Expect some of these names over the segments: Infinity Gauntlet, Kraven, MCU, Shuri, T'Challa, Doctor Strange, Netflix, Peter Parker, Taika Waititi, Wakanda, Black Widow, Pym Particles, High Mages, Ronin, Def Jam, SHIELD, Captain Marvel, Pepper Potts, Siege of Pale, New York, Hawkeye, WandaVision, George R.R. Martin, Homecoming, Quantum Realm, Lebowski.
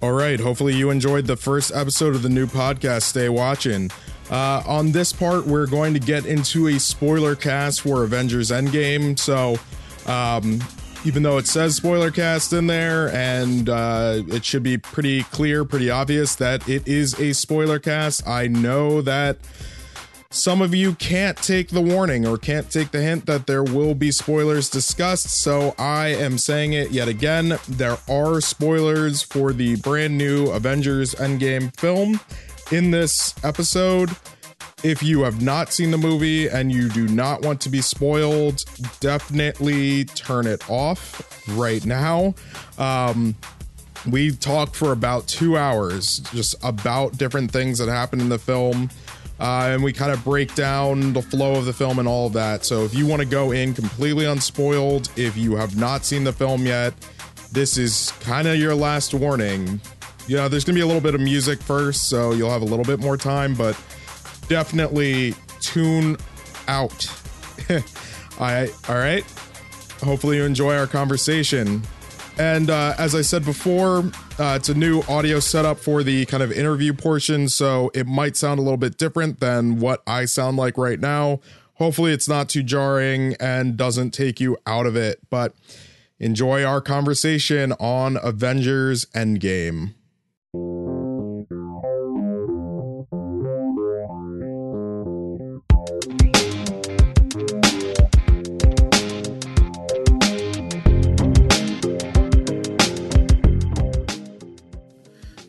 All right, hopefully you enjoyed the first episode of the new podcast. Stay watching. On this part, we're going to get into a spoiler cast for Avengers Endgame. So even though it says spoiler cast in there, and it should be pretty clear, pretty obvious that it is a spoiler cast. I know that some of you can't take the warning or can't take the hint that there will be spoilers discussed, so I am saying it yet again. There are spoilers for the brand new Avengers Endgame film in this episode. If you have not seen the movie and you do not want to be spoiled, definitely turn it off right now. We talked for about 2 hours just about different things that happened in the film, and we kind of break down the flow of the film and all of that. So if you want to go in completely unspoiled, if you have not seen the film yet, this is kind of your last warning. Yeah, there's going to be a little bit of music first, so you'll have a little bit more time, but definitely tune out. All right. Hopefully you enjoy our conversation. And as I said before, it's a new audio setup for the kind of interview portion, so it might sound a little bit different than what I sound like right now. Hopefully it's not too jarring and doesn't take you out of it, but enjoy our conversation on Avengers Endgame.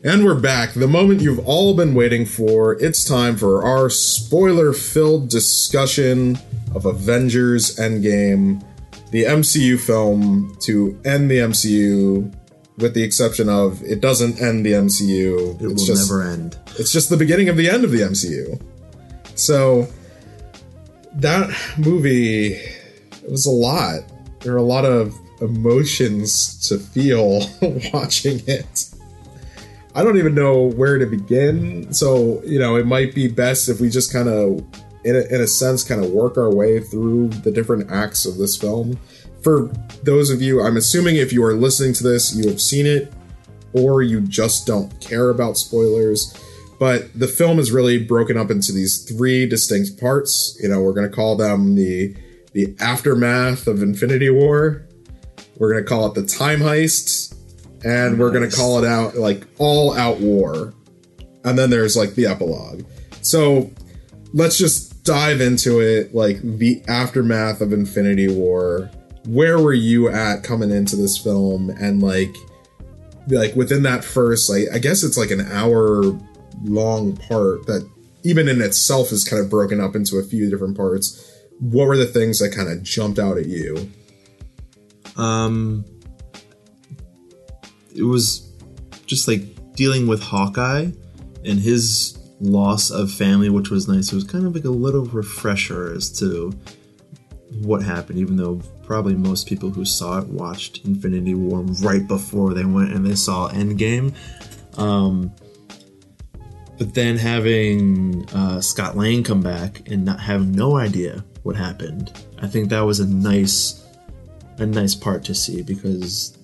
And we're back. The moment you've all been waiting for. It's time for our spoiler-filled discussion of Avengers Endgame, the MCU film to end the MCU, with the exception of it doesn't end the MCU. It will never end. It's just the beginning of the end of the MCU. So that movie, it was a lot. There were a lot of emotions to feel watching it. I don't even know where to begin. So, you know, it might be best if we just kind of, in a sense, kind of work our way through the different acts of this film. For those of you, I'm assuming if you are listening to this, you have seen it or you just don't care about spoilers. But the film is really broken up into these three distinct parts. You know, we're going to call them the aftermath of Infinity War. We're going to call it the time heist. And we're going to call it out, like, all-out war. And then there's, like, the epilogue. So let's just dive into it, like, the aftermath of Infinity War. Where were you at coming into this film? And, like within that first, like, I guess it's, like, an hour-long part that even in itself is kind of broken up into a few different parts. What were the things that kind of jumped out at you? It was just like dealing with Hawkeye and his loss of family, which was nice. It was kind of like a little refresher as to what happened, even though probably most people who saw it watched Infinity War right before they went and they saw Endgame. But then having Scott Lang come back and not having no idea what happened, I think that was a nice part to see, because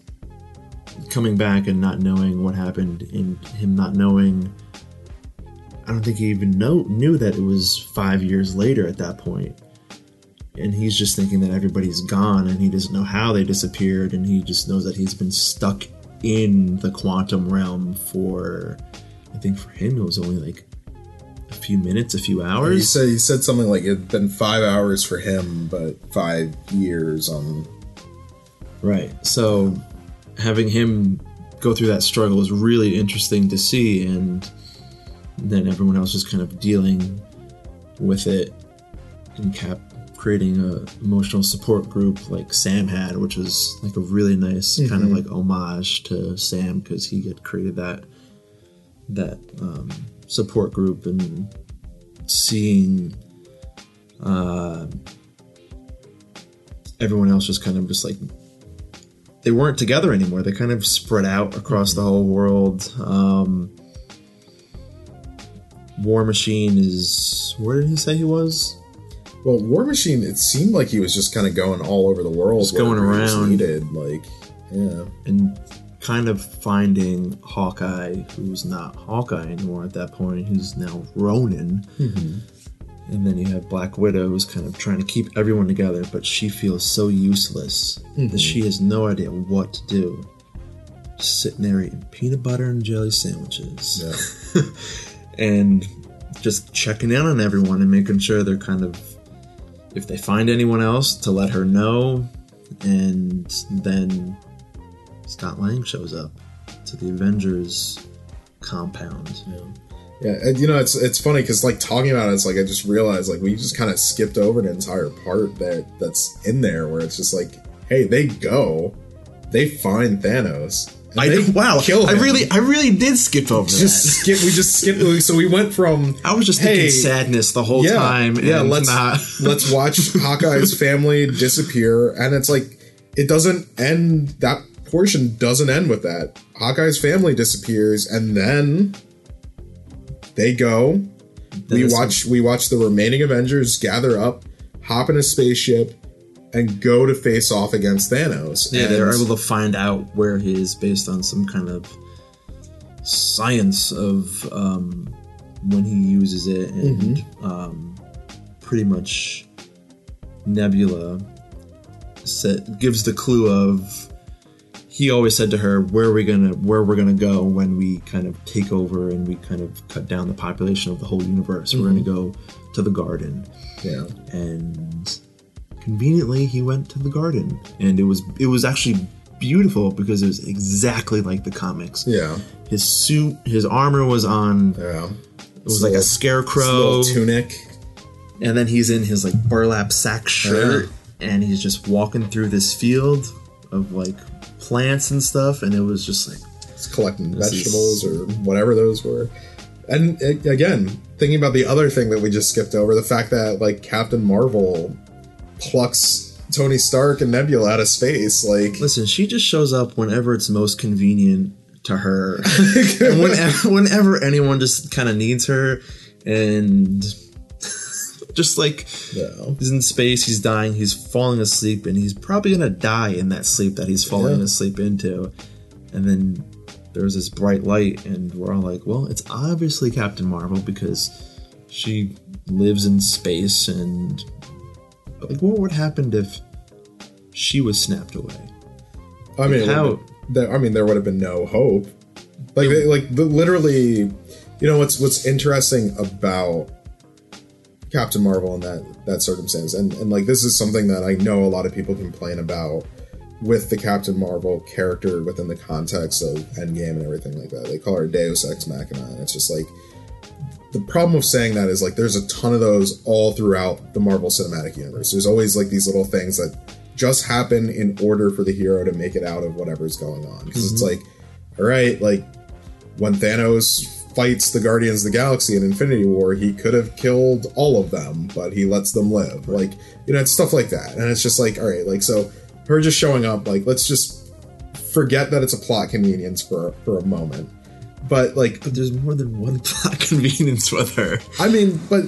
coming back and not knowing what happened, and him not knowing, I don't think he even knew that it was 5 years later at that point. And he's just thinking that everybody's gone and he doesn't know how they disappeared, and he just knows that he's been stuck in the Quantum Realm for, I think for him it was only like a few minutes, a few hours. He said something like it'd been 5 hours for him, but 5 years on. Right, so having him go through that struggle is really interesting to see, and then everyone else just kind of dealing with it, and Cap creating an emotional support group like Sam had, which was like a really nice kind of like homage to Sam, because he had created that support group, and seeing everyone else just kind of just like, they weren't together anymore. They kind of spread out across the whole world. War Machine is, where did he say he was? Well, War Machine, it seemed like he was just kind of going all over the world. Just going around. Needed, like, yeah. And kind of finding Hawkeye, who's not Hawkeye anymore at that point, who's now Ronin. Mm-hmm. And then you have Black Widow, who's kind of trying to keep everyone together, but she feels so useless mm-hmm. that she has no idea what to do. Just sitting there eating peanut butter and jelly sandwiches. Yeah. And just checking in on everyone and making sure they're kind of, if they find anyone else, to let her know. And then Scott Lang shows up to the Avengers compound. Yeah. Yeah, and you know, it's funny because like talking about it, it's like I just realized like we just kind of skipped over an entire part that's in there where it's just like, hey, they go, they find Thanos. Wow, I really did skip over just that. We just skipped. So we went from I was just thinking sadness the whole time. Yeah, and let's watch Hawkeye's family disappear, and it's like it doesn't end. That portion doesn't end with that. Hawkeye's family disappears, and then they go. We watch the remaining Avengers gather up, hop in a spaceship, and go to face off against Thanos. Yeah, they're able to find out where he is based on some kind of science of when he uses it. And mm-hmm. Pretty much Nebula gives the clue of... He always said to her, "Where we're gonna go when we kind of take over and we kind of cut down the population of the whole universe. Mm-hmm. We're gonna go to the garden." Yeah. And conveniently, he went to the garden, and it was actually beautiful because it was exactly like the comics. Yeah. His suit, his armor was on. Yeah. It was like a scarecrow tunic, and then he's in his like burlap sack shirt, and he's just walking through this field of like plants and stuff, and it was just like it's collecting vegetables or whatever those were. And again, thinking about the other thing that we just skipped over, the fact that like Captain Marvel plucks Tony Stark and Nebula out of space. Like, listen, she just shows up whenever it's most convenient to her, and whenever anyone just kind of needs her, and just like he's in space, he's dying, he's falling asleep, and he's probably going to die in that sleep that he's falling asleep into. And then there's this bright light, and we're all like, well, it's obviously Captain Marvel because she lives in space. And like, what would happen if she was snapped away? I mean, there would have been no hope. Like, literally, you know, what's interesting about Captain Marvel in that circumstance, and like this is something that I know a lot of people complain about with the Captain Marvel character within the context of Endgame and everything like that. They call her Deus Ex Machina, and it's just like the problem of saying that is like there's a ton of those all throughout the Marvel Cinematic Universe. There's always like these little things that just happen in order for the hero to make it out of whatever's going on, because mm-hmm. it's like, all right, like when Thanos fights the Guardians of the Galaxy in Infinity War, he could have killed all of them, but he lets them live. Like, you know, it's stuff like that. And it's just like, all right, like, so her just showing up, like, let's just forget that it's a plot convenience for a moment. But, like... But there's more than one plot convenience with her. I mean, but,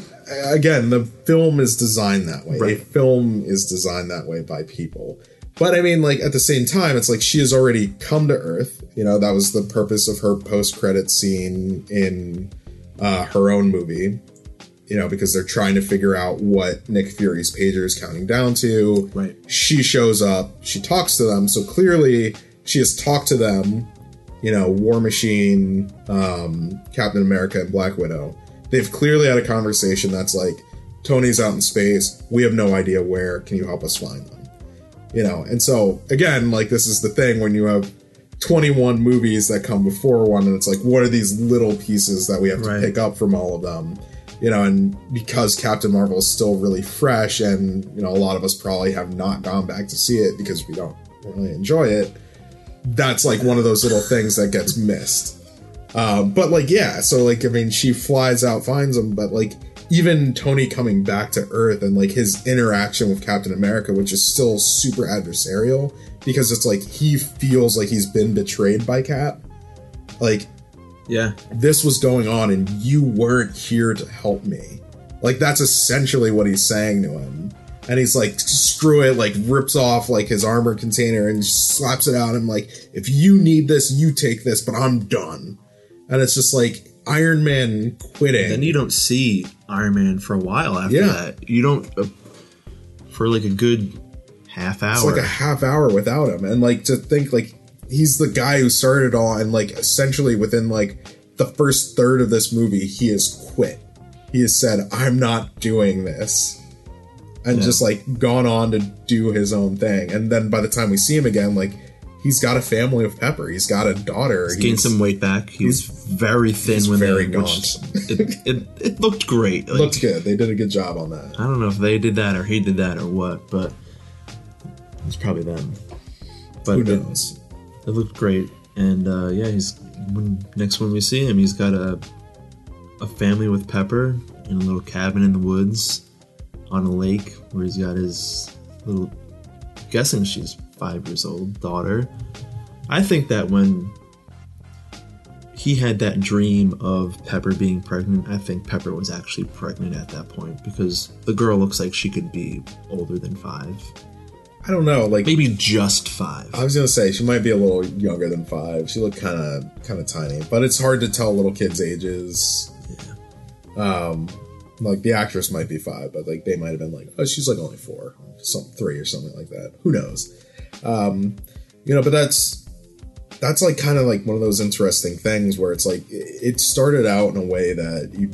again, the film is designed that way. Right. A film is designed that way by people. But, I mean, like, at the same time, it's like she has already come to Earth. You know, that was the purpose of her post-credit scene in her own movie. You know, because they're trying to figure out what Nick Fury's pager is counting down to. Right. She shows up. She talks to them. So, clearly, she has talked to them. You know, War Machine, Captain America, and Black Widow. They've clearly had a conversation that's like, Tony's out in space. We have no idea where. Can you help us find them? You know, and so, again, like, this is the thing when you have 21 movies that come before one, and it's like, what are these little pieces that we have to pick up from all of them? You know, and because Captain Marvel is still really fresh, and, you know, a lot of us probably have not gone back to see it because we don't really enjoy it, that's, like, one of those little things that gets missed. But, like, yeah, so, like, I mean, she flies out, finds them, but, like, even Tony coming back to Earth and, like, his interaction with Captain America, which is still super adversarial, because it's, like, he feels like he's been betrayed by Cap. Like, yeah, this was going on and you weren't here to help me. Like, that's essentially what he's saying to him. And he's like, screw it, like rips off like his armor container and slaps it out. I'm like, if you need this, you take this, but I'm done. And it's just like Iron Man quitting. And then you don't see Iron Man for a while after that. You don't for like a good half hour. It's like a half hour without him. And like to think like he's the guy who started it all, and like essentially within like the first third of this movie, he has quit. He has said, I'm not doing this. And just like gone on to do his own thing. And then by the time we see him again, like he's got a family of Pepper. He's got a daughter. He's gained some weight back. He's very thin. He's when very gaunt. It looked great. Like, looked good. They did a good job on that. I don't know if they did that or he did that or what, but it's probably them. But who knows? It looked great. And next when we see him, he's got a family with Pepper in a little cabin in the woods on a lake where he's got his little, I'm guessing she's 5 years old, daughter. I think that when he had that dream of Pepper being pregnant, I think Pepper was actually pregnant at that point, because the girl looks like she could be older than 5. I don't know, like maybe just 5. I was gonna say she might be a little younger than 5. She looked kind of tiny, but it's hard to tell little kids' ages. Yeah. Like the actress might be 5, but like they might have been like, oh, she's like only 4, some 3 or something like that. Who knows? But that's like kind of like one of those interesting things where it's like it started out in a way that you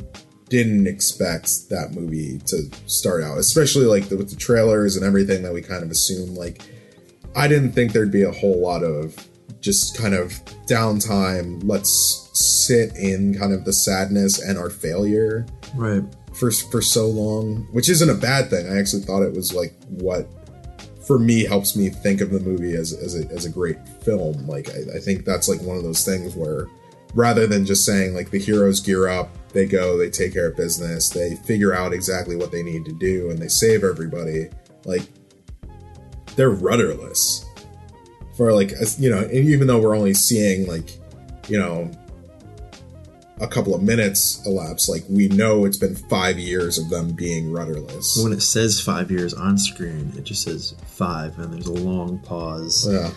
didn't expect that movie to start out, especially like with the trailers and everything that we kind of assume. Like, I didn't think there'd be a whole lot of just kind of downtime. Let's sit in kind of the sadness and our failure. Right. For so long, which isn't a bad thing. I actually thought it was like what, for me, helps me think of the movie as a great film. Like I think that's like one of those things where rather than just saying like the heroes gear up, they go, they take care of business, they figure out exactly what they need to do, and they save everybody. Like they're rudderless for like even though we're only seeing like a couple of minutes elapse, like we know it's been 5 years of them being rudderless. When it says 5 years on screen, it just says 5 and there's a long pause. Yeah.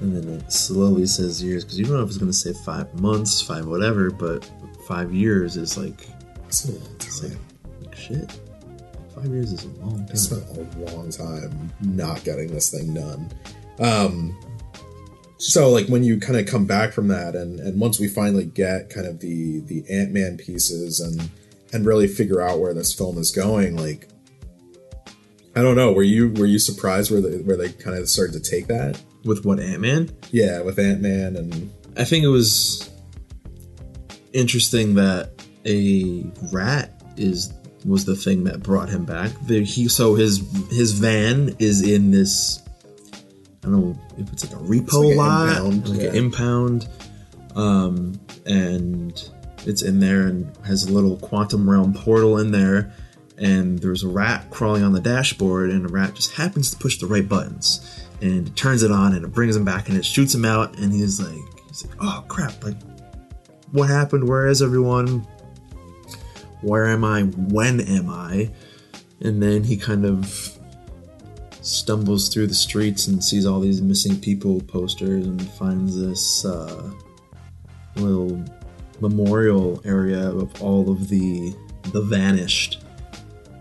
And then it slowly says years, because you don't know if it's going to say 5 months, 5 whatever, but 5 years is like, it's a long time. Like, shit. 5 years is a long time. I spent a long time not getting this thing done. So, like, when you kind of come back from that and once we finally get kind of the Ant-Man pieces and really figure out where this film is going, like, I don't know, were you surprised where they kind of started to take that? With what, Ant-Man? Yeah, with Ant-Man and... I think it was interesting that a rat was the thing that brought him back. His van is in this... I don't know if it's like a repo lot, an impound, and it's in there and has a little Quantum Realm portal in there, and there's a rat crawling on the dashboard, and the rat just happens to push the right buttons, and it turns it on, and it brings him back, and it shoots him out, and he's like, oh crap, like, what happened? Where is everyone? Where am I? When am I? And then he kind of stumbles through the streets and sees all these missing people posters and finds this little memorial area of all of the vanished,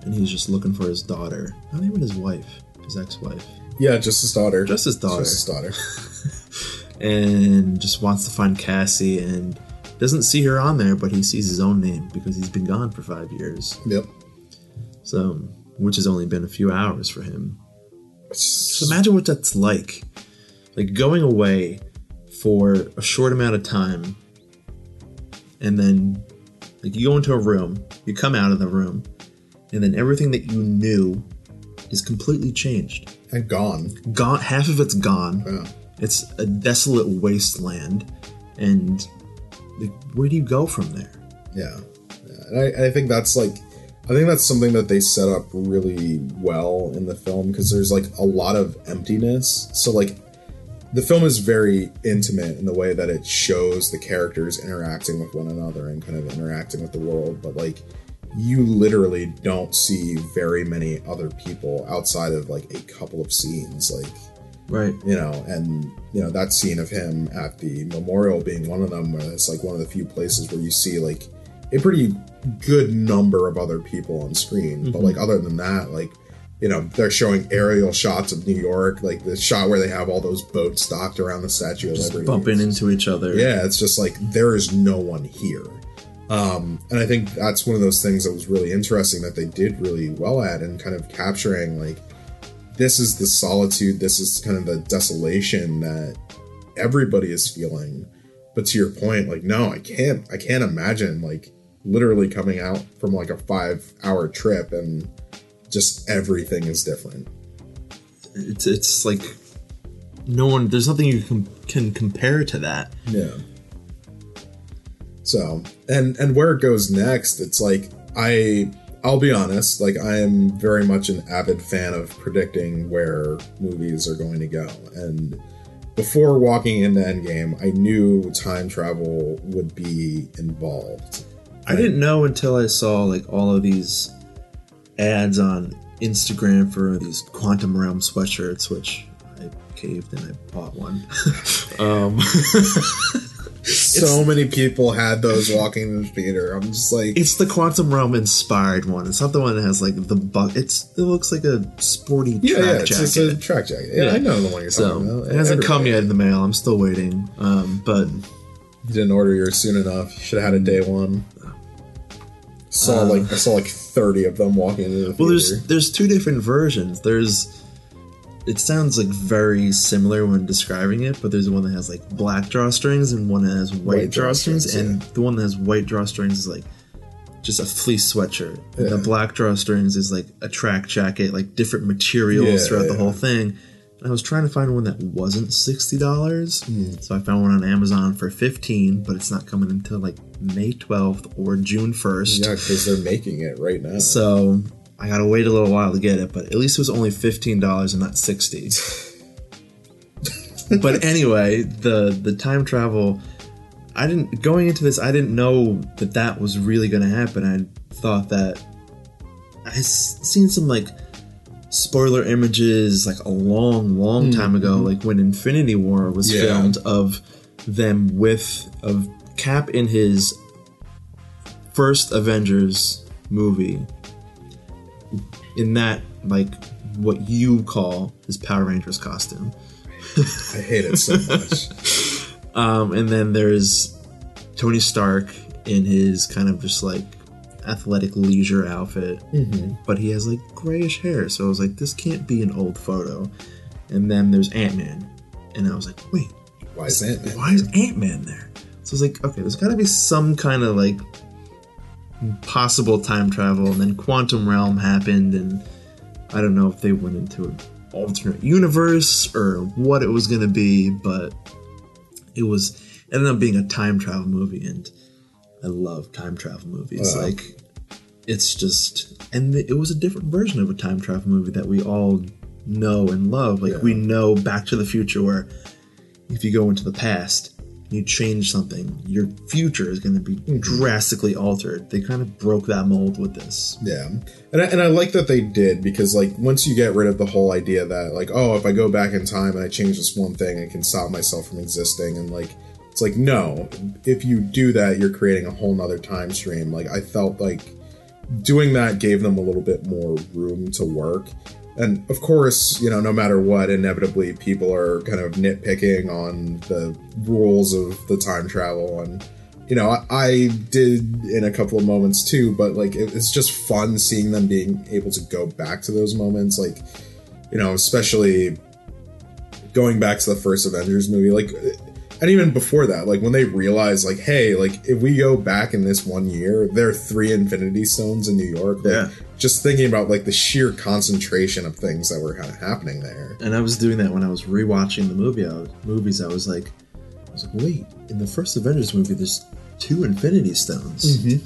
and he's just looking for his daughter, not even his wife, his ex-wife, just his daughter and just wants to find Cassie and doesn't see her on there, but he sees his own name because he's been gone for 5 years. Yep. So, which has only been a few hours for him. Just imagine what that's like. Like going away for a short amount of time, and then like you go into a room, you come out of the room, and then everything that you knew is completely changed. And gone. Half of it's gone. Yeah. It's a desolate wasteland, and like, where do you go from there? Yeah. And I think that's like, I think that's something that they set up really well in the film, because there's like a lot of emptiness. So like the film is very intimate in the way that it shows the characters interacting with one another and kind of interacting with the world. But like you literally don't see very many other people outside of like a couple of scenes, like, right, you know, and you know that scene of him at the memorial being one of them, where it's like one of the few places where you see like a pretty good number of other people on screen. Mm-hmm. But like other than that, like, you know, they're showing aerial shots of New York, like the shot where they have all those boats docked around the Statue of Liberty, bumping into each other. Yeah, it's just like there is no one here. And I think that's one of those things that was really interesting that they did really well at, and kind of capturing like this is the solitude, this is kind of the desolation that everybody is feeling. But to your point, like, no, I can't imagine like literally coming out from like a 5-hour trip and just everything is different. It's like no one, there's nothing you can compare to that. Yeah. So, and where it goes next, it's like, I'll be honest, like I am very much an avid fan of predicting where movies are going to go. And before walking into Endgame, I knew time travel would be involved. I didn't know until I saw like all of these ads on Instagram for these Quantum Realm sweatshirts, which I caved and I bought one. So many people had those walking in the theater. I'm just like, it's the Quantum Realm inspired one. It's not the one that has like the it looks like a sporty track jacket. Yeah, it's a track jacket. Yeah, I know the one you're talking about. It hasn't come yet in the mail. I'm still waiting. But you didn't order yours soon enough. You should have had it day one. I saw like 30 of them walking into the theater. Well, there's two different versions. It sounds like very similar when describing it, but there's one that has like black drawstrings and one that has white drawstrings. And the one that has white drawstrings is like just a fleece sweatshirt. Yeah. And the black drawstrings is like a track jacket, like different materials throughout the whole thing. And I was trying to find one that wasn't $60. Mm. So I found one on Amazon for $15, but it's not coming until like May 12th or June 1st. Yeah, because they're making it right now. So I gotta wait a little while to get it, but at least it was only $15 and not $60. But anyway, the time travel, I didn't know that was really gonna happen. I thought that I'd seen some like spoiler images like a long time ago, like when Infinity War was filmed, of them with of Cap in his first Avengers movie. In that, like, what you call his Power Rangers costume. I hate it so much. And then there's Tony Stark in his kind of just, like, athletic leisure outfit. Mm-hmm. But he has, like, grayish hair. So I was like, this can't be an old photo. And then there's Ant-Man. And I was like, wait. Why is Ant-Man there? So I was like, okay, there's got to be some kind of, like, possible time travel, and then Quantum Realm happened, and I don't know if they went into an alternate universe or what it was going to be, but it ended up being a time travel movie, and I love time travel movies. Like, it's just, and it was a different version of a time travel movie that we all know and love. Like, we know Back to the Future, where if you go into the past, you change something, your future is going to be drastically altered. They kind of broke that mold with this. Yeah. And I like that they did, because like once you get rid of the whole idea that like, oh, if I go back in time and I change this one thing, I can stop myself from existing. And like, it's like, no, if you do that, you're creating a whole nother time stream. Like, I felt like doing that gave them a little bit more room to work. And of course, you know, no matter what, inevitably people are kind of nitpicking on the rules of the time travel. And, you know, I did in a couple of moments too, but like, it's just fun seeing them being able to go back to those moments. Like, you know, especially going back to the first Avengers movie, like, and even before that, like when they realize like, hey, like if we go back in this one year, there are 3 Infinity Stones in New York. Like, yeah. Just thinking about like the sheer concentration of things that were kind of happening there. And I was doing that when I was rewatching the movies. I was like, wait, in the first Avengers movie, there's 2 Infinity Stones. Mm-hmm.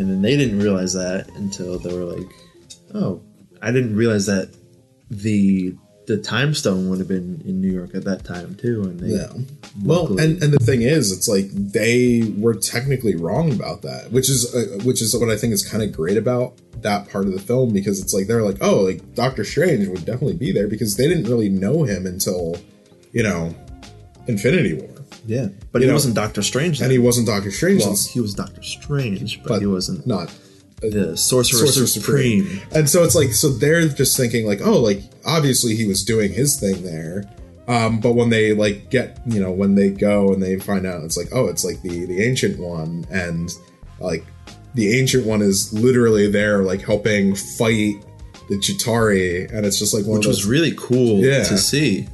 And then they didn't realize that until they were like, oh, I didn't realize that the the Time Stone would have been in New York at that time too. And they, yeah. Well, and the thing is, it's like they were technically wrong about that, which is what I think is kind of great about that part of the film, because it's like they're like, oh, like Doctor Strange would definitely be there, because they didn't really know him until, you know, Infinity War. Yeah, but he wasn't Doctor Strange then. And he wasn't Doctor Strange. Well, he was Doctor Strange, but he wasn't not the Sorcerer Supreme. And so it's like, so they're just thinking like, oh, like obviously he was doing his thing there. But when they like get, you know, when they go and they find out, it's like, oh, it's like the Ancient One, and like the Ancient One is literally there like helping fight the Chitauri, and it's just like one which of those, was really cool to see.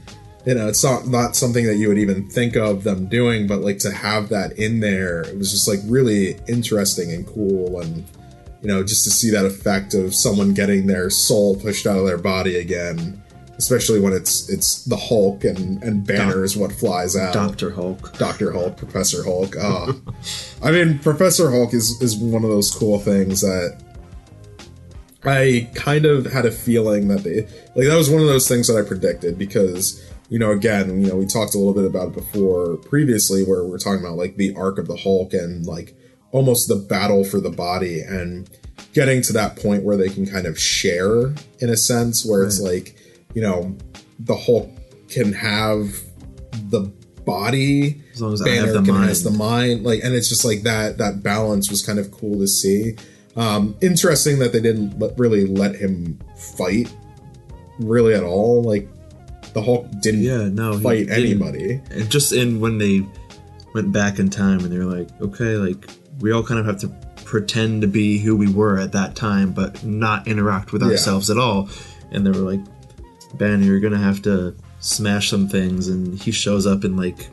You know, it's not something that you would even think of them doing, but like to have that in there, it was just like really interesting and cool, and you know, just to see that effect of someone getting their soul pushed out of their body again, especially when it's the Hulk and Banner is what flies out. Doctor Hulk, Professor Hulk. I mean, Professor Hulk is one of those cool things that I kind of had a feeling that they like. That was one of those things that I predicted, because, you know, again, you know, we talked a little bit about it before previously, where we were talking about like the arc of the Hulk and like almost the battle for the body and getting to that point where they can kind of share in a sense where it's like, you know, the Hulk can have the body, as long as Banner has the mind, like, and it's just like that balance was kind of cool to see. Interesting that they didn't really let him fight really at all. Like, the Hulk didn't fight anybody. And just in when they went back in time and they were like, okay, like we all kind of have to pretend to be who we were at that time, but not interact with ourselves at all. And they were like, Banner, you're gonna have to smash some things, and he shows up and like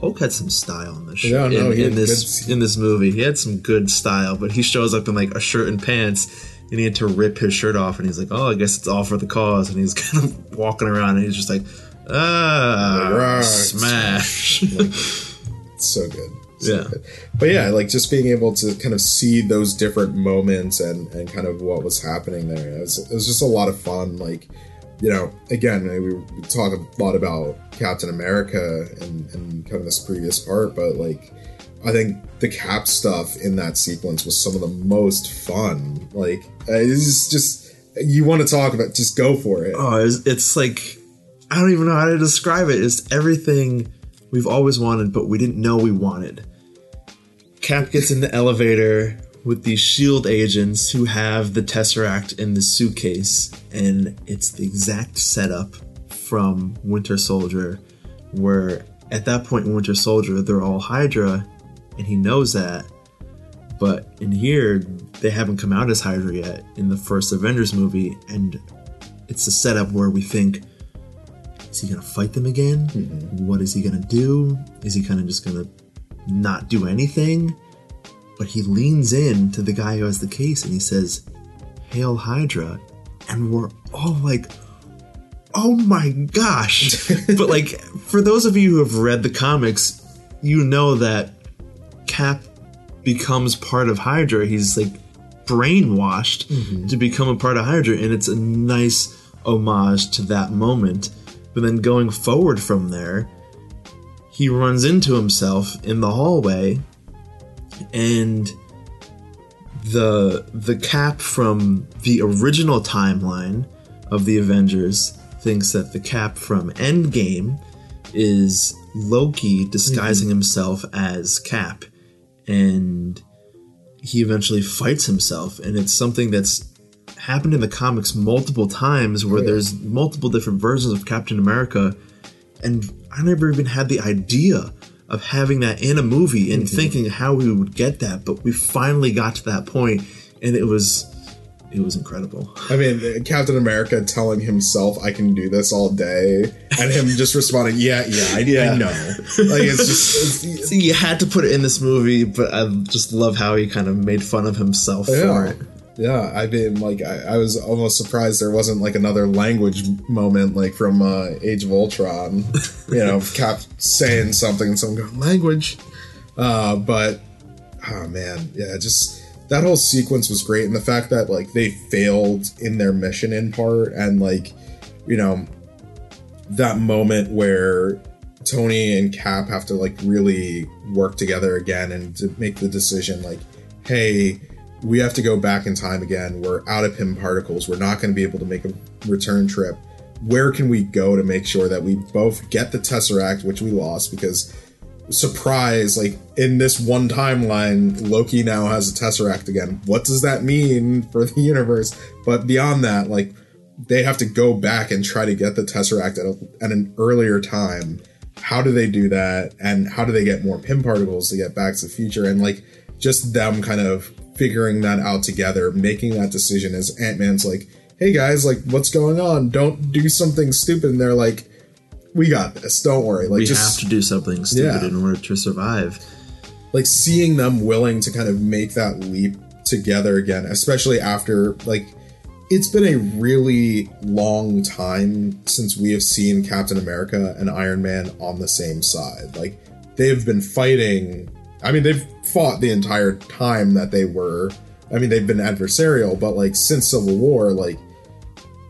Hulk had some style in this show. Yeah, in this movie, he had some good style, but he shows up in like a shirt and pants. And he had to rip his shirt off, and he's like, "Oh, I guess it's all for the cause." And he's kind of walking around, and he's just like, "Ah, smash!" Like, it's so good, so good. But yeah, like just being able to kind of see those different moments and kind of what was happening there. It was just a lot of fun. Like, you know, again, we talk a lot about Captain America and kind of this previous part, but like, I think the Cap stuff in that sequence was some of the most fun. Like, it's just, you want to talk about, just go for it. Oh, it's like, I don't even know how to describe it. It's everything we've always wanted, but we didn't know we wanted. Cap gets in the elevator with these SHIELD agents who have the Tesseract in the suitcase, and it's the exact setup from Winter Soldier, where at that point in Winter Soldier, they're all Hydra. And he knows that, but in here they haven't come out as Hydra yet in the first Avengers movie, and it's a setup where we think, is he gonna fight them again? Mm-hmm. What is he gonna do? Is he kind of just gonna not do anything? But he leans in to the guy who has the case and he says, "Hail Hydra," and we're all like, "Oh my gosh!" But like, for those of you who have read the comics, you know that Cap becomes part of Hydra. He's like brainwashed to become a part of Hydra, and it's a nice homage to that moment. But then going forward from there, he runs into himself in the hallway, and the Cap from the original timeline of the Avengers thinks that the Cap from Endgame is Loki disguising himself as Cap. And he eventually fights himself. And it's something that's happened in the comics multiple times, where there's multiple different versions of Captain America. And I never even had the idea of having that in a movie and thinking how we would get that. But we finally got to that point, and it was incredible. I mean, Captain America telling himself, "I can do this all day," and him just responding, I know. Like, it's just... So you had to put it in this movie, but I just love how he kind of made fun of himself for it. Yeah, I mean, like, I was almost surprised there wasn't, like, another language moment, like, from Age of Ultron. You know, Cap saying something and someone going, "Language." But, oh, man, yeah, just... That whole sequence was great, and the fact that, like, they failed in their mission in part, and, like, you know, that moment where Tony and Cap have to like really work together again and to make the decision like, hey, we have to go back in time again. We're out of PIM particles. We're not going to be able to make a return trip. Where can we go to make sure that we both get the Tesseract, which we lost because surprise, like in this one timeline, Loki now has a Tesseract again. What does that mean for the universe? But beyond that, like they have to go back and try to get the Tesseract at an earlier time. How do they do that? And how do they get more PIM particles to get back to the future? And like just them kind of figuring that out together, making that decision as Ant-Man's like, hey guys, like what's going on? Don't do something stupid. And they're like, we got this. Don't worry. Like we have to do something stupid in order to survive. Like seeing them willing to kind of make that leap together again, especially after like it's been a really long time since we have seen Captain America and Iron Man on the same side. Like they've been fighting. I mean, they've fought the entire time that they were. I mean, they've been adversarial, but like since Civil War, like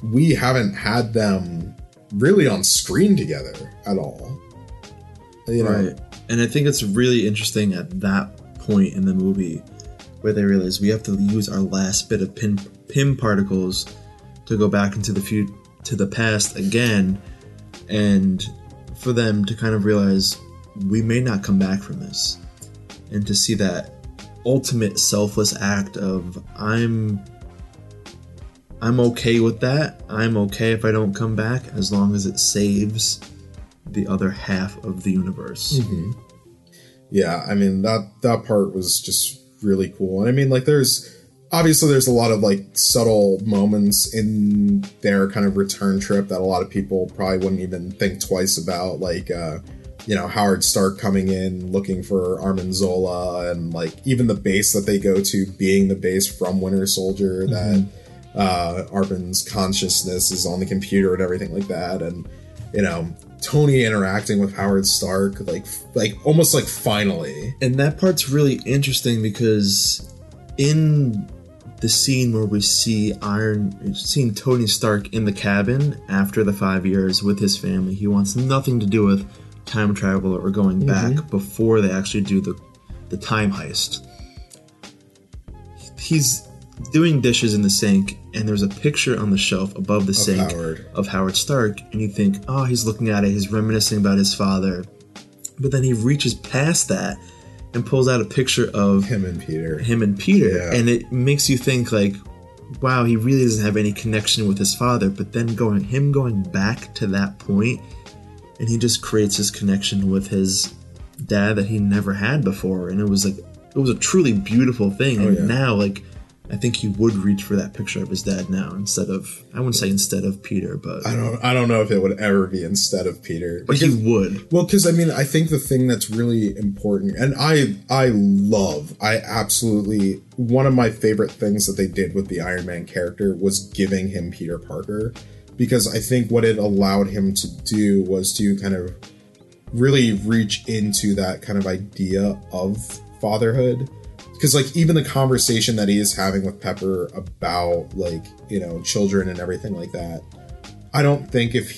we haven't had them really on screen together at all. You know? Right. And I think it's really interesting at that point in the movie where they realize we have to use our last bit of PIM particles to go back into the to the past again, and for them to kind of realize we may not come back from this, and to see that ultimate selfless act of I'm okay with that. I'm okay if I don't come back as long as it saves the other half of the universe. Mm-hmm. Yeah, I mean, that part was just really cool. And I mean, like, there's a lot of, like, subtle moments in their kind of return trip that a lot of people probably wouldn't even think twice about. Like, you know, Howard Stark coming in looking for Armin Zola and, like, even the base that they go to being the base from Winter Soldier mm-hmm. that... Armin's consciousness is on the computer and everything like that, and you know Tony interacting with Howard Stark like almost like finally. And that part's really interesting because in the scene where we see Tony Stark in the cabin after the 5 years with his family, he wants nothing to do with time travel or going mm-hmm. back before they actually do the time heist. He's doing dishes in the sink, and there's a picture on the shelf above the sink of Howard Stark, and you think, oh, he's looking at it, he's reminiscing about his father, but then he reaches past that and pulls out a picture of him and Peter yeah. And it makes you think like, wow, he really doesn't have any connection with his father, but then going back to that point, and he just creates this connection with his dad that he never had before, and it was a truly beautiful thing. And now, like, I think he would reach for that picture of his dad now instead of Peter, but I don't know if it would ever be instead of Peter. But he would. Well, because I mean, I think the thing that's really important, and I absolutely, one of my favorite things that they did with the Iron Man character was giving him Peter Parker, because I think what it allowed him to do was to kind of really reach into that kind of idea of fatherhood. Because, like, even the conversation that he is having with Pepper about, like, you know, children and everything like that, I think if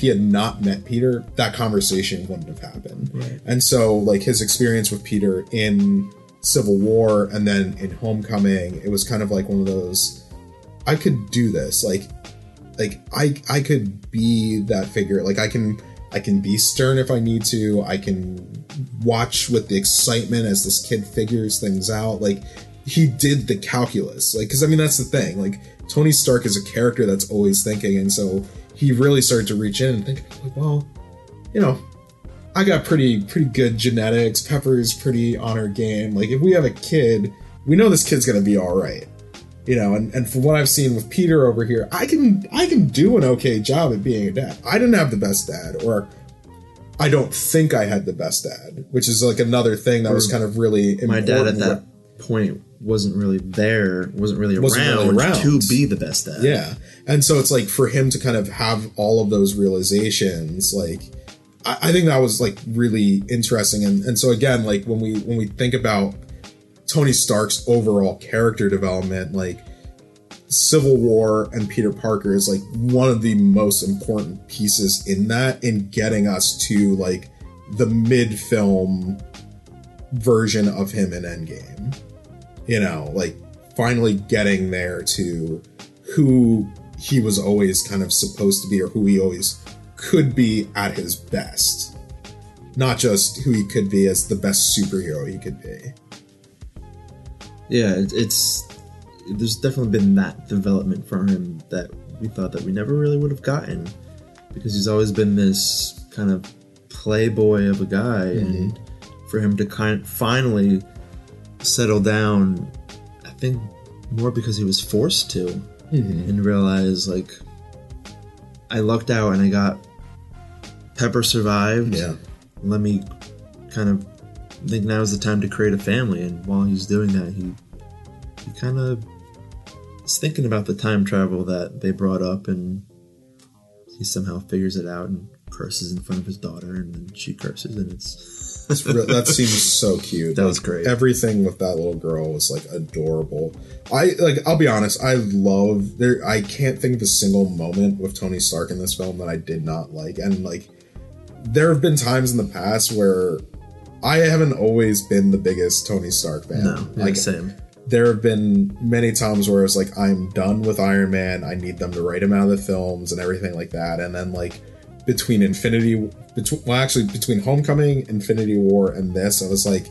he had not met Peter, that conversation wouldn't have happened. Right. And so, like, his experience with Peter in Civil War and then in Homecoming, it was kind of like one of those, I could do this. Like I could be that figure. Like, I can be stern if I need to. I can watch with the excitement as this kid figures things out. Like, he did the calculus. Like, because, I mean, that's the thing. Like, Tony Stark is a character that's always thinking. And so he really started to reach in and think, like, well, you know, I got pretty good genetics. Pepper's pretty on her game. Like, if we have a kid, we know this kid's going to be all right. You know, and from what I've seen with Peter over here, I can do an okay job at being a dad. I didn't have the best dad, or I don't think I had the best dad, which is like another thing that was kind of really important. My dad at that point wasn't really around to be the best dad. Yeah. And so it's like for him to kind of have all of those realizations, like I think that was like really interesting. And so again, like when we think about Tony Stark's overall character development, like Civil War and Peter Parker is like one of the most important pieces in that, in getting us to like the mid-film version of him in Endgame. You know, like finally getting there to who he was always kind of supposed to be, or who he always could be at his best. Not just who he could be as the best superhero he could be. Yeah, it's... There's definitely been that development from him that we thought that we never really would have gotten, because he's always been this kind of playboy of a guy, and for him to kind of finally settle down, I think more because he was forced to, and realize, like, I lucked out and I got Pepper survived. Yeah. Let me kind of think now is the time to create a family, and while he's doing that, he kind of is thinking about the time travel that they brought up, and he somehow figures it out and curses in front of his daughter, and then she curses, and it's... that seems so cute. That was great. Everything with that little girl was, like, adorable. I'll be honest, I love... I can't think of a single moment with Tony Stark in this film that I did not like, and, like, there have been times in the past where I haven't always been the biggest Tony Stark fan. No, yeah, like, same. There have been many times where it's like, I'm done with Iron Man, I need them to write him out of the films and everything like that. And then, like, between Homecoming, Infinity War, and this, I was like,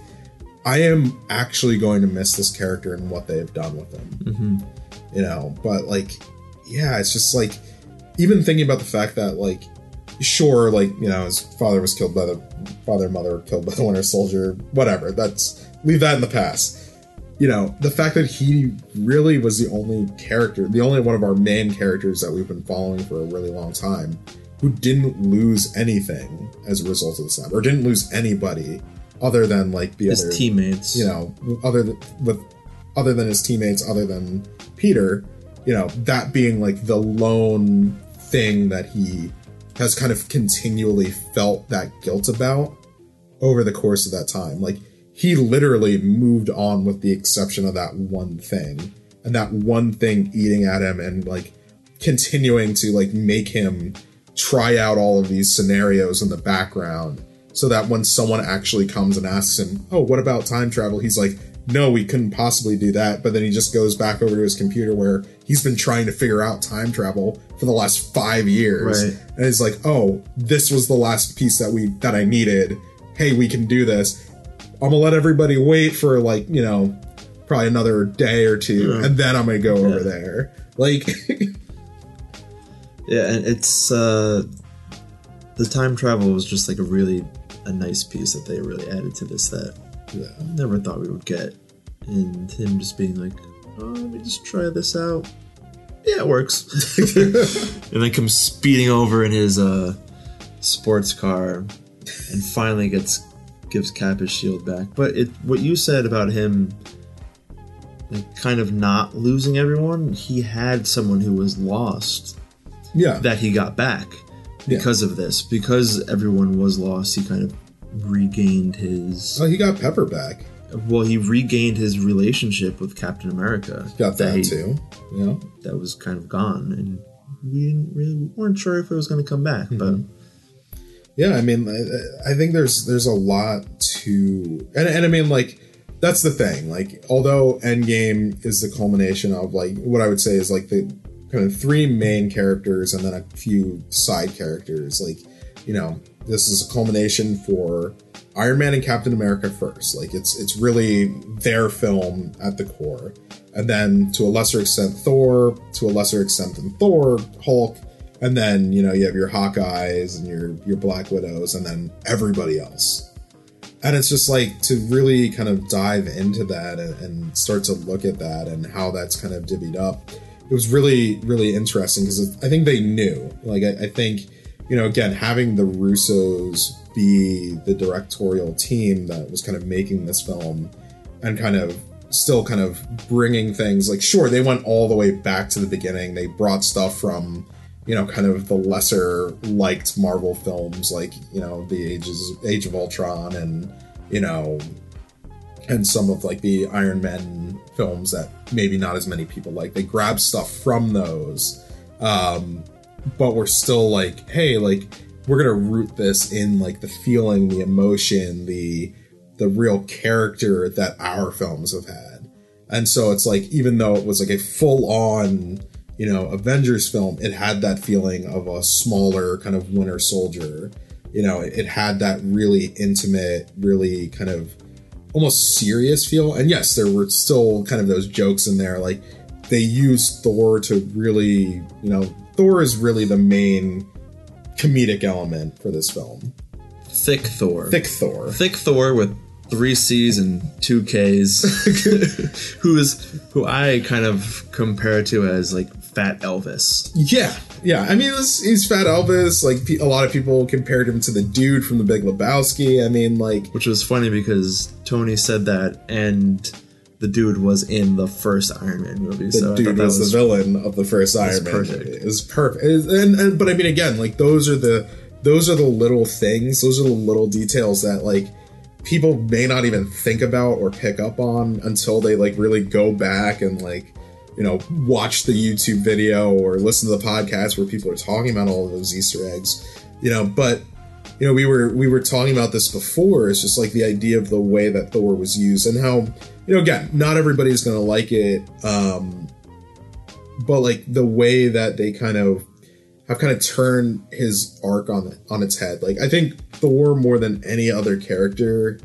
I am actually going to miss this character and what they have done with him. Mm-hmm. You know, but, like, yeah, it's just, like, even thinking about the fact that, like, sure, like, you know, his father was killed by the... Father and mother were killed by the Winter Soldier, whatever. Leave that in the past. You know, the fact that he really was the only one of our main characters that we've been following for a really long time, who didn't lose anything as a result of this, or didn't lose anybody other than, like, his teammates. You know, other than his teammates, other than Peter. You know, that being, like, the lone thing that he has kind of continually felt that guilt about over the course of that time, like. He literally moved on with the exception of that one thing, and that one thing eating at him and, like, continuing to, like, make him try out all of these scenarios in the background so that when someone actually comes and asks him, oh, what about time travel? He's like, no, we couldn't possibly do that. But then he just goes back over to his computer where he's been trying to figure out time travel for the last 5 years. Right. And he's like, oh, this was the last piece that I needed. Hey, we can do this. I'm going to let everybody wait for, like, you know, probably another day or two, and then I'm going to go over there. Like... Yeah, and it's... the time travel was just, like, a nice piece that they really added to this that I never thought we would get. And him just being like, oh, let me just try this out. Yeah, it works. And then comes speeding over in his sports car and finally gives Cap his shield back. But what you said about him, like, kind of not losing everyone, he had someone who was lost that he got back because of this. Because everyone was lost, he kind of regained his... Oh, he got Pepper back. Well, he regained his relationship with Captain America. Got that too. Yeah. That was kind of gone, and we weren't sure if it was going to come back, but... Yeah, I mean, I think there's a lot to... And I mean, like, that's the thing. Like, although Endgame is the culmination of, like, what I would say is, like, the kind of three main characters and then a few side characters. Like, you know, this is a culmination for Iron Man and Captain America first. Like, it's really their film at the core. And then, to a lesser extent, Thor. To a lesser extent than Thor, Hulk. And then, you know, you have your Hawkeyes and your Black Widows, and then everybody else. And it's just, like, to really kind of dive into that and start to look at that and how that's kind of divvied up. It was really, really interesting because I think they knew. Like, I think, you know, again, having the Russos be the directorial team that was kind of making this film and kind of still kind of bringing things, like, sure, they went all the way back to the beginning. They brought stuff from... you know, kind of the lesser liked Marvel films, like, you know, the Age of Ultron and, you know, and some of like the Iron Man films that maybe not as many people like. They grab stuff from those, but we're still like, hey, like we're gonna root this in like the feeling, the emotion, the real character that our films have had. And so it's like, even though it was like a full-on, you know, Avengers film, it had that feeling of a smaller kind of Winter Soldier. You know, it had that really intimate, really kind of almost serious feel. And yes, there were still kind of those jokes in there. Like, they used Thor to really, you know, Thor is really the main comedic element for this film. Thick Thor. Thick Thor. Thick Thor with 3 C's and 2 K's. who I kind of compare to as like Fat Elvis. Yeah, yeah. I mean, he's Fat Elvis. Like, a lot of people compared him to the dude from The Big Lebowski. I mean, like, which was funny because Tony said that, and the dude was in the first Iron Man movie. The so dude I thought that was the villain of the first Iron Man movie. It was perfect. And but I mean, again, like those are the little things. Those are the little details that like people may not even think about or pick up on until they like really go back and like, you know, watch the YouTube video or listen to the podcast where people are talking about all of those Easter eggs, you know. But, you know, we were talking about this before. It's just like the idea of the way that Thor was used and how, you know, again, not everybody's going to like it. But like the way that they kind of have kind of turned his arc on its head. Like, I think Thor, more than any other character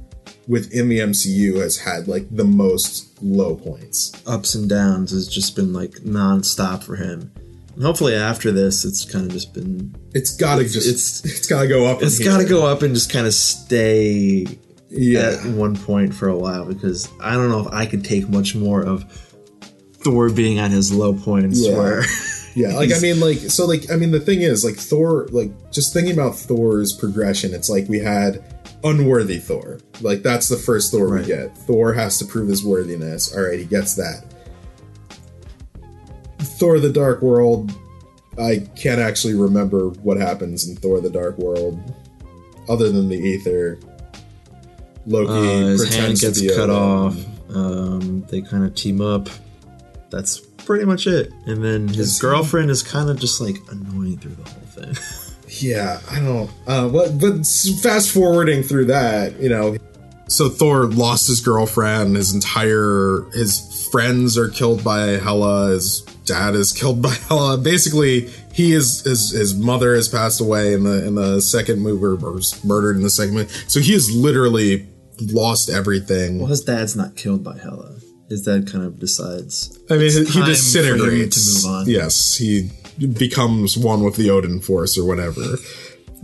within the MCU, has had like the most low points. Ups and downs has just been like non-stop for him. And hopefully after this, it's kind of just been... It's gotta go up. It's gotta go up and just kind of stay at one point for a while, because I don't know if I could take much more of Thor being at his low points where... Yeah, like, I mean, like, so, like, I mean, the thing is, like, Thor, like, just thinking about Thor's progression, it's like we had unworthy Thor. Like, that's the first Thor we get. Thor has to prove his worthiness. All right, he gets that. Thor the Dark World, I can't actually remember what happens in Thor the Dark World, other than the ether. Loki his hand gets cut off. They kind of team up. That's pretty much it. And then his girlfriend is kind of just like annoying through the whole thing. Yeah, I don't know. But fast forwarding through that, you know. So Thor lost his girlfriend. His friends are killed by Hela. His dad is killed by Hela. Basically, his mother has passed away in the second movie, or was murdered in the second movie. So he has literally lost everything. Well, his dad's not killed by Hela. His dad kind of decides. I mean, he disintegrates. To move on. Yes, he becomes one with the Odin Force or whatever.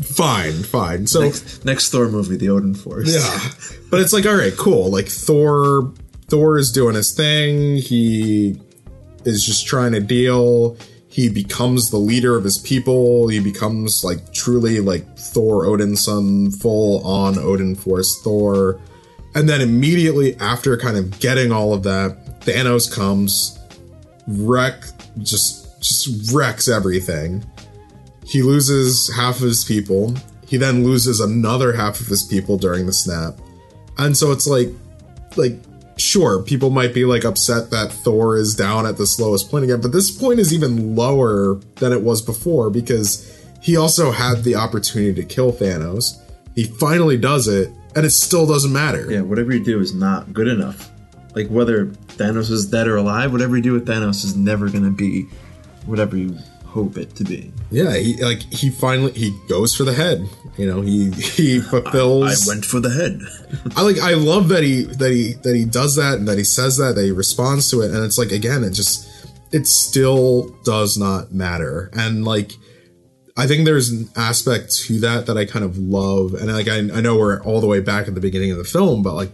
Fine. So next Thor movie, the Odin Force. Yeah, but it's like, all right, cool. Like Thor is doing his thing. He is just trying to deal. He becomes the leader of his people. He becomes like truly like Thor Odin's son, full on Odin Force Thor. And then immediately after kind of getting all of that, Thanos comes, just wrecks everything. He loses half of his people. He then loses another half of his people during the snap. And so it's like, sure, people might be like upset that Thor is down at the lowest point again, but this point is even lower than it was before, because he also had the opportunity to kill Thanos. He finally does it. And it still doesn't matter. Yeah, whatever you do is not good enough. Like, whether Thanos is dead or alive, whatever you do with Thanos is never going to be whatever you hope it to be. Yeah, he finally goes for the head. You know, he fulfills. I went for the head. I love that he does that, and that he says that he responds to it, and it's like, again, it still does not matter. And like, I think there's an aspect to that I kind of love. And like, I know we're all the way back at the beginning of the film, but like,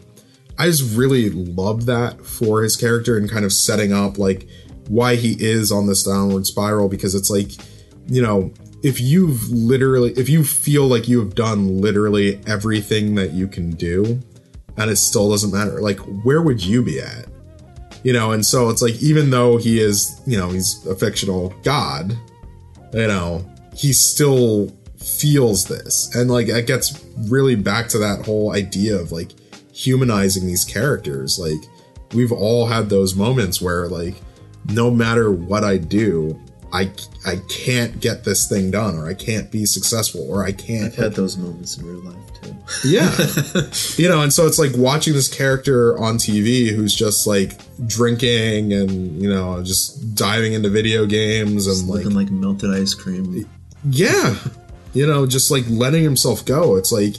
I just really love that for his character and kind of setting up like why he is on this downward spiral. Because it's like, you know, if you feel like you have done literally everything that you can do and it still doesn't matter, like, where would you be at? You know, and so it's like, even though he is, you know, he's a fictional god, you know, he still feels this. And like, it gets really back to that whole idea of like, humanizing these characters. Like, we've all had those moments where, like, no matter what I do, I can't get this thing done, or I can't be successful, or I can't. I've had those moments in real life too. Yeah. You know, and so it's like watching this character on TV who's just like drinking and, you know, just diving into video games and just like looking like melted ice cream. Yeah. You know, just like letting himself go. It's like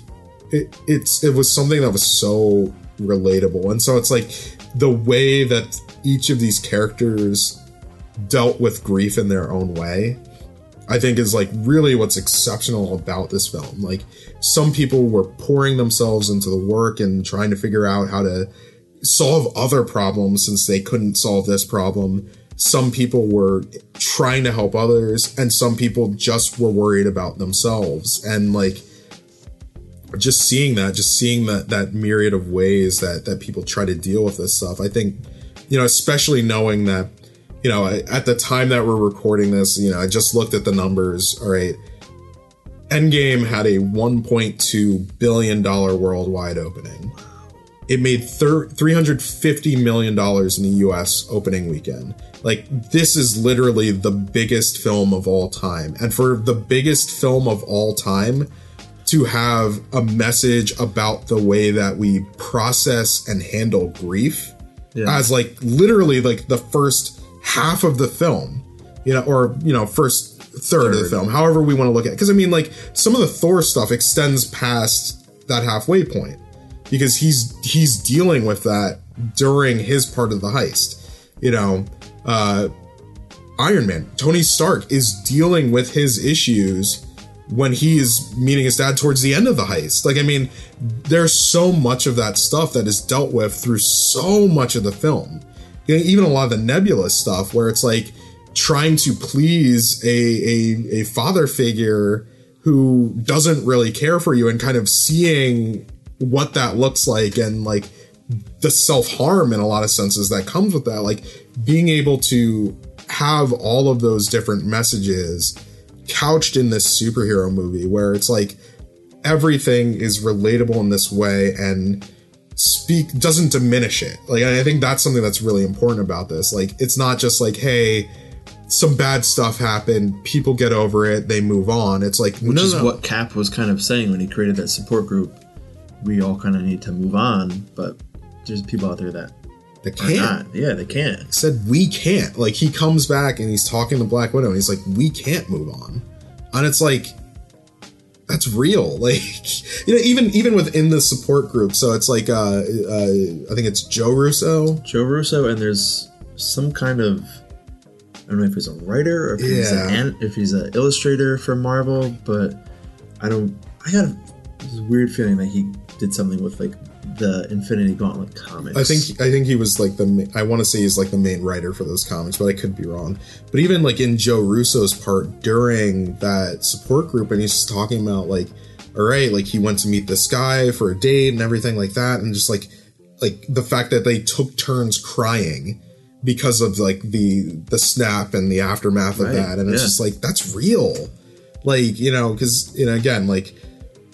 it was something that was so relatable. And so it's like the way that each of these characters dealt with grief in their own way, I think, is like really what's exceptional about this film. Like, some people were pouring themselves into the work and trying to figure out how to solve other problems since they couldn't solve this problem. Some people were trying to help others, and some people just were worried about themselves. And like, just seeing that that myriad of ways that people try to deal with this stuff, I think, you know, especially knowing that, you know, at the time that we're recording this, you know, I just looked at the numbers. All right. Endgame had a $1.2 billion worldwide opening. It made $350 million in the U.S. opening weekend. Like, this is literally the biggest film of all time. And for the biggest film of all time to have a message about the way that we process and handle grief, yeah, as like literally like the first half of the film, you know, or, you know, first third of the film, however we want to look at it. Because I mean, like, some of the Thor stuff extends past that halfway point because he's dealing with that during his part of the heist. You know, Iron Man, Tony Stark is dealing with his issues when he is meeting his dad towards the end of the heist. Like, I mean, there's so much of that stuff that is dealt with through so much of the film. Even a lot of the Nebula stuff where it's like trying to please a father figure who doesn't really care for you, and kind of seeing what that looks like, and like the self-harm in a lot of senses that comes with that. Like, being able to have all of those different messages couched in this superhero movie where it's like everything is relatable in this way and doesn't diminish it. Like, I think that's something that's really important about this. Like, it's not just like, hey, some bad stuff happened, people get over it, they move on. It's like, which is what Cap was kind of saying when he created that support group. We all kind of need to move on, but there's people out there that they can't. Yeah, they can't. He said, we can't. Like, he comes back and he's talking to Black Widow and he's like, we can't move on. And it's like, that's real. Like, you know, even within the support group. So it's like, I think it's Joe Russo, and there's some kind of, I don't know if he's a writer or if he's an illustrator for Marvel, but I got this weird feeling that he did something with like the Infinity Gauntlet comics. I think he was like I want to say he's like the main writer for those comics, but I could be wrong. But even like in Joe Russo's part during that support group, and he's just talking about like, all right, like he went to meet this guy for a date and everything like that, and just like the fact that they took turns crying because of like the snap and the aftermath of that, and it's just like, that's real. Like, you know, because, you know, again, like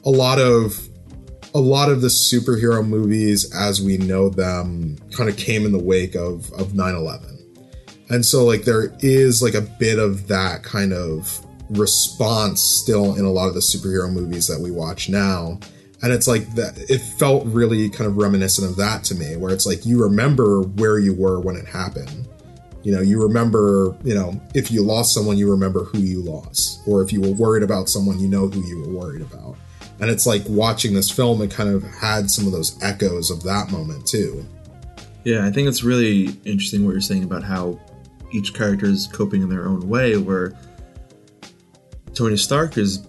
a lot of the superhero movies as we know them kind of came in the wake of 9/11. And so like there is like a bit of that kind of response still in a lot of the superhero movies that we watch now. And it's like that, it felt really kind of reminiscent of that to me, where it's like, you remember where you were when it happened. You know, you remember, you know, if you lost someone, you remember who you lost, or if you were worried about someone, you know who you were worried about. And it's like watching this film, it kind of had some of those echoes of that moment too. Yeah, I think it's really interesting what you're saying about how each character is coping in their own way, where Tony Stark is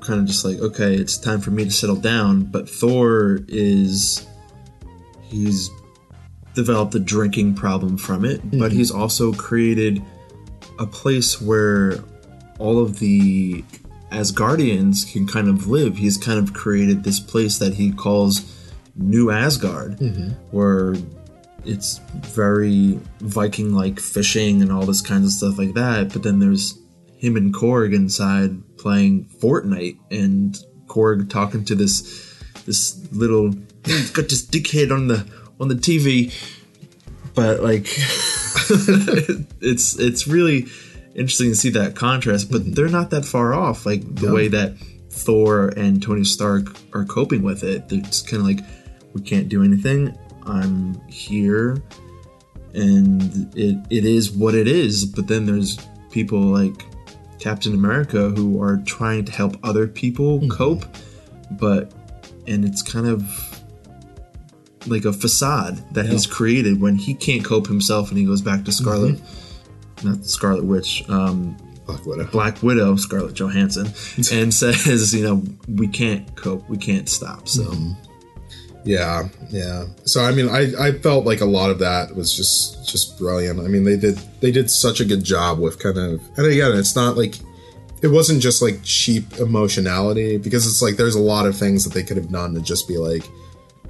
kind of just like, okay, it's time for me to settle down. But Thor he's developed a drinking problem from it, mm-hmm. but he's also created a place where all of the Asgardians can kind of live. He's kind of created this place that he calls New Asgard, mm-hmm. where it's very Viking-like fishing and all this kinds of stuff like that. But then there's him and Korg inside playing Fortnite, and Korg talking to this this little got this dickhead on the TV, but like it's really interesting to see that contrast. But they're not that far off, like the way that Thor and Tony Stark are coping with it. They're just kind of like, we can't do anything. I'm here, and it is what it is. But then there's people like Captain America who are trying to help other people cope, and it's kind of like a facade that he's created when he can't cope himself, and he goes back to Scarlet, not Scarlet Witch, Black Widow, Scarlett Johansson, and says, we can't cope, we can't stop. So. Yeah. So I mean, I felt like a lot of that was just brilliant. I mean, they did such a good job with kind of, and again, it's not like it wasn't just like cheap emotionality, because it's like there's a lot of things that they could have done to just be like,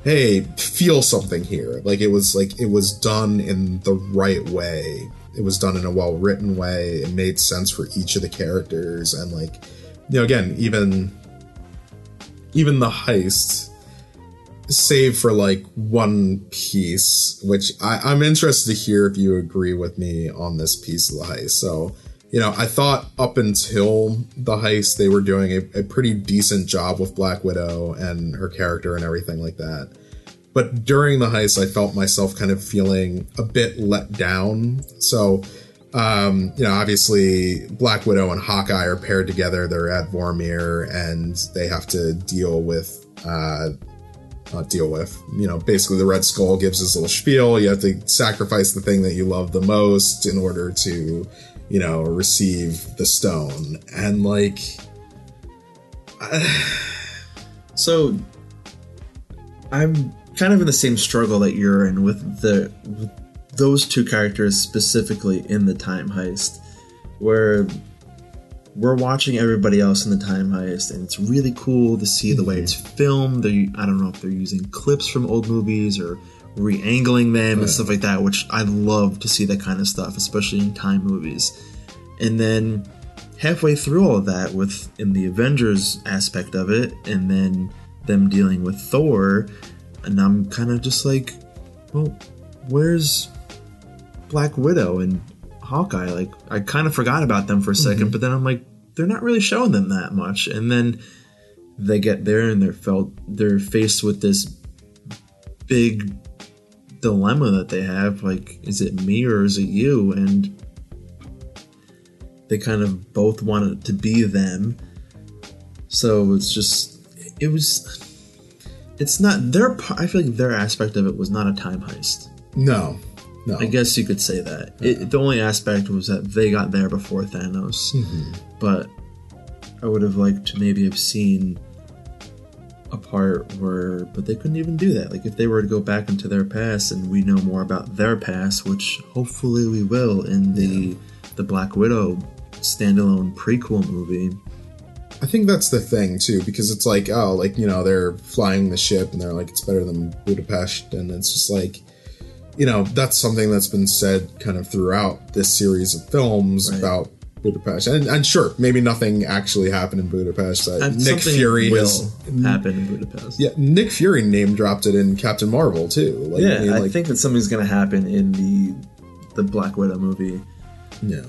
hey, feel something here. Like it was done in the right way. It was done in a well written way. It made sense for each of the characters, and like again, even the heist. Save for like one piece, which I'm interested to hear if you agree with me on this piece of the heist. So, I thought up until the heist, they were doing a pretty decent job with Black Widow and her character and everything like that. But during the heist, I felt myself kind of feeling a bit let down. So, obviously Black Widow and Hawkeye are paired together. They're at Vormir, and they have to deal with basically the Red Skull gives his little spiel. You have to sacrifice the thing that you love the most in order to receive the stone, and like so I'm kind of in the same struggle that you're in with those two characters specifically in the time heist, where we're watching everybody else in the time heist, and it's really cool to see the way it's filmed. I don't know if they're using clips from old movies or re-angling them and stuff like that, which I love to see that kind of stuff, especially in time movies. And then halfway through all of that, in the Avengers aspect of it, and then them dealing with Thor, and I'm kind of just like, well, where's Black Widow and Hawkeye? Like, I kind of forgot about them for a second, but then I'm like, they're not really showing them that much. And then they get there, and they're faced with this big dilemma that they have, like, is it me or is it you? And they kind of both want it to be them, so I feel like their aspect of it was not a time heist. No. I guess you could say that. The only aspect was that they got there before Thanos. But I would have liked to maybe have seen a part where... But they couldn't even do that. Like, if they were to go back into their past, and we know more about their past, which hopefully we will in the Black Widow standalone prequel movie. I think that's the thing, too, because it's like, they're flying the ship, and they're like, it's better than Budapest, and it's just like... that's something that's been said kind of throughout this series of films about Budapest. And sure, maybe nothing actually happened in Budapest. Nick Fury happened in Budapest. Yeah, Nick Fury name-dropped it in Captain Marvel, too. I think that something's going to happen in the Black Widow movie. Yeah.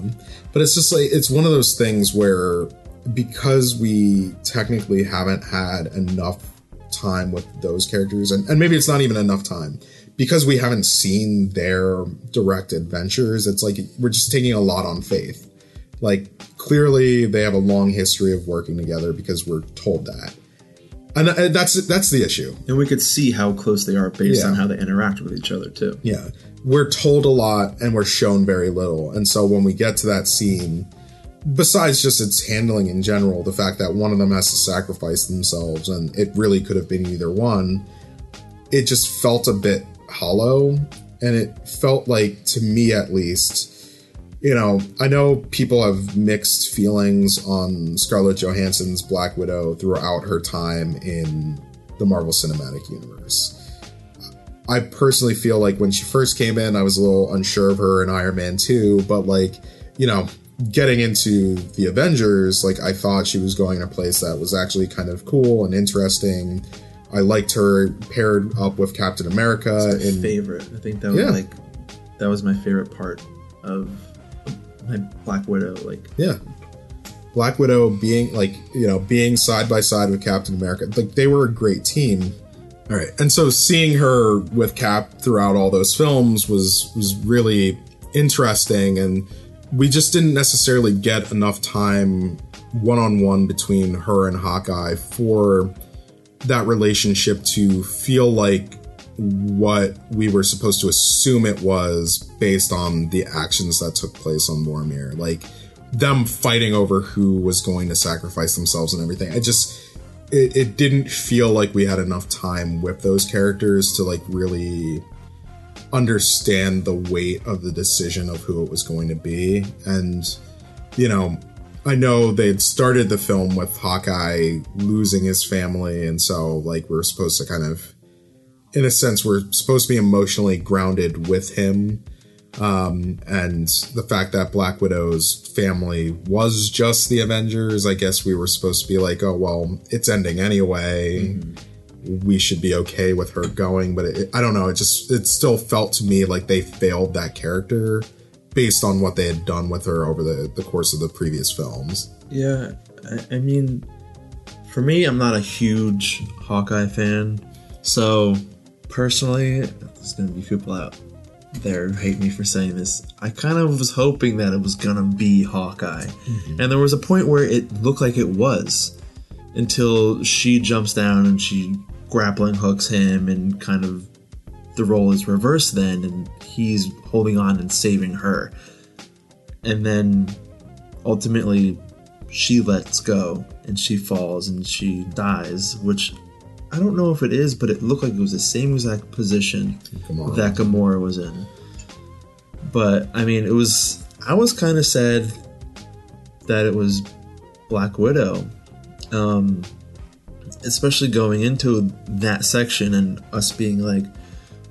But it's just like, it's one of those things where, because we technically haven't had enough time with those characters, and maybe it's not even enough time, because we haven't seen their direct adventures, it's like we're just taking a lot on faith. Like, clearly they have a long history of working together, because we're told that. And that's the issue. And we could see how close they are based on how they interact with each other, too. Yeah. We're told a lot, and we're shown very little. And so when we get to that scene, besides just its handling in general, the fact that one of them has to sacrifice themselves, and it really could have been either one, it just felt a bit hollow, and it felt like, to me at least, I know people have mixed feelings on Scarlett Johansson's Black Widow throughout her time in the Marvel Cinematic Universe. I personally feel like when she first came in, I was a little unsure of her in Iron Man 2, but like, getting into the Avengers, like, I thought she was going in a place that was actually kind of cool and interesting. I liked her paired up with Captain America. That's my favorite. I think that was that was my favorite part of my Black Widow. Black Widow being side by side with Captain America. Like, they were a great team. All right. And so seeing her with Cap throughout all those films was really interesting, and we just didn't necessarily get enough time one-on-one between her and Hawkeye for that relationship to feel like what we were supposed to assume it was based on the actions that took place on Vormir. Like, them fighting over who was going to sacrifice themselves and everything. It didn't feel like we had enough time with those characters to, like, really understand the weight of the decision of who it was going to be. And, you know, I know they'd started the film with Hawkeye losing his family, and so, like, we're supposed to kind of, in a sense, we're supposed to be emotionally grounded with him. And the fact that Black Widow's family was just the Avengers, I guess we were supposed to be like, oh, well, it's ending anyway. Mm-hmm. We should be okay with her going. But I don't know. It still felt to me like they failed that character based on what they had done with her over the course of the previous films. Yeah, I mean, for me, I'm not a huge Hawkeye fan. So, personally, there's going to be people out there who hate me for saying this. I kind of was hoping that it was going to be Hawkeye. Mm-hmm. And there was a point where it looked like it was, until she jumps down and she grappling hooks him, and kind of the role is reversed then, and he's holding on and saving her. And then ultimately she lets go and she falls and she dies, which I don't know if it is, but it looked like it was the same exact position that Gamora was in. But I mean, I was kind of sad that it was Black Widow, especially going into that section and us being like,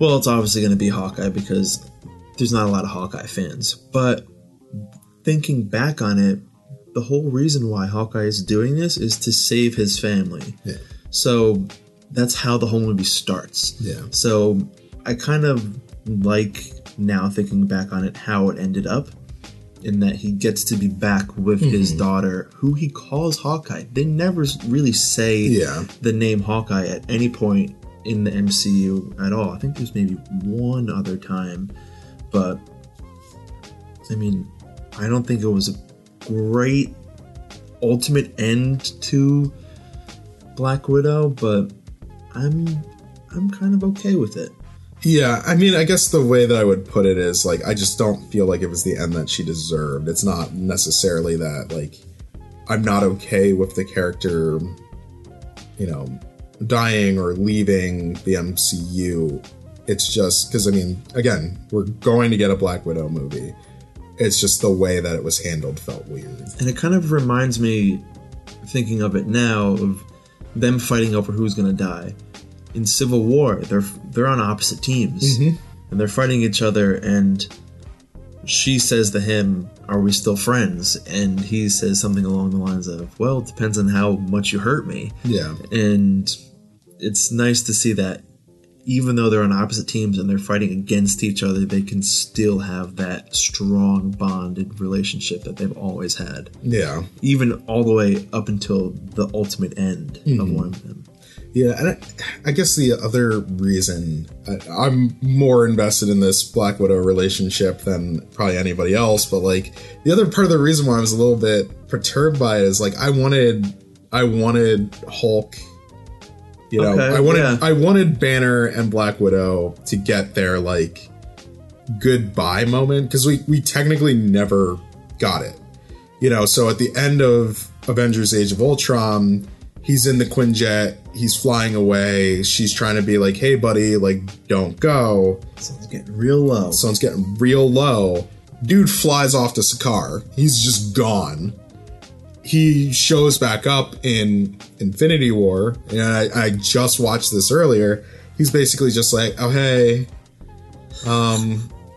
well, it's obviously going to be Hawkeye because there's not a lot of Hawkeye fans. But thinking back on it, the whole reason why Hawkeye is doing this is to save his family. Yeah. So that's how the whole movie starts. Yeah. So I kind of like, now thinking back on it, how it ended up, in that he gets to be back with his daughter, who he calls Hawkeye. They never really say the name Hawkeye at any point in the MCU at all. I think there's maybe one other time, but I mean, I don't think it was a great ultimate end to Black Widow, but I'm kind of okay with it. Yeah, I mean, I guess the way that I would put it is, like, I just don't feel like it was the end that she deserved. It's not necessarily that, like, I'm not okay with the character, you know, dying or leaving the MCU. It's just because, I mean, again, we're going to get a Black Widow movie. It's just the way that it was handled felt weird. And it kind of reminds me, thinking of it now, of them fighting over who's going to die. In Civil War, they're on opposite teams. Mm-hmm. And they're fighting each other, and she says to him, "Are we still friends?" And he says something along the lines of, "Well, it depends on how much you hurt me." Yeah. And it's nice to see that even though they're on opposite teams and they're fighting against each other, they can still have that strong bonded relationship that they've always had. Yeah. Even all the way up until the ultimate end of one of them. Yeah, and I guess the other reason I'm more invested in this Black Widow relationship than probably anybody else, but, like, the other part of the reason why I was a little bit perturbed by it is, like, I wanted Hulk, you know, I wanted Banner and Black Widow to get their, like, goodbye moment, because we technically never got it, you know. So at the end of Avengers: Age of Ultron, he's in the Quinjet, he's flying away, she's trying to be like, "Hey, buddy, like, don't go. Sun's getting real low. Dude flies off to Sakaar. He's just gone. He shows back up in Infinity War, and I just watched this earlier. He's basically just like, "Oh, hey,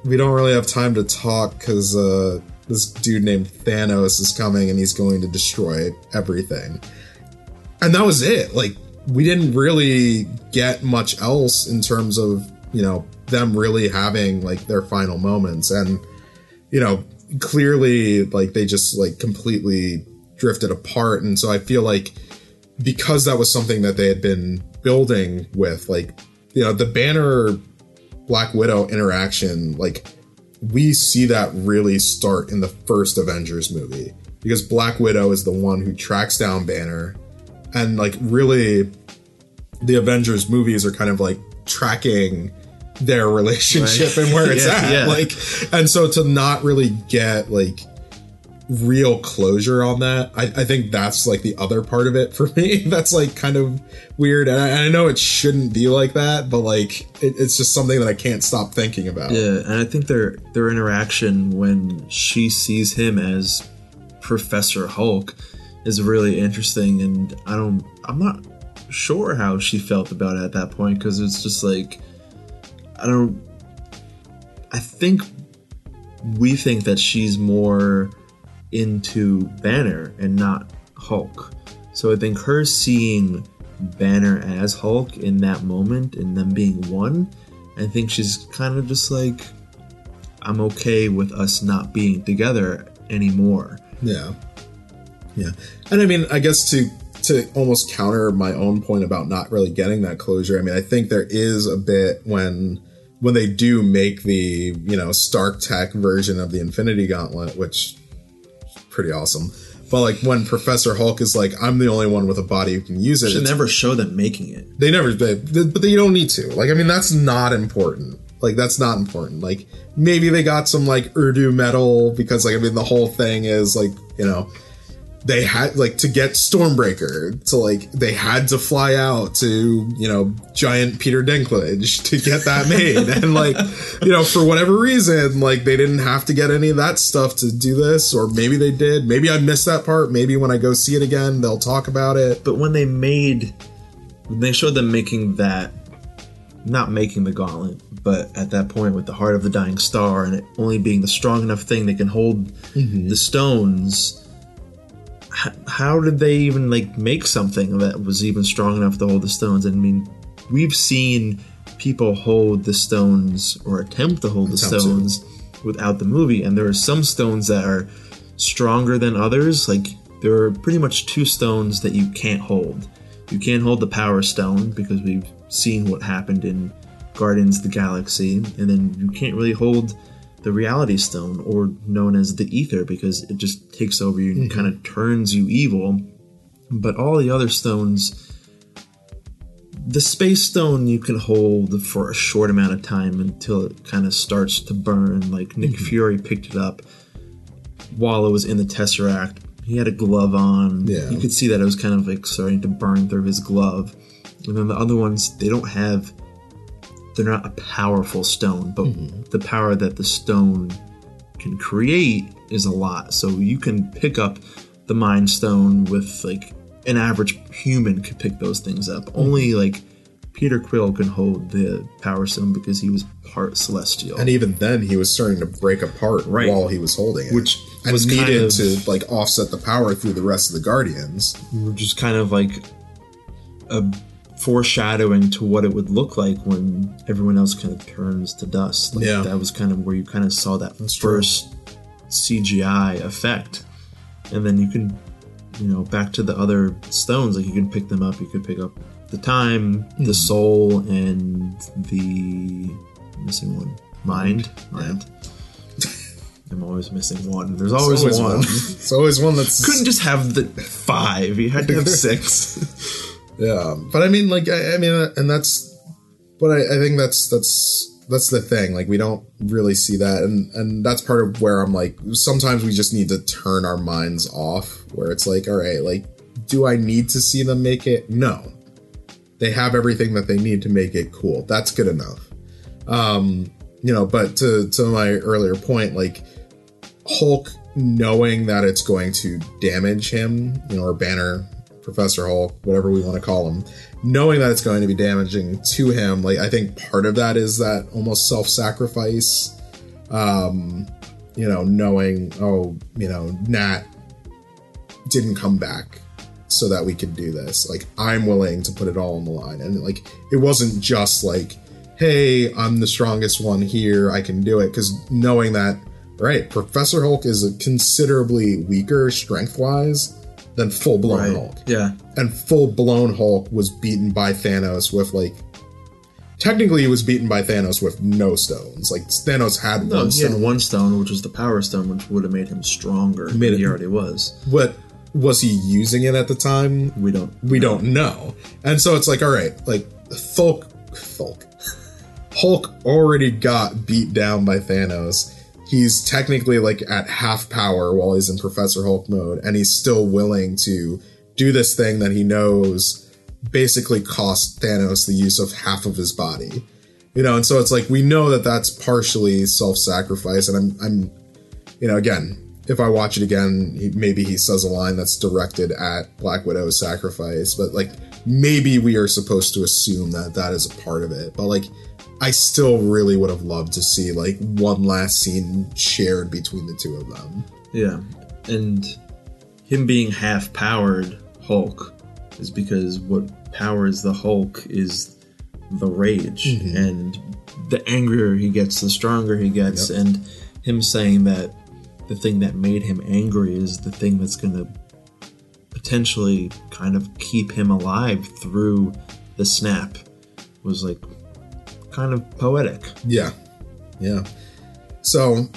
we don't really have time to talk because this dude named Thanos is coming and he's going to destroy everything." And that was it. Like, we didn't really get much else in terms of, you know, them really having like their final moments. And, you know, clearly like they just like completely drifted apart. And so I feel like because that was something that they had been building with, like, you know, the Banner Black Widow interaction, like we see that really start in the first Avengers movie, because Black Widow is the one who tracks down Banner, and like really the Avengers movies are kind of like tracking their relationship, right? And where it's like, and so to not really get like real closure on that, I think that's like the other part of it for me that's like kind of weird. And I know it shouldn't be like that, but like it's just something that I can't stop thinking about. Yeah, and I think their interaction when she sees him as Professor Hulk is really interesting, and I'm not sure how she felt about it at that point, because it's just like I think we think that she's more into Banner and not Hulk. So I think her seeing Banner as Hulk in that moment and them being one, I think she's kind of just like, I'm okay with us not being together anymore. Yeah. Yeah. And I mean, I guess to almost counter my own point about not really getting that closure, I mean, I think there is a bit when they do make the, you know, Stark Tech version of the Infinity Gauntlet, which is pretty awesome. But like when Professor Hulk is like, I'm the only one with a body who can use it. They never show them making it. But they don't need to. Like, I mean, that's not important. Like, that's not important. Like, maybe they got some like Urdu metal, because like, I mean, the whole thing is like, you know, they had like to get Stormbreaker to like, they had to fly out to, you know, giant Peter Dinklage to get that made. And like, you know, for whatever reason, like they didn't have to get any of that stuff to do this, or maybe they did. Maybe I missed that part. Maybe when I go see it again, they'll talk about it. But when they showed them making that, not making the gauntlet, but at that point with the heart of the dying star and it only being the strong enough thing that can hold the stones, how did they even like make something that was even strong enough to hold the stones? I mean, we've seen people hold the stones or attempt to hold the stones without the movie, and there are some stones that are stronger than others. Like there are pretty much two stones that you can't hold. You can't hold the power stone because we've seen what happened in Guardians of the Galaxy, and then you can't really hold the reality stone, or known as the ether, because it just takes over you and kind of turns you evil. But all the other stones, the space stone you can hold for a short amount of time until it kind of starts to burn. Like Nick Fury picked it up while it was in the Tesseract. He had a glove on. Yeah. You could see that it was kind of like starting to burn through his glove. And then the other ones, they're not a powerful stone, but the power that the stone can create is a lot. So you can pick up the Mind Stone with like an average human could pick those things up. Only like Peter Quill can hold the Power Stone because he was part celestial. And even then he was starting to break apart while he was holding it. Which was needed to like offset the power through the rest of the Guardians. Which is kind of like a foreshadowing to what it would look like when everyone else kind of turns to dust. Like that was kind of where you kind of saw that That's true. CGI effect. And then you can, you know, back to the other stones, like you can pick them up. You could pick up the time, the soul, and the missing one. Mind. Yeah. I'm always missing one. There's always one. It's always one that's... Couldn't just have the 5. You had to have 6. Yeah, but I mean, like, I mean, and that's, but I think that's the thing. Like, we don't really see that, and that's part of where I'm like, sometimes we just need to turn our minds off. Where it's like, all right, like, do I need to see them make it? No, they have everything that they need to make it cool. That's good enough. You know, but to my earlier point, like, Hulk knowing that it's going to damage him, you know, or Banner. Professor Hulk, whatever we want to call him, knowing that it's going to be damaging to him, like I think part of that is that almost self-sacrifice, you know, knowing, oh, you know, Nat didn't come back, so that we could do this. Like, I'm willing to put it all on the line. And like, it wasn't just like, hey, I'm the strongest one here, I can do it. Because knowing that, right, Professor Hulk is considerably weaker strength-wise than full-blown Hulk. Yeah. And full-blown Hulk was beaten by Thanos with, like... Technically, he was beaten by Thanos with no stones. Like, Thanos had one stone. He had one stone, which was the Power Stone, which would have made him stronger than he already was. But was he using it at the time? We don't know. And so it's like, all right, like, Hulk already got beat down by Thanos. He's technically like at half power while he's in Professor Hulk mode, and he's still willing to do this thing that he knows basically cost Thanos the use of half of his body. You know, and so it's like, we know that that's partially self-sacrifice, and I'm you know, again, if I watch it again, maybe he says a line that's directed at Black Widow's sacrifice, but like, maybe we are supposed to assume that that is a part of it. But like, I still really would have loved to see like one last scene shared between the two of them. Yeah. And him being half-powered Hulk is because what powers the Hulk is the rage. Mm-hmm. And the angrier he gets, the stronger he gets. Yep. And him saying that the thing that made him angry is the thing that's going to potentially kind of keep him alive through the snap was like... kind of poetic. Yeah So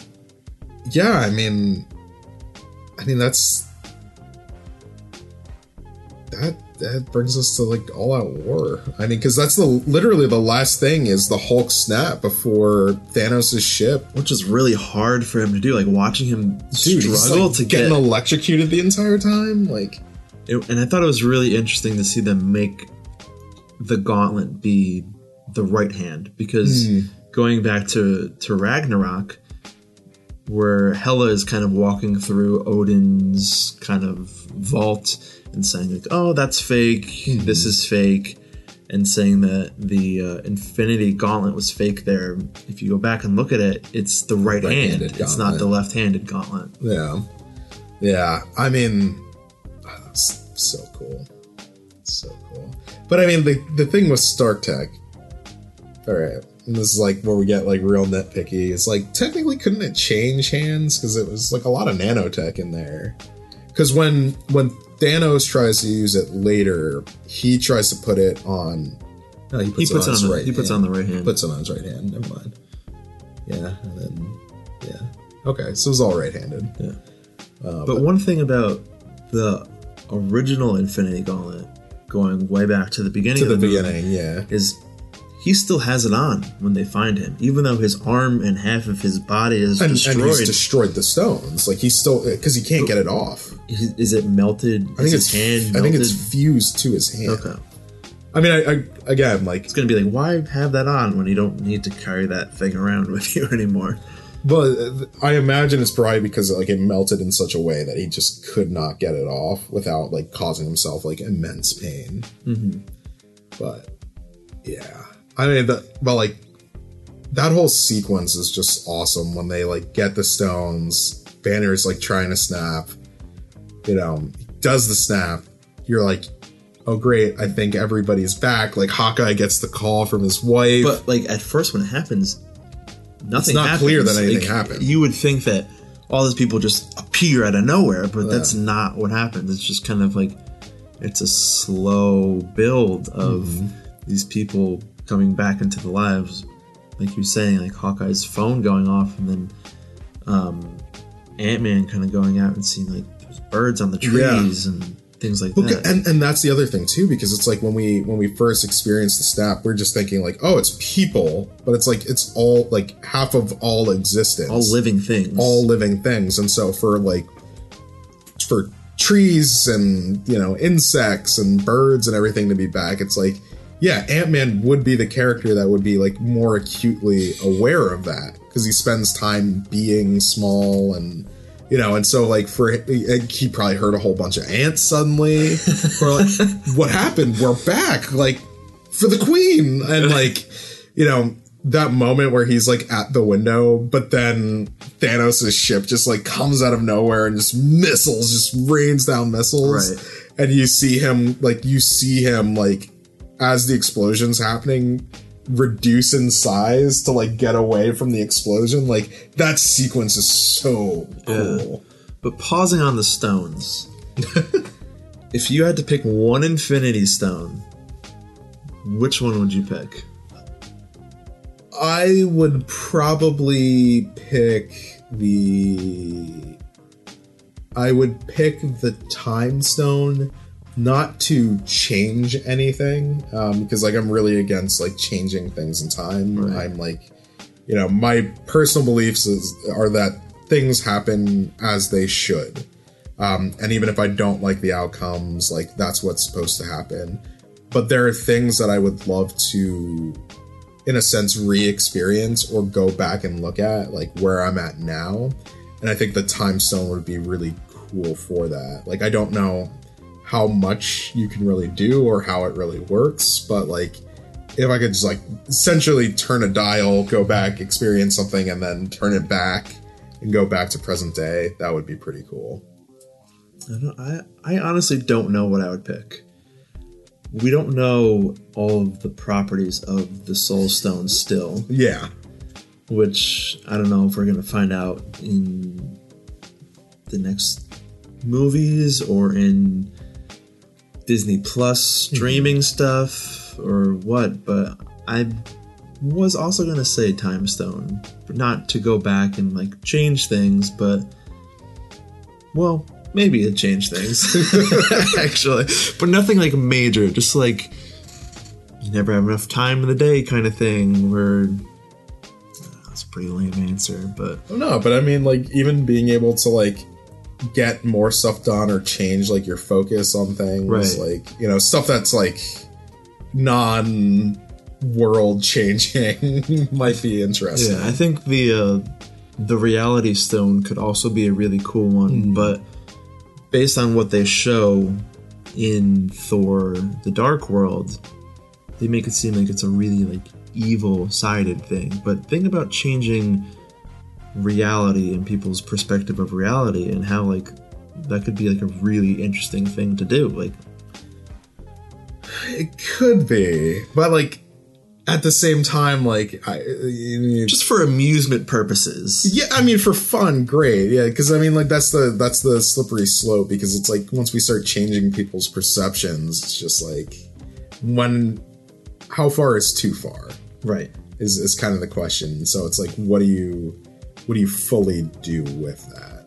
yeah, I mean that's that brings us to like All Out War. I mean, because that's literally the last thing is the Hulk snap before Thanos' ship, which is really hard for him to do. Like, watching him struggle like, to getting electrocuted the entire time, like it, and I thought it was really interesting to see them make the gauntlet be the right hand, because going back to Ragnarok, where Hela is kind of walking through Odin's kind of vault and saying like, oh, that's fake, this is fake, and saying that the Infinity Gauntlet was fake there. If you go back and look at it, it's the right-handed hand. It's not the left-handed gauntlet. Yeah I mean, that's so cool. But I mean, the thing with Stark Tech, all right, and this is like where we get like real nitpicky. It's like, technically, couldn't it change hands? Because it was like a lot of nanotech in there. Because when Thanos tries to use it later, he tries to put it on. No, He puts it on his right hand. Never mind. Yeah, and then yeah. Okay, so it was all right-handed. Yeah. But one thing about the original Infinity Gauntlet, going way back to the beginning, is he still has it on when they find him, even though his arm and half of his body is destroyed. And he's destroyed the stones. Like, he's still... Because he can't get it off. Is it melted? I think it's fused to his hand. Okay. I mean, I again, like... It's going to be like, why have that on when you don't need to carry that thing around with you anymore? But I imagine it's probably because, like, it melted in such a way that he just could not get it off without, like, causing himself, like, immense pain. Mm-hmm. But, yeah... I mean, like, that whole sequence is just awesome when they, like, get the stones. Banner's, like, trying to snap. You know, does the snap. You're like, oh, great, I think everybody's back. Like, Hawkeye gets the call from his wife. But, like, at first when it happens, nothing happens. It's not clear that anything happened. You would think that all these people just appear out of nowhere, but that's not what happened. It's just kind of, like, it's a slow build of these people... coming back into the lives, like you're saying, like Hawkeye's phone going off, and then Ant-Man kind of going out and seeing like there's birds on the trees and things like that. And that's the other thing too, because it's like when we first experienced the snap, we're just thinking like, oh, it's people, but it's like it's all like half of all existence, all living things, and so for trees and you know insects and birds and everything to be back, it's like. Yeah, Ant-Man would be the character that would be, like, more acutely aware of that. Because he spends time being small and, you know, and so, like, he probably heard a whole bunch of ants suddenly. Or, like, what happened? We're back! Like, for the Queen! And, like, you know, that moment where he's, like, at the window, but then Thanos' ship just, like, comes out of nowhere and just rains down missiles. Right. and you see him as the explosion's happening, reduce in size to like get away from the explosion. Like, that sequence is so cool. But pausing on the stones, if you had to pick one Infinity Stone, which one would you pick? I would probably pick the Time Stone, not to change anything, because like I'm really against like changing things in time. Right. I'm like, you know, my personal beliefs are that things happen as they should, and even if I don't like the outcomes, like that's what's supposed to happen. But there are things that I would love to, in a sense, re-experience or go back and look at, like where I'm at now. And I think the Time Stone would be really cool for that. Like, I don't know how much you can really do or how it really works, but like if I could just like essentially turn a dial, go back, experience something, and then turn it back and go back to present day, that would be pretty cool. I honestly don't know what I would pick. We don't know all of the properties of the Soul Stone still. Yeah. Which, I don't know if we're going to find out in the next movies or in Disney Plus streaming stuff or what. But I was also going to say Time Stone. Not to go back and like change things, but... well... maybe it changed things, actually. But nothing, like, major. Just, like, you never have enough time in the day kind of thing. Where that's a pretty lame answer, but... no, but I mean, like, even being able to, like, get more stuff done or change, like, your focus on things. Right. Like, you know, stuff that's, like, non-world changing might be interesting. Yeah, I think the Reality Stone could also be a really cool one, but... based on what they show in Thor: The Dark World, they make it seem like it's a really like evil-sided thing. But think about changing reality and people's perspective of reality, and how like that could be like a really interesting thing to do. Like, it could be, but like at the same time, like just for amusement purposes. Yeah, I mean, for fun, great. Yeah, because I mean, like that's the slippery slope, because it's like once we start changing people's perceptions, it's just like how far is too far, right? Is kind of the question. So it's like, what do you fully do with that?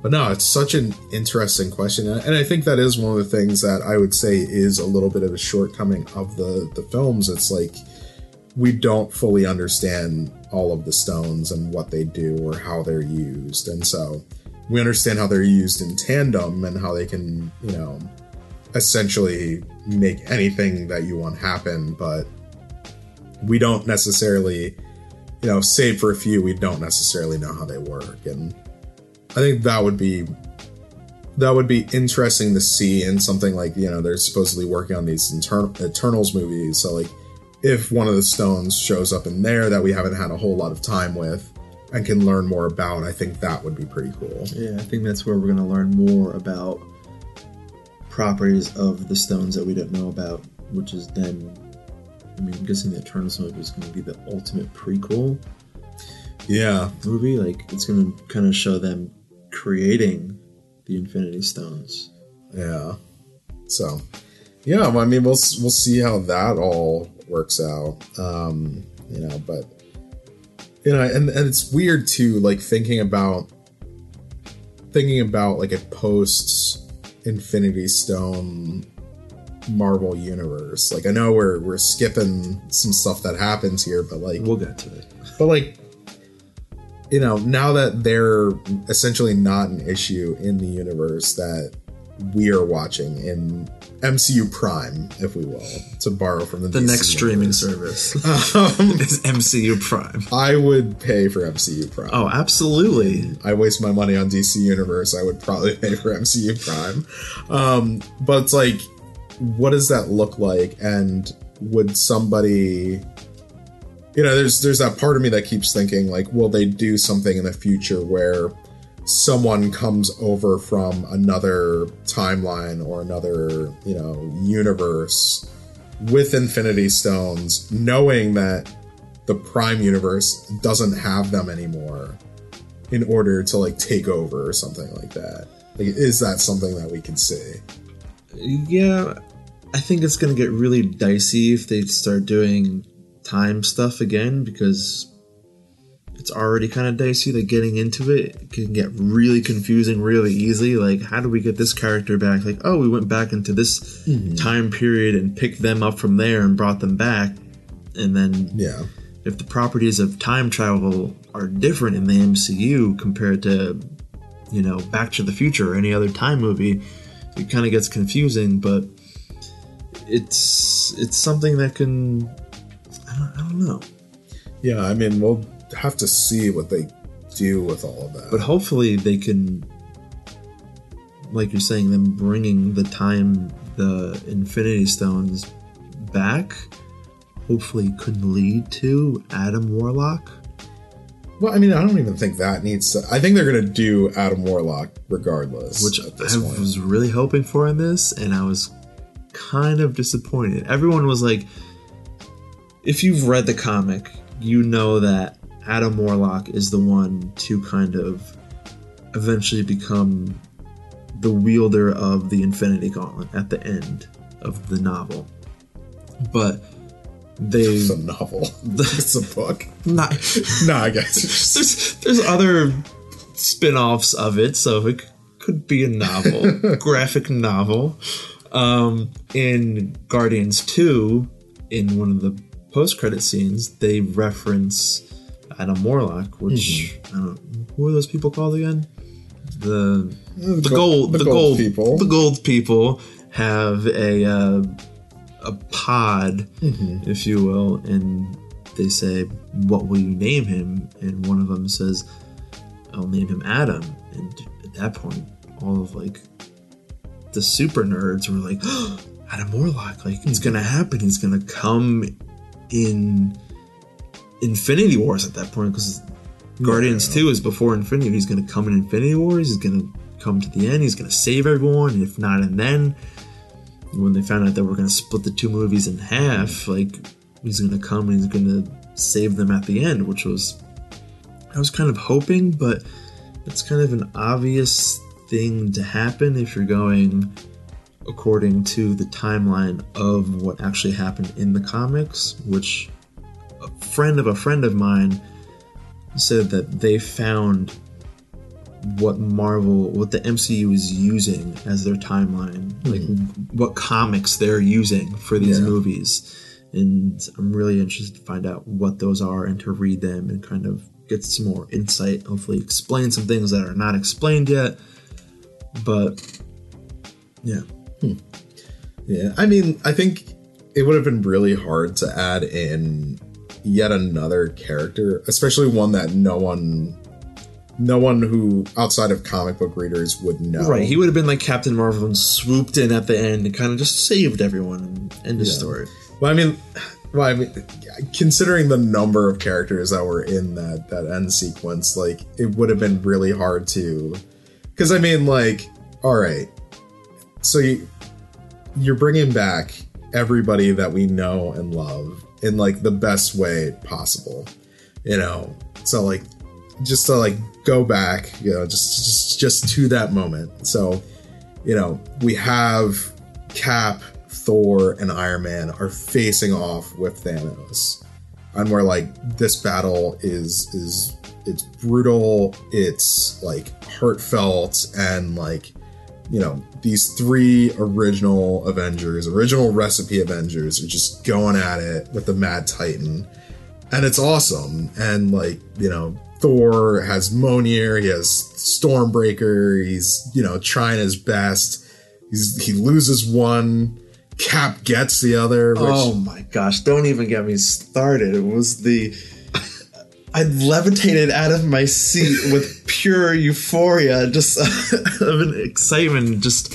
But no, it's such an interesting question. And I think that is one of the things that I would say is a little bit of a shortcoming of the films. It's like we don't fully understand all of the stones and what they do or how they're used. And so we understand how they're used in tandem and how they can, you know, essentially make anything that you want happen. But we don't necessarily, you know, save for a few, we don't necessarily know how they work. And I think that would be interesting to see in something like, you know, they're supposedly working on these Eternals movies. So like if one of the stones shows up in there that we haven't had a whole lot of time with and can learn more about, I think that would be pretty cool. Yeah, I think that's where we're going to learn more about properties of the stones that we don't know about, which is then, I mean, I'm guessing the Eternals movie is going to be the ultimate prequel. Yeah. Movie, like it's going to kind of show them creating the Infinity Stones. Yeah. So, yeah, I mean, we'll see how that all works out. You know, but you know, and it's weird too, like thinking about like a post Infinity Stone Marvel universe. Like I know we're skipping some stuff that happens here, but like we'll get to it. But like, you know, now that they're essentially not an issue in the universe that we are watching in MCU Prime, if we will, to borrow from the next streaming service, is MCU Prime. I would pay for MCU Prime. Oh, absolutely. I waste my money on DC Universe. I would probably pay for MCU Prime. But it's like, what does that look like? And would somebody... you know, there's that part of me that keeps thinking, like, will they do something in the future where someone comes over from another timeline or another, you know, universe with Infinity Stones, knowing that the Prime Universe doesn't have them anymore, in order to, like, take over or something like that. Like, is that something that we can see? Yeah, I think it's going to get really dicey if they start doing time stuff again, because it's already kind of dicey. Like, getting into it, it can get really confusing really easily. Like, how do we get this character back? Like, oh, we went back into this time period and picked them up from there and brought them back. And then if the properties of time travel are different in the MCU compared to, you know, Back to the Future or any other time movie, it kind of gets confusing. But it's something that can, I don't know. Yeah, I mean, we'll have to see what they do with all of that. But hopefully they can, like you're saying, them bringing the Infinity Stones back, hopefully could lead to Adam Warlock. Well, I mean, I don't even think that needs to... I think they're going to do Adam Warlock regardless. Which I was really hoping for in this, and I was kind of disappointed. Everyone was like... If you've read the comic, you know that Adam Warlock is the one to kind of eventually become the wielder of the Infinity Gauntlet at the end of the novel. But... It's a novel. It's a book. No, I guess. There's other spin-offs of it, so it could be a novel. Graphic novel. In Guardians 2, in one of the post-credit scenes, they reference Adam Warlock, which, I don't know, who are those people called again? The gold people. The gold people have a pod, if you will, and they say, what will you name him? And one of them says, I'll name him Adam. And at that point, all of, like, the super nerds were like, oh, Adam Warlock, like, it's gonna happen, he's gonna come in Infinity Wars at that point, because Guardians 2 is before Infinity. He's gonna come in Infinity Wars, he's gonna come to the end, he's gonna save everyone, if not, and then when they found out that we're going to split the two movies in half, like, he's going to come and he's going to save them at the end, which was, I was kind of hoping, but it's kind of an obvious thing to happen if you're going according to the timeline of what actually happened in the comics, which a friend of mine said that they found what the MCU is using as their timeline, like what comics they're using for these movies, and I'm really interested to find out what those are and to read them and kind of get some more insight, hopefully explain some things that are not explained yet. But I mean, I think it would have been really hard to add in yet another character, especially one that no one who, outside of comic book readers, would know. Right, he would have been like Captain Marvel and swooped in at the end and kind of just saved everyone and ended the story. Well, I mean, considering the number of characters that were in that end sequence, like, it would have been really hard to... Because, I mean, like, all right, so you're bringing back everybody that we know and love in, like, the best way possible, you know? So, like, just to, like, go back, you know, just to that moment. So, you know, we have Cap, Thor, and Iron Man are facing off with Thanos, and we're like, this battle is brutal, it's, like, heartfelt, and, like, you know, these three original recipe Avengers are just going at it with the Mad Titan, and it's awesome. And, like, you know, Thor has Mjolnir, he has Stormbreaker, he's, you know, trying his best. He loses one, Cap gets the other. Which, oh my gosh, don't even get me started. It was I levitated out of my seat with pure euphoria, just of an excitement, just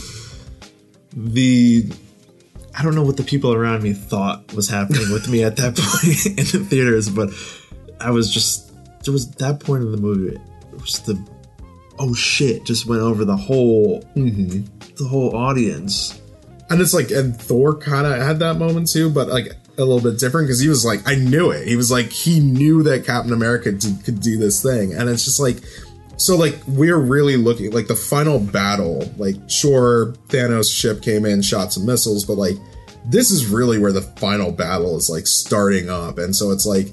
I don't know what the people around me thought was happening with me at that point in the theaters, but I was just... There was that point in the movie, it was the oh shit just went over the whole audience. And it's like, and Thor kind of had that moment too, but like a little bit different, because he was like, I knew it. He was like, he knew that Captain America could do this thing. And it's just like, so like, we're really looking, like the final battle, like sure, Thanos' ship came in, shot some missiles, but like, this is really where the final battle is like starting up. And so it's like,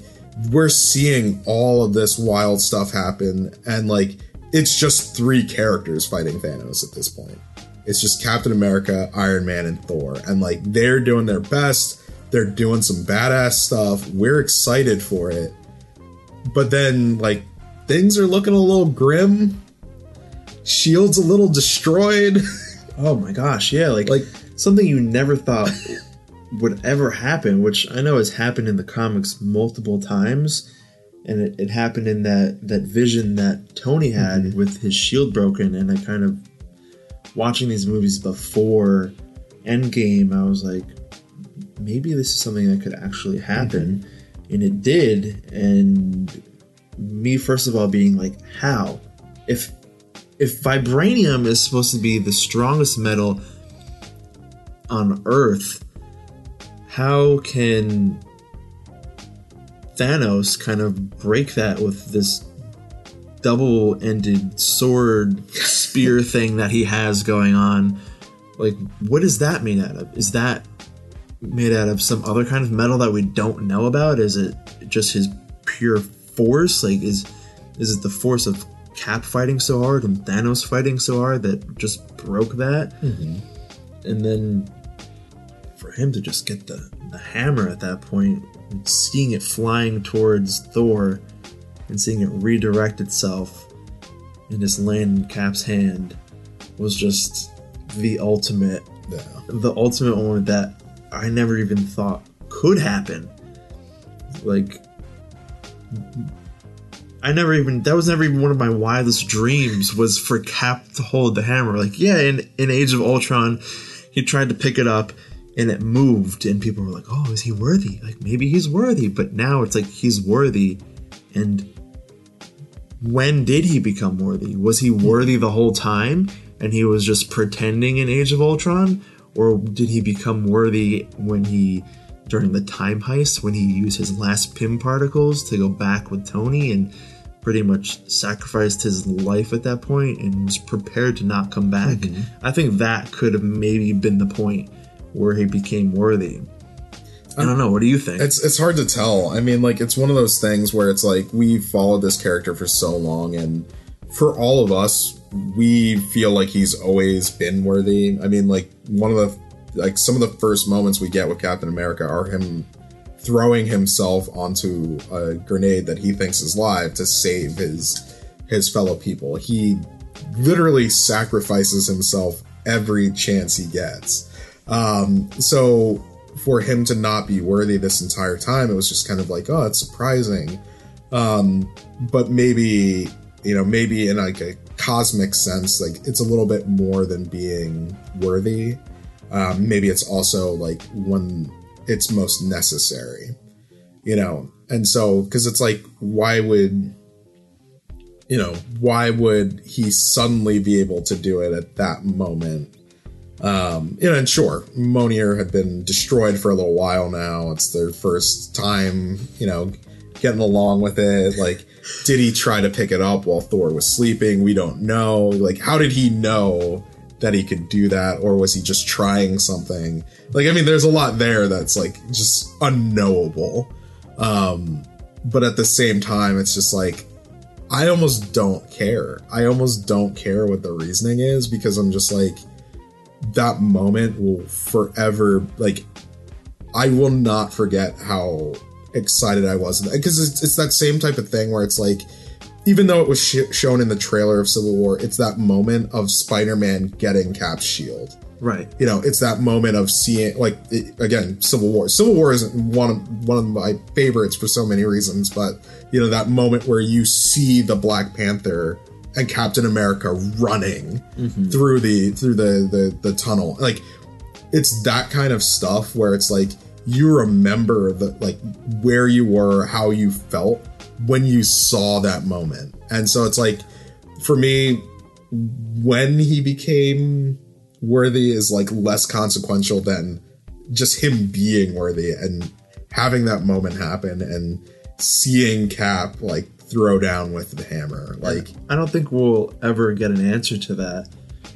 we're seeing all of this wild stuff happen. And like, it's just three characters fighting Thanos at this point. It's just Captain America, Iron Man, and Thor. And like, they're doing their best. They're doing some badass stuff. We're excited for it. But then like, things are looking a little grim. SHIELD's a little destroyed. Oh my gosh. Yeah. Like something you never thought would ever happen, which I know has happened in the comics multiple times. And it happened in that vision that Tony had with his shield broken. And I kind of, watching these movies before Endgame, I was like, maybe this is something that could actually happen. And it did. And me, first of all, being like, how? If vibranium is supposed to be the strongest metal on Earth, how can Thanos kind of break that with this double-ended sword spear thing that he has going on? Like, what is that made out of? Is that made out of some other kind of metal that we don't know about? Is it just his pure force? Like, is it the force of Cap fighting so hard and Thanos fighting so hard that just broke that? And then for him to just get the hammer at that point, and seeing it flying towards Thor and seeing it redirect itself and just land in Cap's hand was just the ultimate, the ultimate moment that I never even thought could happen. Like, I never even, that was never even one of my wildest dreams, was for Cap to hold the hammer. Like, yeah, in Age of Ultron, he tried to pick it up and it moved and people were like, oh, is he worthy? Like, maybe he's worthy. But now it's like, he's worthy. And when did he become worthy? Was he worthy the whole time and he was just pretending in Age of Ultron? Or did he become worthy when he, during the time heist, when he used his last Pym particles to go back with Tony and pretty much sacrificed his life at that point and was prepared to not come back? I think that could have maybe been the point where he became worthy. I don't know. What do you think? It's hard to tell. I mean, like, it's one of those things where it's like, we followed this character for so long, and for all of us, we feel like he's always been worthy. I mean, like, one of the, like, some of the first moments we get with Captain America are him throwing himself onto a grenade that he thinks is live to save his fellow people. He literally sacrifices himself every chance he gets. So for him to not be worthy this entire time, it was just kind of like, oh, it's surprising. But maybe, you know, maybe in like a cosmic sense, like it's a little bit more than being worthy. Maybe it's also like when it's most necessary, you know? And so, cause it's like, why would he suddenly be able to do it at that moment? And sure, Mjolnir had been destroyed for a little while now. It's their first time, you know, getting along with it. Like, did he try to pick it up while Thor was sleeping? We don't know. Like, how did he know that he could do that? Or was he just trying something? Like, I mean, there's a lot there that's like just unknowable. But at the same time, it's just like, I almost don't care. I almost don't care what the reasoning is, because I'm just like, that moment will forever, like, I will not forget how excited I was, because it's that same type of thing where it's like, even though it was shown in the trailer of Civil War, it's that moment of Spider-Man getting Cap's shield, right? You know, it's that moment of seeing, like, again, Civil War isn't one of my favorites for so many reasons, but you know, that moment where you see the Black Panther and Captain America running through the tunnel. Like, it's that kind of stuff where it's like, you remember the, like, where you were, how you felt when you saw that moment. And so it's like, for me, when he became worthy is like less consequential than just him being worthy and having that moment happen and seeing Cap like throw down with the hammer. Like, I don't think we'll ever get an answer to that,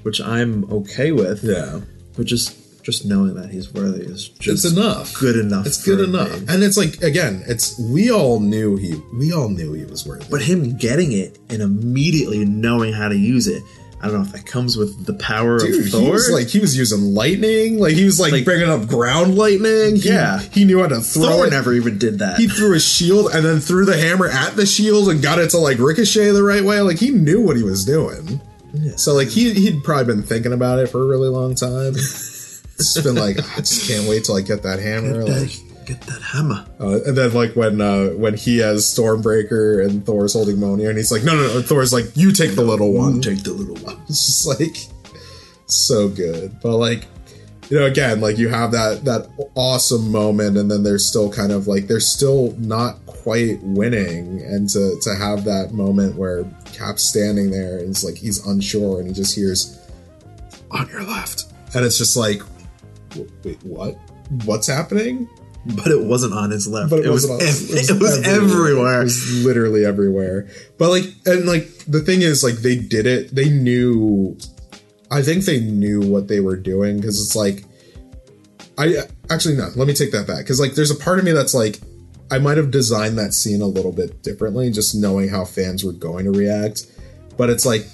which I'm okay with. Yeah, but just knowing that he's worthy is just it's good enough. And it's like, again, it's we all knew he was worthy, but him getting it and immediately knowing how to use it, I don't know if that comes with the power of Thor. He was using lightning. Like, he was like bringing up ground lightning. Yeah. He knew how to throw Thor it. Never even did that. He threw a shield and then threw the hammer at the shield and got it to like ricochet the right way. Like, he knew what he was doing. Yeah. So like he'd probably been thinking about it for a really long time. It's been like, I just can't wait till I get that hammer. Get that hammer. And then, like, when he has Stormbreaker and Thor's holding Mjolnir, and he's like, no. Thor's like, you take the little one. Take the little one. It's just, like, so good. But, like, you know, again, like, you have that awesome moment, and then they're still kind of, like, they're still not quite winning. And to have that moment where Cap's standing there, and it's like, he's unsure, and he just hears, on your left. And it's just like, wait, what? What's happening? But it wasn't on his left. But it was everywhere. It was literally everywhere. But like, and like, the thing is, like, they did it. They knew. I think they knew what they were doing, because it's like, let me take that back, because like, there's a part of me that's like, I might have designed that scene a little bit differently, just knowing how fans were going to react. But it's like,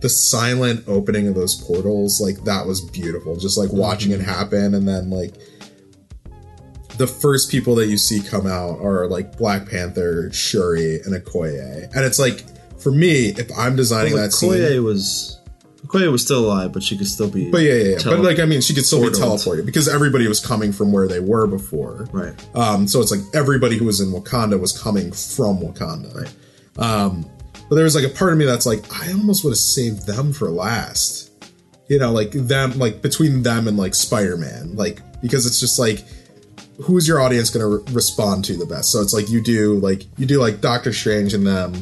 the silent opening of those portals, like, that was beautiful. Just like watching it happen, and then like, the first people that you see come out are like Black Panther, Shuri, and Okoye. And it's like, for me, if I'm designing that scene... Okoye was still alive, but she could still be... But yeah. But like, I mean, she could still be teleported, because everybody was coming from where they were before. Right. So it's like, everybody who was in Wakanda was coming from Wakanda. Right. But there was like a part of me that's like, I almost would have saved them for last. You know, like them, like between them and like Spider-Man. Like, because it's just like, who's your audience going to respond to the best? So it's like, you do like Doctor Strange and them,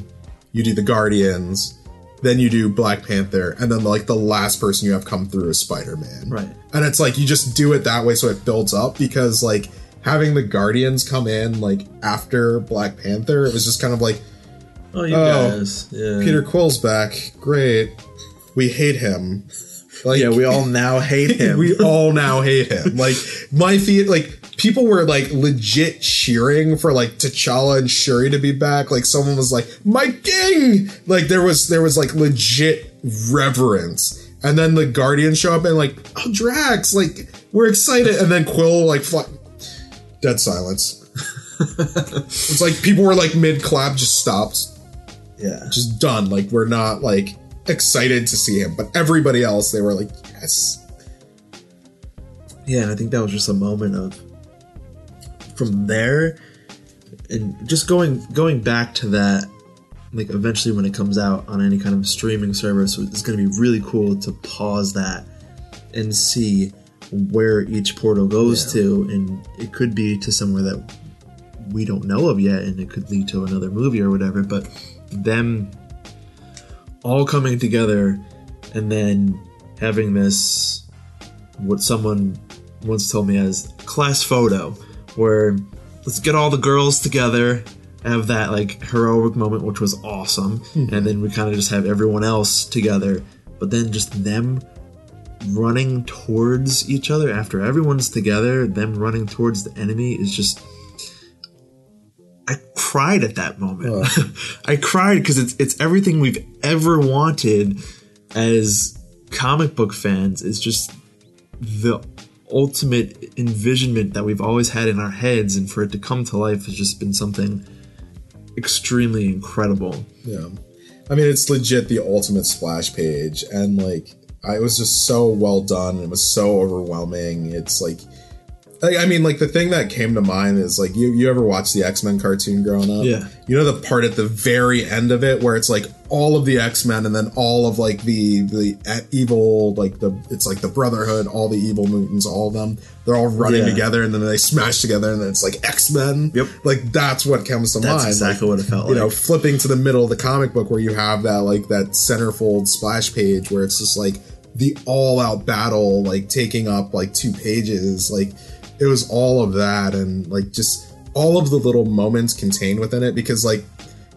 you do the Guardians, then you do Black Panther, and then like the last person you have come through is Spider-Man. Right. And it's like, you just do it that way so it builds up, because like, having the Guardians come in like after Black Panther, it was just kind of like, oh, you guys. Yeah. Peter Quill's back. Great. We hate him. Like, yeah, we all now hate him. Like, my feet, like, people were like legit cheering for like T'Challa and Shuri to be back. Like, someone was like, "My king!" Like, there was like legit reverence. And then the Guardians show up and like, "Oh, Drax!" Like, we're excited. And then Quill like, dead silence. It's like, people were like mid clap, just stopped. Yeah, just done. Like, we're not like excited to see him, but everybody else, they were like, "Yes." Yeah, and I think that was just a moment of. From there, and just going back to that, like, eventually when it comes out on any kind of streaming service, it's going to be really cool to pause that and see where each portal goes to, and it could be to somewhere that we don't know of yet, and it could lead to another movie or whatever, but them all coming together and then having this, what someone once told me as class photo, where let's get all the girls together, have that like heroic moment, which was awesome, and then we kind of just have everyone else together, but then just them running towards each other after everyone's together, them running towards the enemy is just, I cried at that moment. I cried because it's everything we've ever wanted as comic book fans. It's just the ultimate envisionment that we've always had in our heads, and for it to come to life has just been something extremely incredible. Yeah, I mean, it's legit the ultimate splash page, and like, it was just so well done. It was so overwhelming. It's like, I mean, like, the thing that came to mind is like, you ever watched the X-Men cartoon growing up? Yeah. You know the part at the very end of it where it's like all of the X-Men, and then all of like the evil, like the, it's like the Brotherhood, all the evil mutants, all of them They're all running together, and then they smash together, and then it's like X-Men. Yep. Like, that's what comes to mind. That's exactly what it felt like. You know, flipping to the middle of the comic book where you have that, like, that centerfold splash page where it's just, like, the all-out battle, like, taking up, like, 2 pages. Like, it was all of that, and, like, just all of the little moments contained within it, because, like,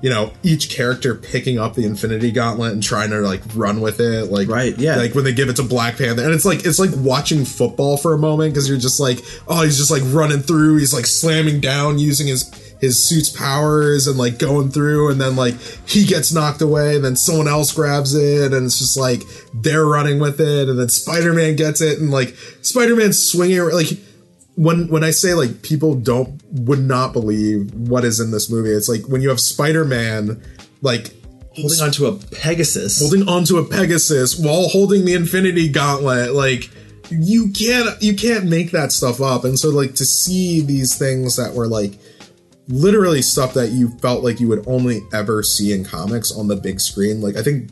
you know, each character picking up the Infinity Gauntlet and trying to, like, run with it. Like, right, yeah. Like, when they give it to Black Panther. And it's like watching football for a moment, because you're just like, oh, he's just, like, running through. He's, like, slamming down using his suit's powers and, like, going through. And then, like, he gets knocked away. And then someone else grabs it. And it's just, like, they're running with it. And then Spider-Man gets it. And, like, Spider-Man's swinging around. Like, When I say, like, people would not believe what is in this movie, it's like when you have Spider-Man, like, holding onto a Pegasus. Holding onto a Pegasus while holding the Infinity Gauntlet, like, you can't make that stuff up. And so, like, to see these things that were, like, literally stuff that you felt like you would only ever see in comics on the big screen, like, I think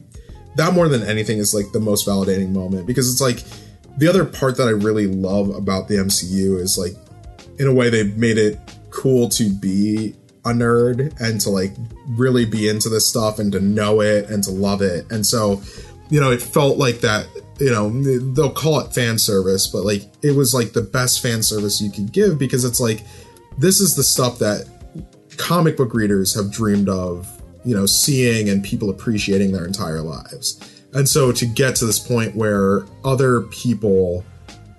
that more than anything is, like, the most validating moment, because it's like, the other part that I really love about the MCU is, like, in a way they've made it cool to be a nerd and to, like, really be into this stuff and to know it and to love it. And so, you know, it felt like that, you know, they'll call it fan service, but, like, it was, like, the best fan service you could give, because it's like, this is the stuff that comic book readers have dreamed of, you know, seeing and people appreciating their entire lives. And so to get to this point where other people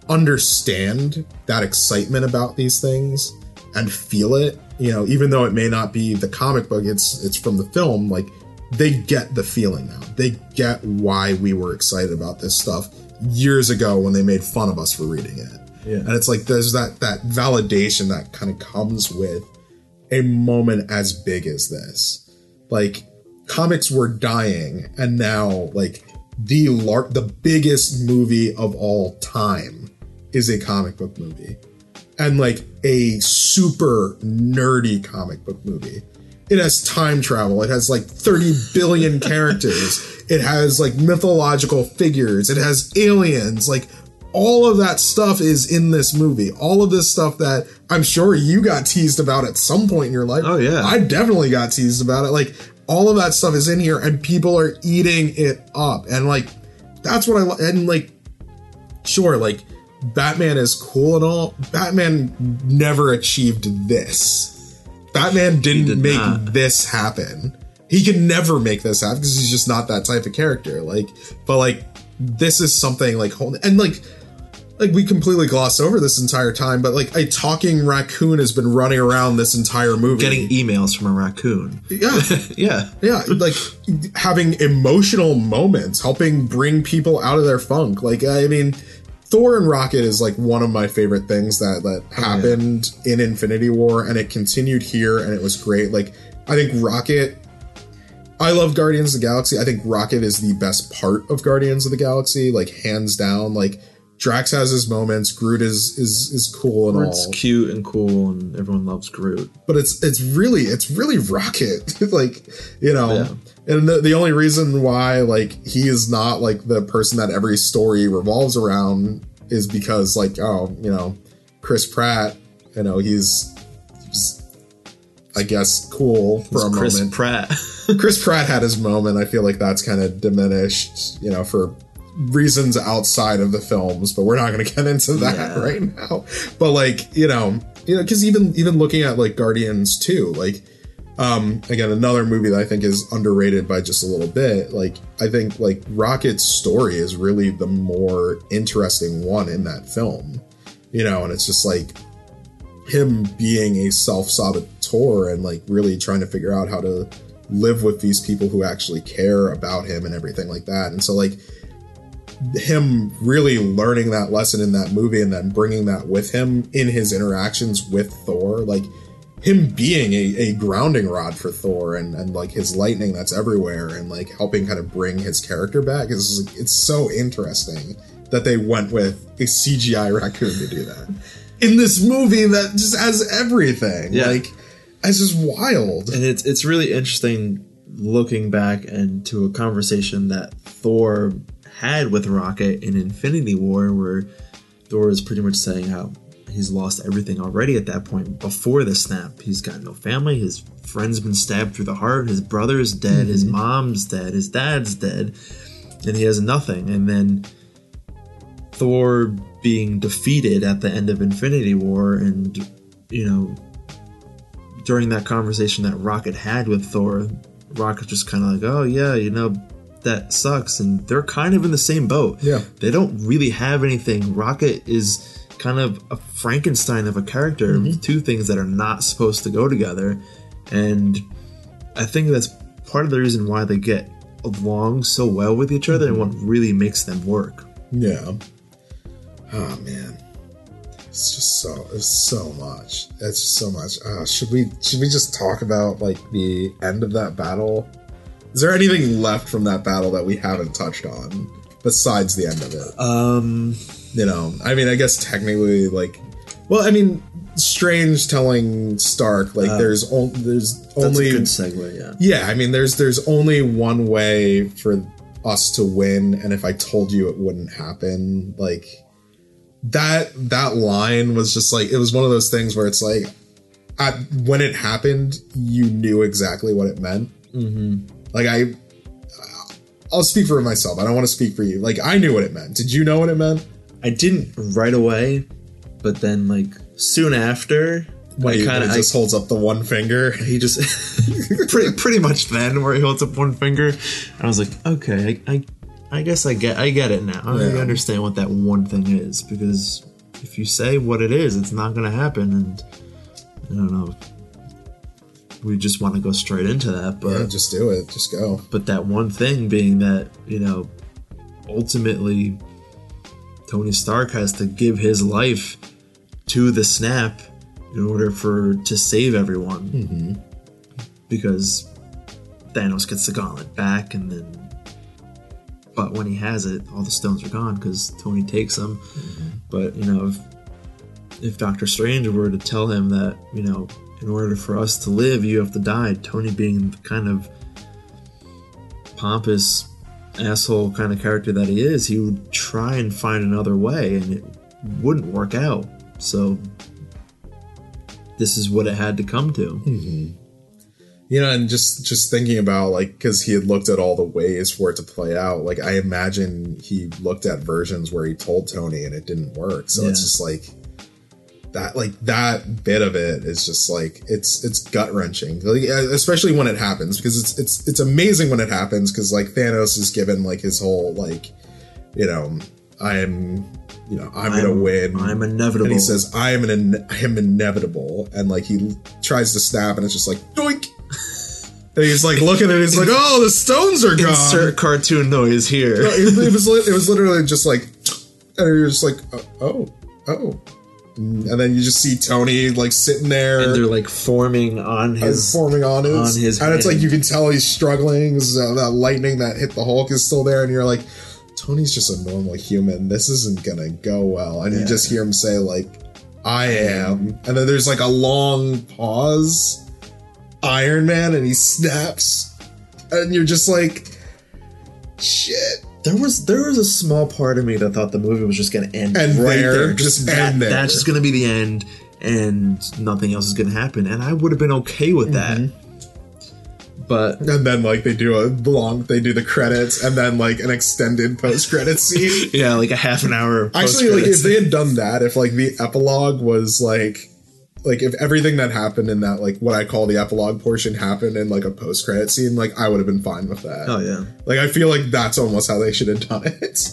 understand that excitement about these things and feel it, you know, even though it may not be the comic book, it's from the film, like, they get the feeling now. They get why we were excited about this stuff years ago when they made fun of us for reading it. Yeah. And it's like there's that validation that kind of comes with a moment as big as this. Like, comics were dying, and now, like, the biggest movie of all time is a comic book movie, and, like, a super nerdy comic book movie. It has time travel. It has, like, 30 billion characters. It has, like, mythological figures. It has aliens. Like, all of that stuff is in this movie. All of this stuff that I'm sure you got teased about at some point in your life. Oh, yeah. I definitely got teased about it. Like, all of that stuff is in here, and people are eating it up. And, like, that's what I love. And, like, sure, like, Batman is cool and all. Batman never achieved this. Batman didn't make this happen. He could never make this happen because he's just not that type of character. Like, but, like, this is something, like, and, like, we completely glossed over this entire time, but, like, a talking raccoon has been running around this entire movie. Getting emails from a raccoon. Yeah. Yeah. Yeah. Like, having emotional moments, helping bring people out of their funk. Like, I mean, Thor and Rocket is, like, one of my favorite things that happened in Infinity War, and it continued here, and it was great. Like, I think Rocket... I love Guardians of the Galaxy. I think Rocket is the best part of Guardians of the Galaxy. Like, hands down. Like... Drax has his moments. Groot is cool and all. Groot's cute and cool, and everyone loves Groot. But it's really Rocket, like, you know. Yeah. And the only reason why, like, he is not, like, the person that every story revolves around is because, like, oh, you know, Chris Pratt, you know, he's I guess cool for a moment. Chris Pratt. Chris Pratt had his moment. I feel like that's kind of diminished, you know, for reasons outside of the films, but we're not going to get into that right now. But, like, you know, because even looking at, like, Guardians 2, like, again, another movie that I think is underrated by just a little bit. Like, I think, like, Rocket's story is really the more interesting one in that film, you know, and it's just like him being a self-saboteur and, like, really trying to figure out how to live with these people who actually care about him and everything like that. And so, like, him really learning that lesson in that movie and then bringing that with him in his interactions with Thor, like, him being a grounding rod for Thor and like his lightning that's everywhere and, like, helping kind of bring his character back is, like, it's so interesting that they went with a CGI raccoon to do that in this movie that just has everything. Yeah. Like, it's just wild. And it's really interesting looking back into a conversation that Thor had with Rocket in Infinity War, where Thor is pretty much saying how He's lost everything already at that point before the snap. He's got no family. His friend's been stabbed through the heart. His brother's dead. Mm-hmm. His mom's dead. His dad's dead. And he has nothing. And then Thor being defeated at the end of Infinity War, and, you know, during that conversation that Rocket had with Thor, Rocket's just kind of like, oh yeah, you know, that sucks. And they're kind of in the same boat. Yeah. They don't really have anything. Rocket is kind of a Frankenstein of a character. Mm-hmm. Two things that are not supposed to go together. And I think that's part of the reason why they get along so well with each other, mm-hmm. and what really makes them work. Yeah. Oh man, it's just so much. It's just so much. Should we just talk about like the end of that battle? Is there anything left from that battle that we haven't touched on besides the end of it? You know, I mean, I guess technically, like, well, I mean, Strange telling Stark, like, there's only a good segue, yeah. Yeah, I mean, there's only one way for us to win, and if I told you, it wouldn't happen. Like, that line was just like, it was one of those things where it's like, when it happened, you knew exactly what it meant. Mm-hmm. Like, I'll speak for myself. I don't want to speak for you. Like, I knew what it meant. Did you know what it meant? I didn't right away, but then, like, soon after, he holds up the one finger. He just pretty much then, where he holds up one finger. And I was like, okay, I guess I get it now. I understand what that one thing is, because if you say what it is, it's not going to happen. And I don't know. We just want to go straight into that, but yeah, just do it. Just go. But that one thing being that, you know, ultimately Tony Stark has to give his life to the snap in order to save everyone. Mm-hmm. Because Thanos gets the gauntlet back, and then, but when he has it, all the stones are gone because Tony takes them. Mm-hmm. But, you know, if Doctor Strange were to tell him that, you know, in order for us to live, you have to die, Tony being the kind of pompous asshole kind of character that he is, he would try and find another way, and it wouldn't work out. So this is what it had to come to. Mm-hmm. You know, and just thinking about, like, because he had looked at all the ways for it to play out, like, I imagine he looked at versions where he told Tony and it didn't work. So It's just like, that bit of it is just like, it's gut wrenching, like, especially when it happens, because it's amazing when it happens, because like Thanos is given like his whole, like, you know, I'm gonna win. I'm inevitable. And he says, I am inevitable, and like he tries to stab, and it's just like doink. And he's like looking at it, he's like, oh, the stones are gone. Insert cartoon noise here. No, it was literally just like, and you're just like, oh. And then you just see Tony like sitting there, and they're like forming on his hand. It's like you can tell he's struggling. So that lightning that hit the Hulk is still there, and you're like, Tony's just a normal human. This isn't gonna go well. And you just hear him say like, "I am," and then there's like a long pause. Iron Man, and he snaps, and you're just like, "Shit." There was a small part of me that thought the movie was just going to end right there. That's just going to be the end, and nothing else is going to happen. And I would have been okay with that. Mm-hmm. But and then like they do the credits, and then like an extended post credits scene. Yeah, like a half an hour. Actually, like if they had done that, if like the epilogue was like if everything that happened in that, like what I call the epilogue portion, happened in like a post-credit scene, like I would have been fine with that. Oh yeah. Like I feel like that's almost how they should have done it.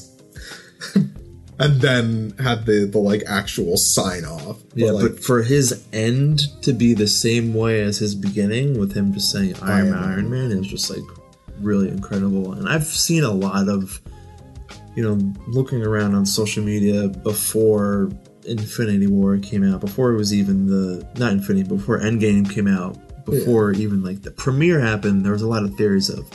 And then had the like actual sign off. Yeah, but for his end to be the same way as his beginning, with him just saying Iron Man, it was just like really incredible. And I've seen a lot of, you know, looking around on social media before Infinity War came out, before it was even before Endgame came out, before even like the premiere happened, there was a lot of theories of,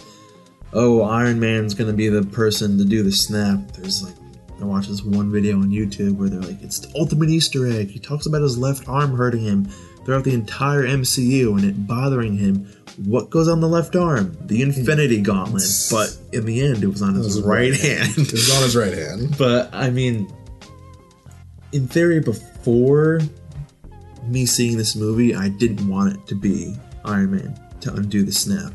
oh, Iron Man's gonna be the person to do the snap. There's like, I watched this one video on YouTube where they're like, it's the ultimate Easter egg. He talks about his left arm hurting him throughout the entire MCU and it bothering him. What goes on the left arm? The Infinity Gauntlet. But in the end, it was on his right hand. But I mean, in theory, before me seeing this movie, I didn't want it to be Iron Man to undo the snap.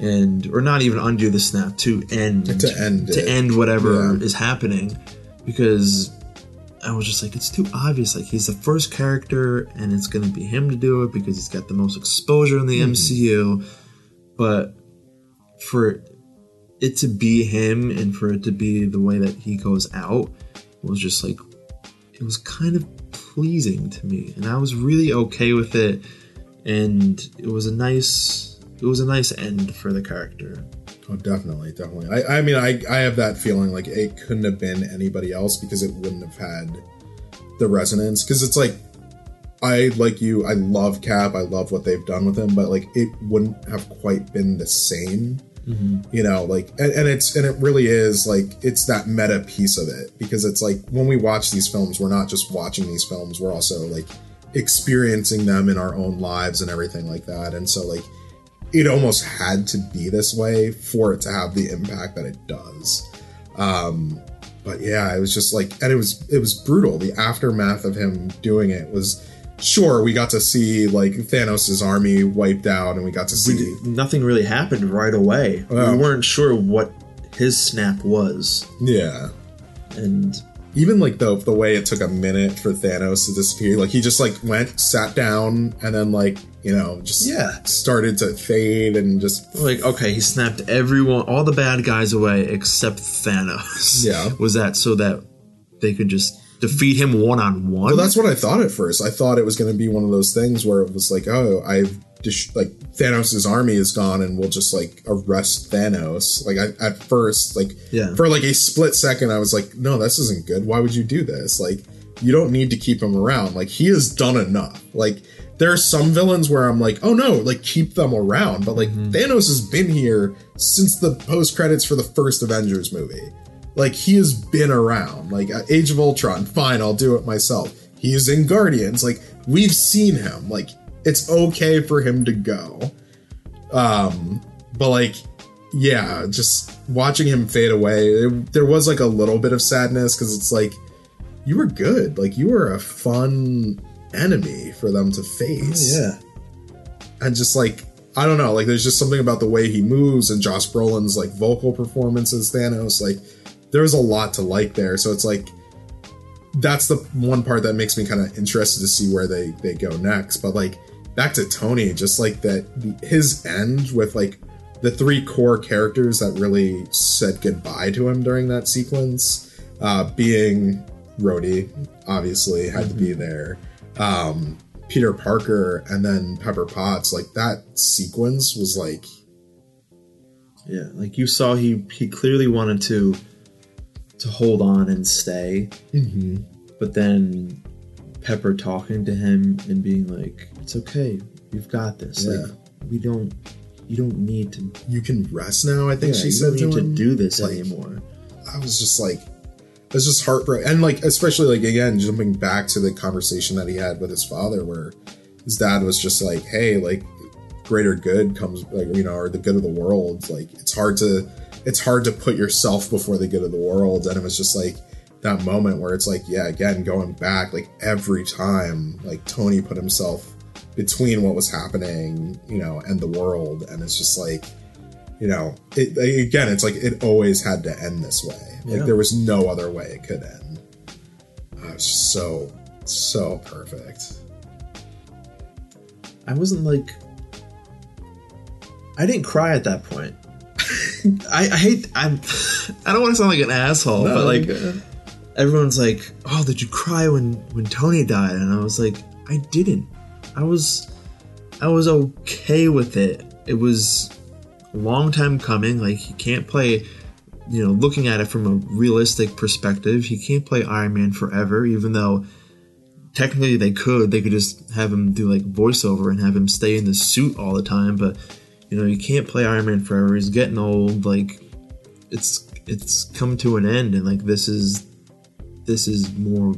And, or not even undo the snap, to end whatever is happening, because I was just like, it's too obvious. Like, he's the first character and it's going to be him to do it because he's got the most exposure in the MCU. But for it to be him and for it to be the way that he goes out, it was just like, it was kind of pleasing to me, and I was really okay with it. And it was a nice, it was a nice end for the character. Oh, definitely. I mean, I have that feeling like it couldn't have been anybody else because it wouldn't have had the resonance. Because it's like, I, like you, I love Cap. I love what they've done with him, but like it wouldn't have quite been the same. You know, like, and it really is like, it's that meta piece of it, because it's like when we watch these films, we're not just watching these films, we're also like experiencing them in our own lives and everything like that. And so like, it almost had to be this way for it to have the impact that it does. But yeah, it was just like, and it was brutal. The aftermath of him doing it was, sure, we got to see like Thanos' army wiped out, and we got to see nothing really happened right away. We weren't sure what his snap was. Yeah. And even like the way it took a minute for Thanos to disappear, like he just like went, sat down, and then like, you know, just started to fade and just like, okay, he snapped everyone, all the bad guys away except Thanos. Yeah. Was that so that they could just defeat him one-on-one? Well, that's what I thought at first. I thought it was going to be one of those things where it was like, oh, I've like Thanos' army is gone and we'll just like arrest Thanos. Like I, at first, like for like a split second, I was like, no, this isn't good. Why would you do this? Like, you don't need to keep him around. Like, he has done enough. Like, there are some villains where I'm like, oh no, like keep them around. But like Thanos has been here since the post credits for the first Avengers movie. Like, he has been around. Like, Age of Ultron, fine, I'll do it myself. He's in Guardians. Like, we've seen him. Like, it's okay for him to go. But like, yeah, just watching him fade away, there was like a little bit of sadness, because it's like, you were good. Like, you were a fun enemy for them to face. Oh, yeah. And just like, I don't know, like there's just something about the way he moves and Josh Brolin's like vocal performances, Thanos, like there's a lot to like there. So it's like, that's the one part that makes me kind of interested to see where they go next. But like, back to Tony, just like that, his end with like the three core characters that really said goodbye to him during that sequence, being Rhodey, obviously had to be there, Peter Parker, and then Pepper Potts. Like, that sequence was like, yeah, like you saw he clearly wanted to hold on and stay, but then Pepper talking to him and being like, it's okay, you've got this. Like, you don't need to, you can rest now, I think she said, you don't need to do this anymore. I was just like, it's just heartbreaking. And like, especially like, again, jumping back to the conversation that he had with his father, where his dad was just like, hey, like, greater good comes, like, you know, or the good of the world. Like, it's hard to put yourself before the good of the world. And it was just like that moment where it's like, yeah, again, going back, like every time, like Tony put himself between what was happening, you know, and the world. And it's just like, you know, it, again, it's like, it always had to end this way. Like, there was no other way it could end. I was just so perfect. I wasn't like, I didn't cry at that point. I don't want to sound like an asshole, but like, everyone's like, oh, did you cry when Tony died? And I was like, I didn't. I was okay with it. It was a long time coming. Like, you can't play, you know, looking at it from a realistic perspective, he can't play Iron Man forever, even though technically they could just have him do like voiceover and have him stay in the suit all the time. But, you know, you can't play Iron Man forever. He's getting old. Like, it's come to an end, and like this is more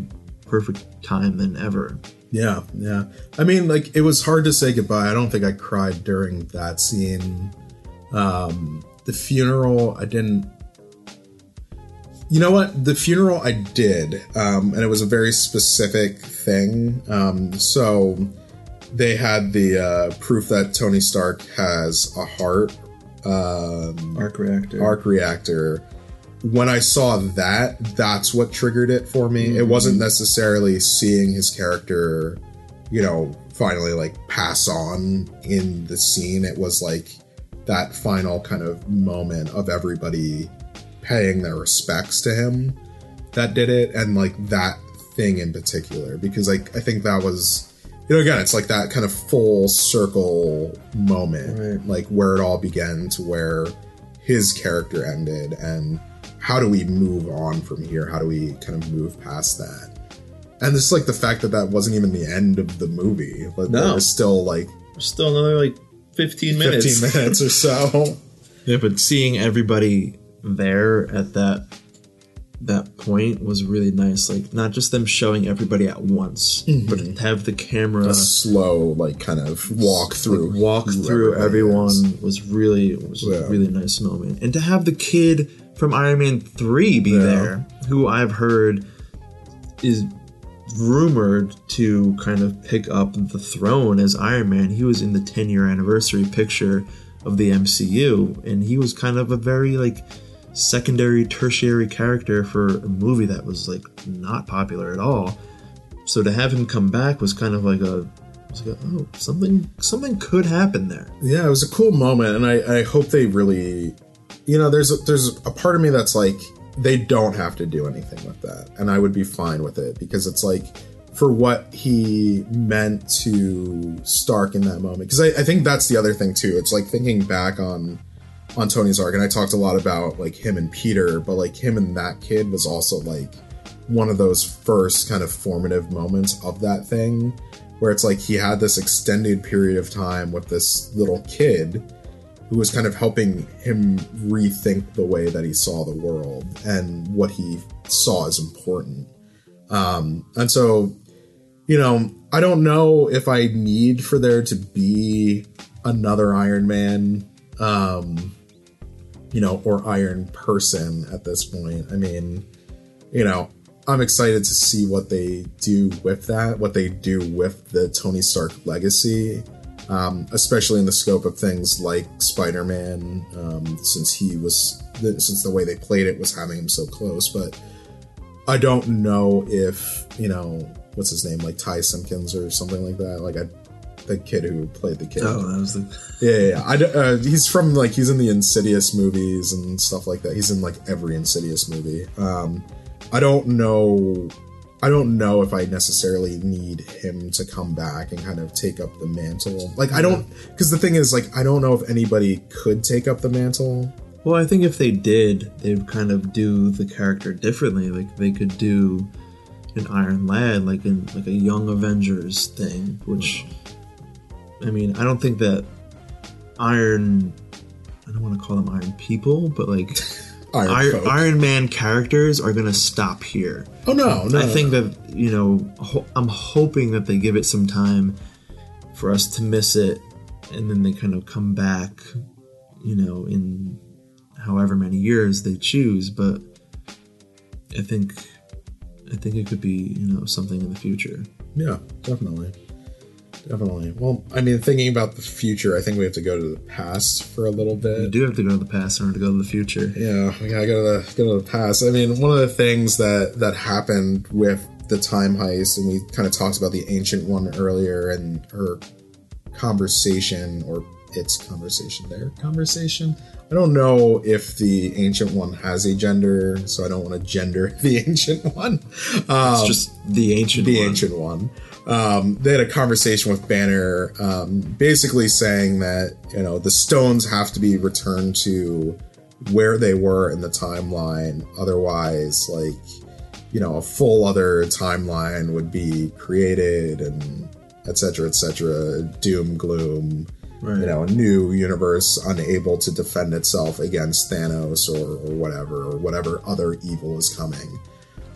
perfect time than ever. Yeah, yeah. I mean, like, it was hard to say goodbye. I don't think I cried during that scene. The funeral, I didn't. You know what? The funeral I did, and it was a very specific thing. So they had the proof that Tony Stark has a heart. Arc reactor. When I saw that, that's what triggered it for me. Mm-hmm. It wasn't necessarily seeing his character, you know, finally, like, pass on in the scene. It was, like, that final kind of moment of everybody paying their respects to him that did it. And, like, that thing in particular. Because, like, I think that was... You know, again, it's like that kind of full circle moment, right, like where it all began to where his character ended, and how do we move on from here? How do we kind of move past that? And this is like the fact that that wasn't even the end of the movie. Like, no. There was still like... Still another like 15 minutes. 15 minutes or so. Yeah, but seeing everybody there at that point was really nice, like not just them showing everybody at once, mm-hmm, but have the camera, a slow like kind of walk through everyone was a really nice moment. And to have the kid from Iron Man 3 be there, who I've heard is rumored to kind of pick up the throne as Iron Man. He was in the 10-year anniversary picture of the MCU, and he was kind of a very like secondary, tertiary character for a movie that was like not popular at all. So to have him come back was kind of like something could happen there. Yeah, it was a cool moment, and I hope they really, you know, there's a part of me that's like they don't have to do anything with that, and I would be fine with it, because it's like for what he meant to Stark in that moment. Because I think that's the other thing too. It's like thinking back on Tony's arc, and I talked a lot about like him and Peter, but like him and that kid was also like one of those first kind of formative moments of that thing, where it's like he had this extended period of time with this little kid who was kind of helping him rethink the way that he saw the world and what he saw as important. And so, you know, I don't know if I need for there to be another Iron Man, you know, or Iron Person at this point. I mean, you know, I'm excited to see what they do with that, what they do with the Tony Stark legacy, especially in the scope of things like Spider-Man, since the way they played it was having him so close. But I don't know if, you know, what's his name, like Ty Simpkins or something like that. Like the kid who played the kid. Oh, that was the... Yeah. He's from, like, he's in the Insidious movies and stuff like that. He's in, like, every Insidious movie. I don't know if I necessarily need him to come back and kind of take up the mantle. Like, I don't... Because the thing is, like, I don't know if anybody could take up the mantle. Well, I think if they did, they'd kind of do the character differently. Like, they could do an Iron Lad, like a Young Avengers thing, which... I mean, I don't think that I don't want to call them Iron People, but like Iron Man characters are going to stop here. Oh, no. I think that, you know, I'm hoping that they give it some time for us to miss it, and then they kind of come back, you know, in however many years they choose. But I think it could be, you know, something in the future. Yeah, definitely. Definitely. Well, I mean, thinking about the future, I think we have to go to the past for a little bit. We do have to go to the past in order to go to the future. Yeah, we gotta go to the past. I mean, one of the things that happened with the time heist, and we kind of talked about the Ancient One earlier and her conversation, or its conversation, their conversation. I don't know if the Ancient One has a gender, so I don't want to gender the Ancient One. It's just the Ancient One. They had a conversation with Banner, basically saying that, you know, the stones have to be returned to where they were in the timeline. Otherwise, like, you know, a full other timeline would be created, and et cetera, doom, gloom, right, you know, a new universe unable to defend itself against Thanos or whatever, or whatever other evil is coming.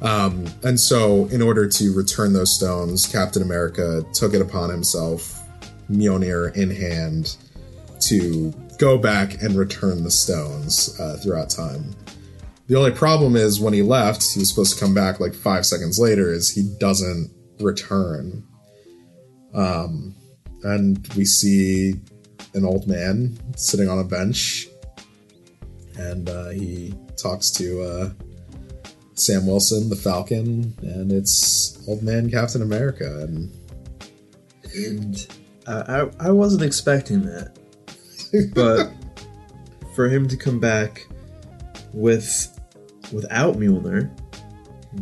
And so in order to return those stones, Captain America took it upon himself, Mjolnir in hand, to go back and return the stones throughout time. The only problem is when he left, he was supposed to come back like 5 seconds later, is he doesn't return. And we see an old man sitting on a bench, and he talks to Sam Wilson, the Falcon, and it's old man Captain America. And I wasn't expecting that, but for him to come back without Mjolnir,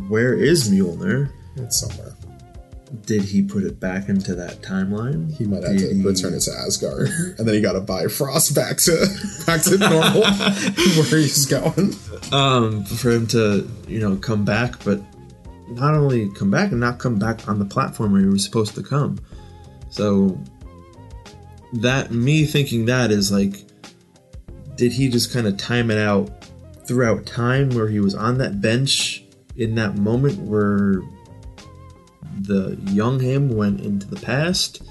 where is Mjolnir? It's somewhere. Did he put it back into that timeline? He might have to return it to Asgard, and then he got to buy Frost back to normal, where he's going. For him to come back, but not only come back and not come back on the platform where he was supposed to come. So that me thinking that is like, did he just kind of time it out throughout time where he was on that bench in that moment where the young him went into the past?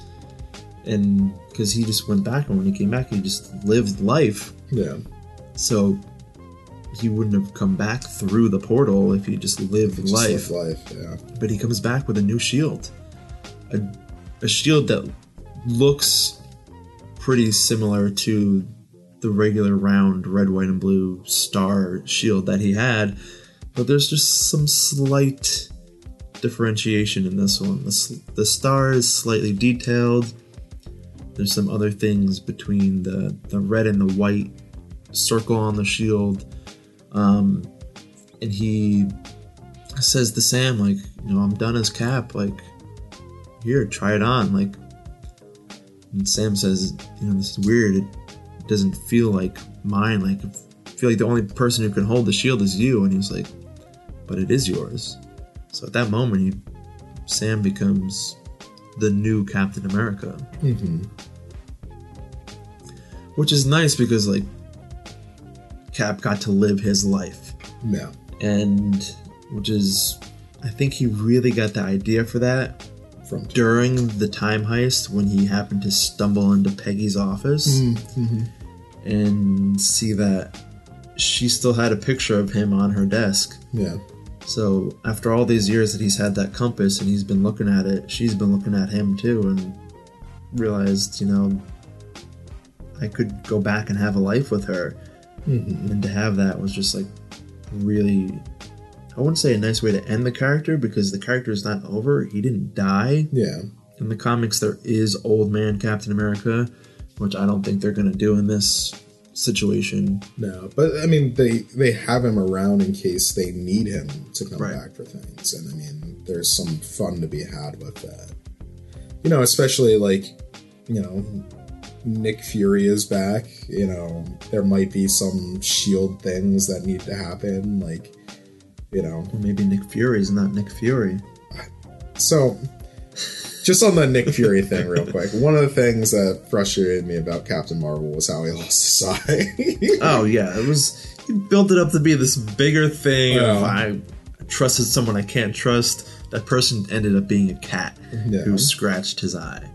And because he just went back, and when he came back, he just lived life. Yeah. So he wouldn't have come back through the portal if he just lived life. Yeah. But he comes back with a new shield, a shield that looks pretty similar to the regular round red, white, and blue star shield that he had, but there's just some slight differentiation in this one. The star is slightly detailed. There's some other things between the red and the white circle on the shield. And he says to Sam, like, I'm done as Cap. Like, here, try it on. Like, and Sam says, this is weird. It doesn't feel like mine. Like, I feel like the only person who can hold the shield is you. And he's like, but it is yours. So at that moment, Sam becomes the new Captain America. Mm-hmm. Which is nice because, like, Cap got to live his life. Yeah. And, I think he really got the idea for that from during the time heist when he happened to stumble into Peggy's office and see that she still had a picture of him on her desk. Yeah. So after all these years that he's had that compass and he's been looking at it, she's been looking at him too, and realized, I could go back and have a life with her. Mm-hmm. And to have that was just like really, I wouldn't say a nice way to end the character, because the character is not over. He didn't die. Yeah. In the comics, there is old man Captain America, which I don't think they're going to do in this situation. No, but I mean, they have him around in case they need him to come back for things. And I mean, there's some fun to be had with that. Especially like, Nick Fury is back. There might be some SHIELD things that need to happen. Like, Well, maybe Nick Fury is not Nick Fury. So, just on the Nick Fury thing real quick. One of the things that frustrated me about Captain Marvel was how he lost his eye. Oh, yeah. He built it up to be this bigger thing. Well, I trusted someone I can't trust. That person ended up being a cat who scratched his eye.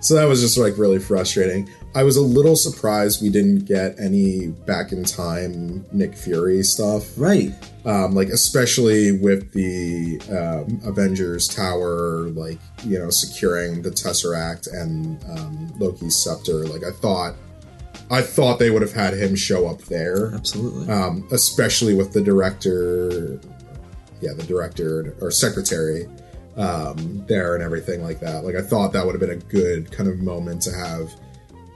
So that was just like really frustrating. I was a little surprised we didn't get any back in time Nick Fury stuff. Right. Like, especially with the Avengers Tower, like, securing the Tesseract and Loki's scepter. Like, I thought they would have had him show up there. Absolutely. Especially with the director. Yeah, the director or secretary there and everything like that. Like, I thought that would have been a good kind of moment to have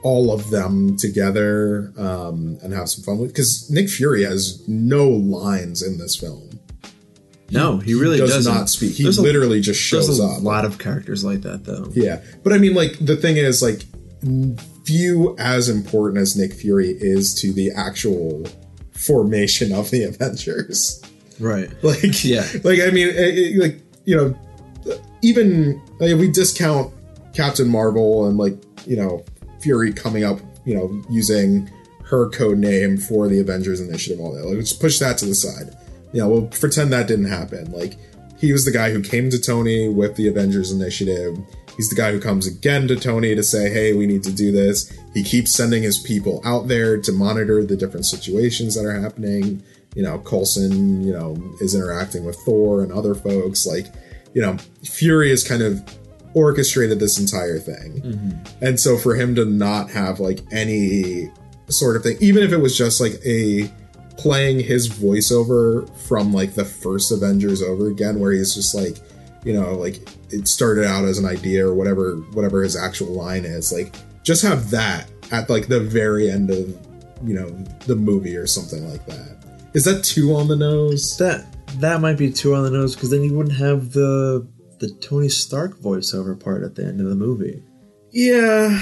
all of them together and have some fun with, because Nick Fury has no lines in this film. No, he really doesn't. Not speak. He literally just shows up. There's a lot of characters like that, though. Yeah, but I mean, like, the thing is, like, few as important as Nick Fury is to the actual formation of the Avengers. Right. Like, yeah. Like, I mean, even if we discount Captain Marvel and, like, Fury coming up, using her code name for the Avengers Initiative, all that. Like, let's push that to the side. We'll pretend that didn't happen. Like, he was the guy who came to Tony with the Avengers Initiative. He's the guy who comes again to Tony to say, hey, we need to do this. He keeps sending his people out there to monitor the different situations that are happening. you know, Coulson, you know, is interacting with Thor and other folks. Like, you know, Fury has kind of orchestrated this entire thing. Mm-hmm. And so for him to not have like any sort of thing, even if it was just like a playing his voiceover from like the first Avengers over again, where he's just like, you know, like it started out as an idea or whatever his actual line is, like just have that at like the very end of, you know, the movie or something like that. Is that too on the nose? That might be too on the nose, because then you wouldn't have the Tony Stark voiceover part at the end of the movie. Yeah.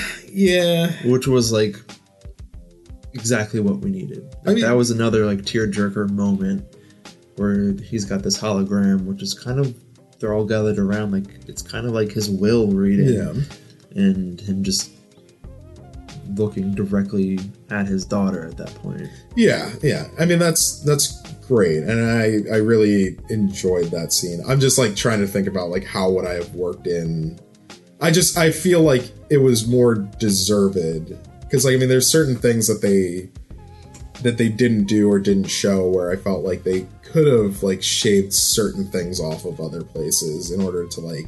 Which was like exactly what we needed. Like, I mean, that was another like tearjerker moment where he's got this hologram, which is kind of, they're all gathered around, like it's kind of like his will reading, and him just looking directly at his daughter at that point. Yeah. I mean, that's great, and I really enjoyed that scene. I'm just like trying to think about like how would I have worked in. I feel like it was more deserved, because like, I mean, there's certain things that they didn't do or didn't show where I felt like they could have like shaved certain things off of other places in order to like,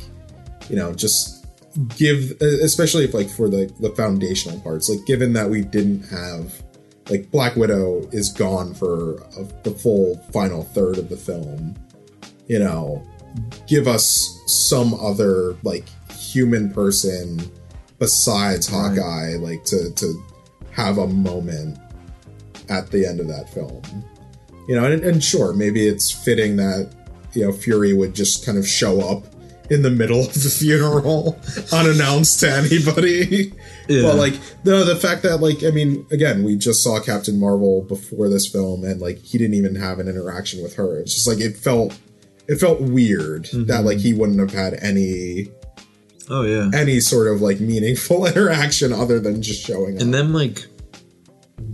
you know, just give, especially if like for the foundational parts, like given that we didn't have like Black Widow is gone for the full final third of the film, you know, give us some other like human person besides Hawkeye, like to have a moment at the end of that film. You know, and sure, maybe it's fitting that, you know, Fury would just kind of show up in the middle of the funeral unannounced to anybody. Yeah. But like, no, the fact that like, I mean, again, we just saw Captain Marvel before this film, and like he didn't even have an interaction with her. It's just like it felt weird that like he wouldn't have had any sort of like meaningful interaction other than just showing up. And then like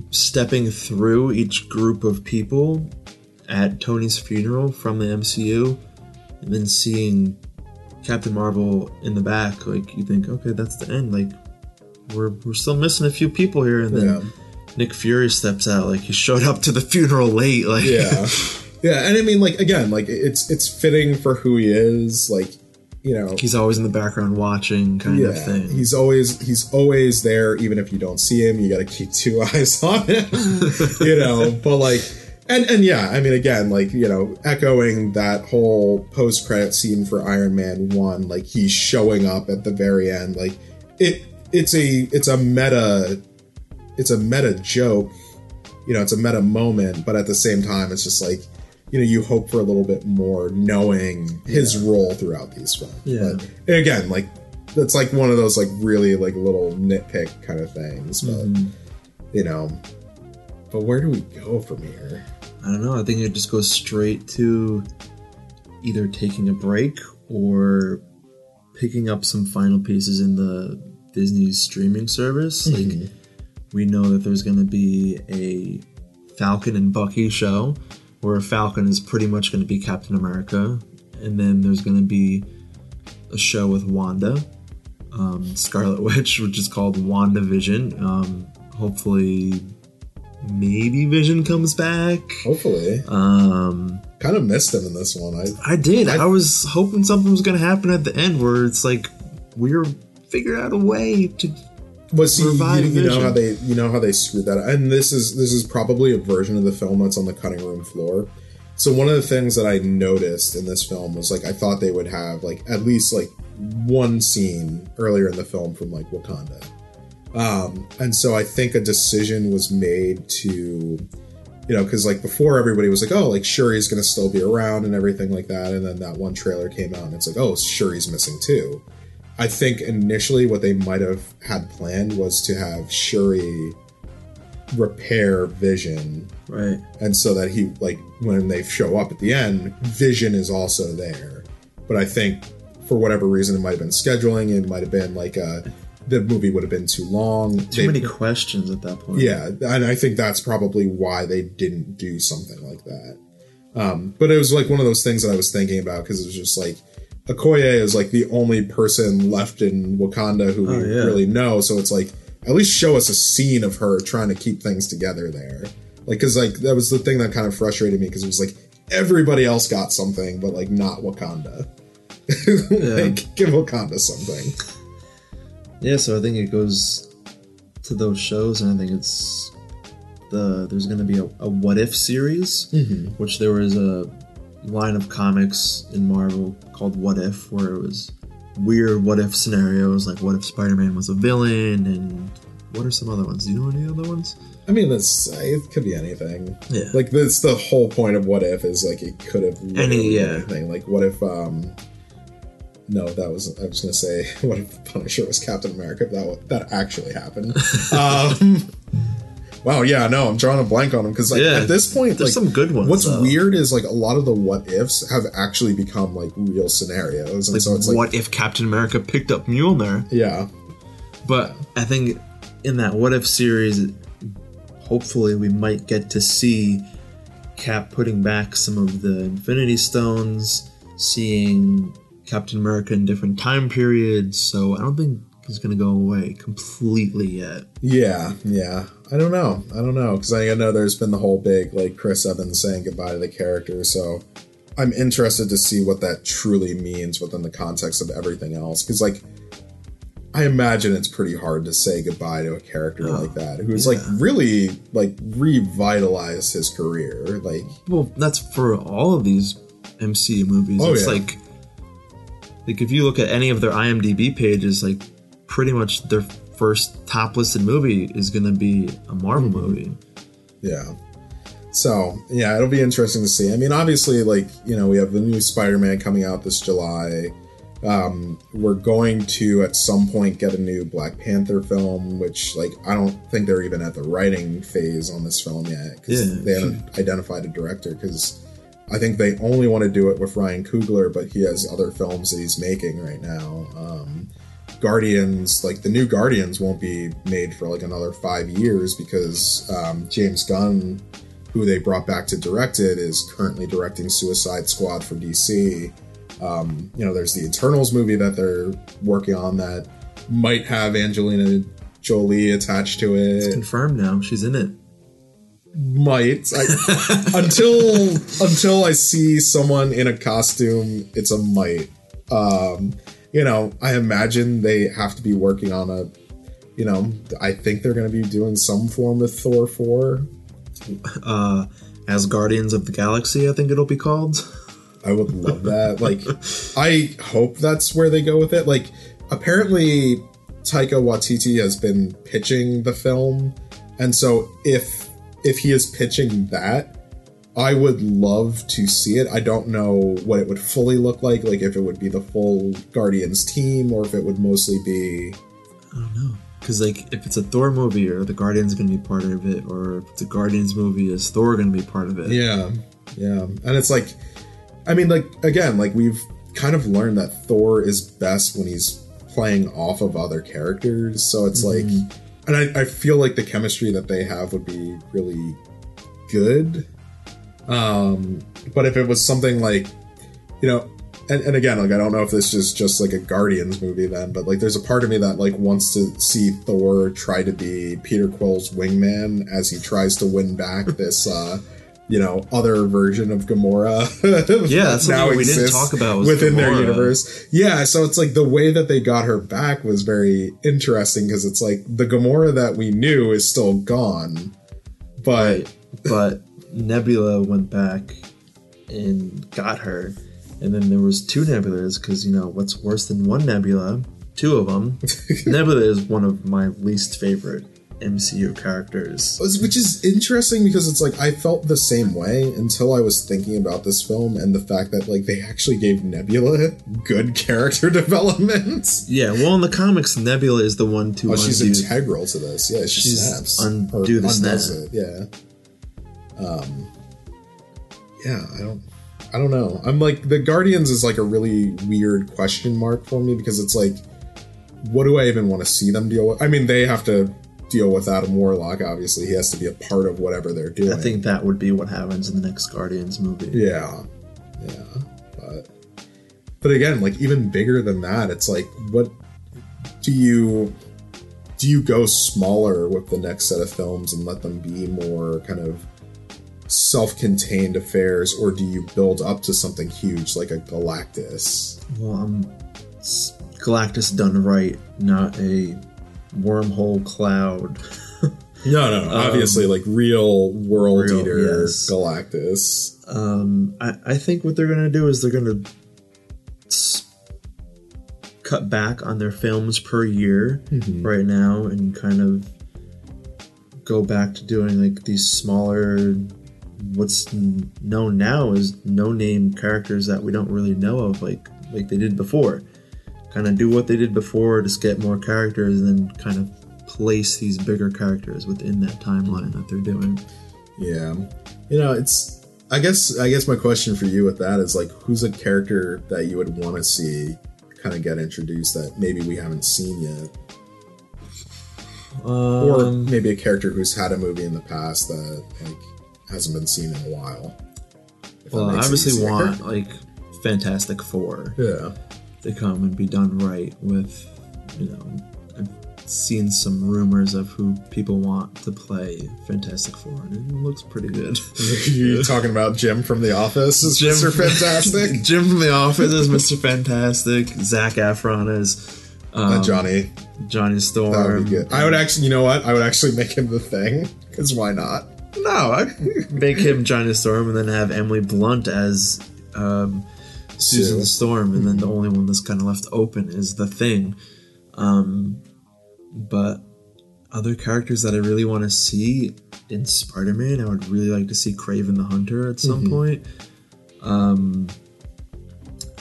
stepping through each group of people at Tony's funeral from the MCU, and then seeing Captain Marvel in the back, like you think, okay, that's the end. Like we're still missing a few people here, and then Nick Fury steps out, like he showed up to the funeral late. Like yeah, and I mean, like again, like it's fitting for who he is. Like, you know, he's always in the background watching, kind of thing. He's always there, even if you don't see him. You got to keep two eyes on him, you know. But like, and yeah, I mean, again, like, you know, echoing that whole post-credit scene for Iron Man 1, like he's showing up at the very end. Like it's a meta joke, you know, it's a meta moment, but at the same time, it's just like, you know, you hope for a little bit more knowing his role throughout these films. Yeah. But again, like that's like one of those like really like little nitpick kind of things. But you know, but where do we go from here? I don't know. I think it just goes straight to either taking a break or picking up some final pieces in the Disney streaming service. Mm-hmm. Like we know that there's going to be a Falcon and Bucky show, where Falcon is pretty much going to be Captain America. And then there's going to be a show with Wanda, Scarlet Witch, which is called WandaVision. Hopefully, maybe Vision comes back. Hopefully. Kind of missed him in this one. I did. I was hoping something was going to happen at the end where it's like, we're figuring out a way to... But see, you know how they screwed that up. And this is probably a version of the film that's on the cutting room floor. So one of the things that I noticed in this film was like I thought they would have like at least like one scene earlier in the film from like Wakanda. And so I think a decision was made to, you know, because like before everybody was like, oh, like Shuri's going to still be around and everything like that. And then that one trailer came out and it's like, oh, Shuri's missing too. I think initially what they might have had planned was to have Shuri repair Vision. Right. And so that he, like, when they show up at the end, Vision is also there. But I think for whatever reason, it might have been scheduling. It might have been, like, the movie would have been too long. Too many questions at that point. Yeah, and I think that's probably why they didn't do something like that. But it was, like, one of those things that I was thinking about because it was just, like, Okoye is like the only person left in Wakanda who we really know, so it's like at least show us a scene of her trying to keep things together there. Like, because, like, that was the thing that kind of frustrated me, because it was, like, everybody else got something, but, like, not Wakanda. Like, give Wakanda something. Yeah, so I think it goes to those shows, and I think it's there's going to be a what-if series, which there was a line of comics in Marvel called What If, where it was weird what-if scenarios, like what if Spider-Man was a villain, and what are some other ones? Do you know any other ones? I mean, it could be anything. Yeah. Like, that's the whole point of What If, is, like, it could have anything. Like, what if, I was going to say, what if the Punisher was Captain America? That actually happened. Wow, yeah, no, I'm drawing a blank on them, because, like, at this point, there's, like, some good ones. What's weird is, like, a lot of the what-ifs have actually become, like, real scenarios. And like, so it's like, what if Captain America picked up Mjolnir? Yeah. But I think in that what-if series, hopefully we might get to see Cap putting back some of the Infinity Stones, seeing Captain America in different time periods, so I don't think he's going to go away completely yet. Yeah. I don't know, because I know there's been the whole big, like, Chris Evans saying goodbye to the character, so I'm interested to see what that truly means within the context of everything else, because, like, I imagine it's pretty hard to say goodbye to a character like that, who's, like, really, like, revitalized his career. Like, well, that's for all of these MCU movies. Oh, it's like, if you look at any of their IMDb pages, like, pretty much their first top-listed movie is going to be a Marvel movie. Yeah. So, yeah, it'll be interesting to see. I mean, obviously, like, you know, we have the new Spider-Man coming out this July. We're going to, at some point, get a new Black Panther film, which, like, I don't think they're even at the writing phase on this film yet, because they haven't identified a director, because I think they only want to do it with Ryan Coogler, but he has other films that he's making right now. Guardians, like, the new Guardians won't be made for, like, another 5 years, because James Gunn, who they brought back to direct it, is currently directing Suicide Squad for DC. You know, there's the Eternals movie that they're working on that might have Angelina Jolie attached to it. It's confirmed now. She's in it. Might. Until I see someone in a costume, it's a might. You know, I imagine they have to be working on a, you know, I think they're going to be doing some form of Thor 4. As Guardians of the Galaxy, I think it'll be called. I would love that. Like, I hope that's where they go with it. Like, apparently Taika Waititi has been pitching the film. And so if he is pitching that, I would love to see it. I don't know what it would fully look like. Like, if it would be the full Guardians team, or if it would mostly be, I don't know. Because, like, if it's a Thor movie, or the Guardians going to be part of it, or if it's a Guardians movie, is Thor going to be part of it? Yeah. And it's like, I mean, like, again, like, we've kind of learned that Thor is best when he's playing off of other characters. So it's like, and I feel like the chemistry that they have would be really good. But if it was something like, you know, and again, like, I don't know if this is just like a Guardians movie then, but, like, there's a part of me that, like, wants to see Thor try to be Peter Quill's wingman as he tries to win back this, you know, other version of Gamora. Yeah, that's something we didn't talk about within Gamora. Their universe. Yeah, so it's like the way that they got her back was very interesting, because it's like the Gamora that we knew is still gone, but but Nebula went back and got her, and then there was two Nebulas, because, you know, what's worse than one Nebula? Two of them. Nebula is one of my least favorite MCU characters, which is interesting, because it's like I felt the same way until I was thinking about this film and the fact that, like, they actually gave Nebula good character development. Yeah, well, in the comics, Nebula is the one to she's integral to this. Yeah, she snaps, undo the snap. Yeah. Yeah, I don't know. I'm like, the Guardians is like a really weird question mark for me, because it's like, what do I even want to see them deal with? I mean, they have to deal with Adam Warlock, obviously. He has to be a part of whatever they're doing. I think that would be what happens in the next Guardians movie. Yeah. But again, like, even bigger than that, it's like, what do you go smaller with the next set of films and let them be more kind of self-contained affairs, or do you build up to something huge like a Galactus? Well, Galactus done right, not a wormhole cloud. No, obviously, like real world eater, yes. Galactus. I think what they're going to do is they're going to cut back on their films per year right now and kind of go back to doing like these smaller, what's known now is no-name characters that we don't really know of, like they did before. Kind of do what they did before, just get more characters and then kind of place these bigger characters within that timeline that they're doing. Yeah. You know, it's, I guess my question for you with that is like, who's a character that you would want to see kind of get introduced that maybe we haven't seen yet? Or maybe a character who's had a movie in the past that like hasn't been seen in a while. Well, I obviously want like Fantastic Four. Yeah. To come and be done right with, you know, I've seen some rumors of who people want to play Fantastic Four, and it looks pretty good. You're talking about Jim from The Office as Mr. Fantastic? Jim from The Office is Mr. Fantastic. Zac Efron is Johnny Storm. That would be good. I would actually, you know what? I would actually make him the Thing, because why not? No, I'd make him Johnny Storm and then have Emily Blunt as Susan Storm, and then the only one that's kind of left open is the Thing. But other characters that I really want to see in Spider-Man, I would really like to see Kraven the Hunter at some point. I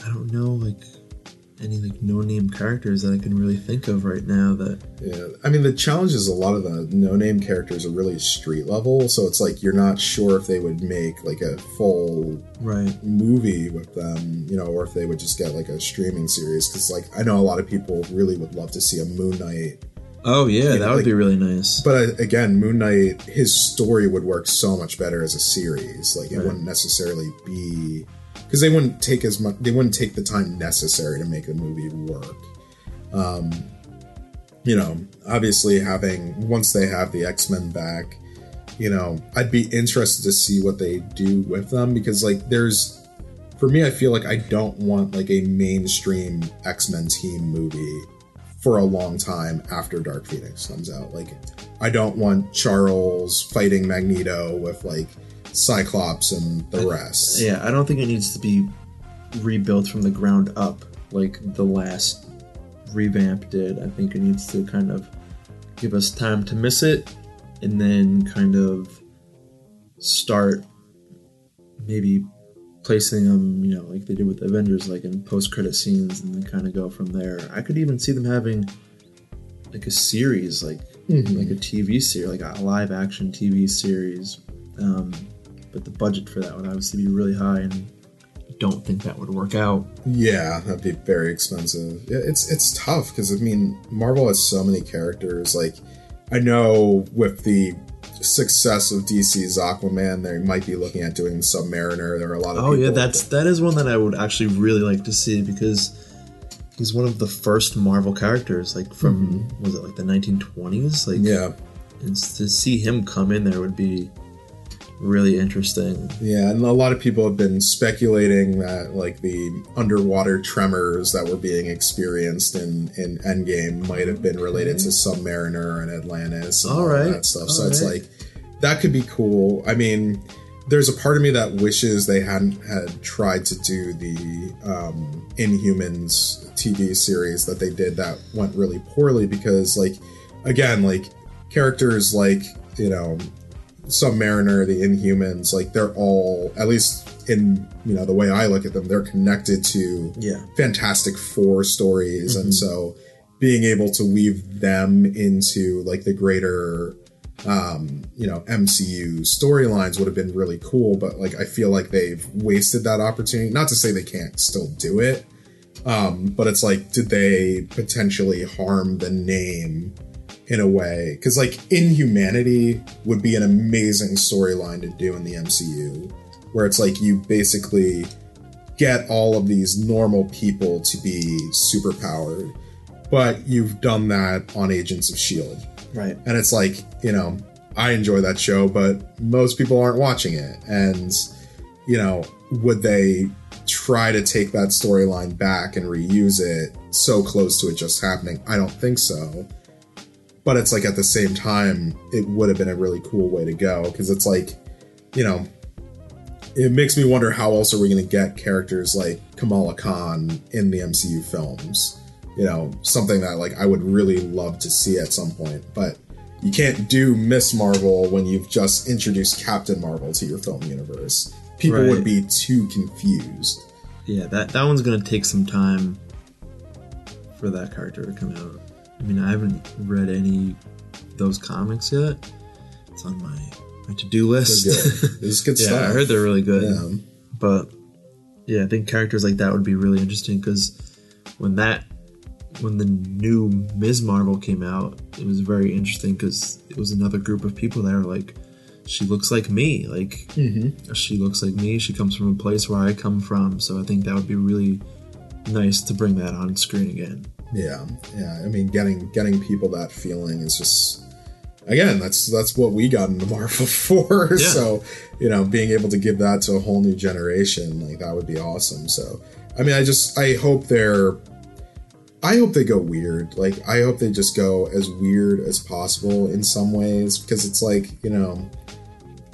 don't know, like any like no-name characters that I can really think of right now. That I mean, the challenge is a lot of the no-name characters are really street level, so it's like you're not sure if they would make like a full movie with them, you know, or if they would just get like a streaming series. Because like I know a lot of people really would love to see a Moon Knight. Oh yeah, that would be really nice. But again, Moon Knight, his story would work so much better as a series. Like it wouldn't necessarily be. Because they wouldn't take as much, they wouldn't take the time necessary to make a movie work. You know, obviously having, once they have the X-Men back, you know, I'd be interested to see what they do with them, because like there's, for me, I feel like I don't want like a mainstream X-Men team movie for a long time after Dark Phoenix comes out. Like I don't want Charles fighting Magneto with like Cyclops and the rest. Yeah, I don't think it needs to be rebuilt from the ground up like the last revamp did. I think it needs to kind of give us time to miss it and then kind of start maybe placing them, you know, like they did with Avengers, like in post-credit scenes, and then kind of go from there. I could even see them having like a series, like like a TV series, like a live action TV series. But the budget for that would obviously be really high, and I don't think that would work out. Yeah, that'd be very expensive. It's tough, because I mean, Marvel has so many characters. Like, I know with the success of DC's Aquaman, they might be looking at doing Submariner. There are a lot of people. Oh yeah, that is one that I would actually really like to see, because he's one of the first Marvel characters, like from was it like the 1920s? Like and to see him come in there would be really interesting. Yeah, and a lot of people have been speculating that like the underwater tremors that were being experienced in Endgame might have been related to Submariner and Atlantis and all that stuff. So it's like that could be cool. I mean, there's a part of me that wishes they had tried to do the Inhumans TV series that they did that went really poorly, because like again, like characters like, you know, Submariner, the Inhumans, like they're all, at least in, you know, the way I look at them, they're connected to Fantastic Four stories, and so being able to weave them into like the greater you know, MCU storylines would have been really cool. But like I feel like they've wasted that opportunity. Not to say they can't still do it, but it's like, did they potentially harm the name in a way? Because like Inhumanity would be an amazing storyline to do in the MCU, where it's like you basically get all of these normal people to be superpowered, but you've done that on Agents of S.H.I.E.L.D. Right. And it's like, you know, I enjoy that show, but most people aren't watching it. And, you know, would they try to take that storyline back and reuse it so close to it just happening? I don't think so. But it's like, at the same time, it would have been a really cool way to go, because it's like, you know, it makes me wonder how else are we going to get characters like Kamala Khan in the MCU films? You know, something that, like, I would really love to see at some point. But you can't do Miss Marvel when you've just introduced Captain Marvel to your film universe. People would be too confused. Yeah, that one's going to take some time for that character to come out. I mean, I haven't read any of those comics yet. It's on my to-do list. It's good stuff. Yeah, I heard they're really good. Yeah. But, yeah, I think characters like that would be really interesting, because when the new Ms. Marvel came out, it was very interesting, because it was another group of people that are like, she looks like me. Like, she looks like me. She comes from a place where I come from. So I think that would be really nice to bring that on screen again. Yeah. I mean, getting people that feeling is just, again, that's what we got into Marvel for. Yeah. So, you know, being able to give that to a whole new generation, like, that would be awesome. So, I mean, I hope they go weird. Like, I hope they just go as weird as possible in some ways, because it's like, you know,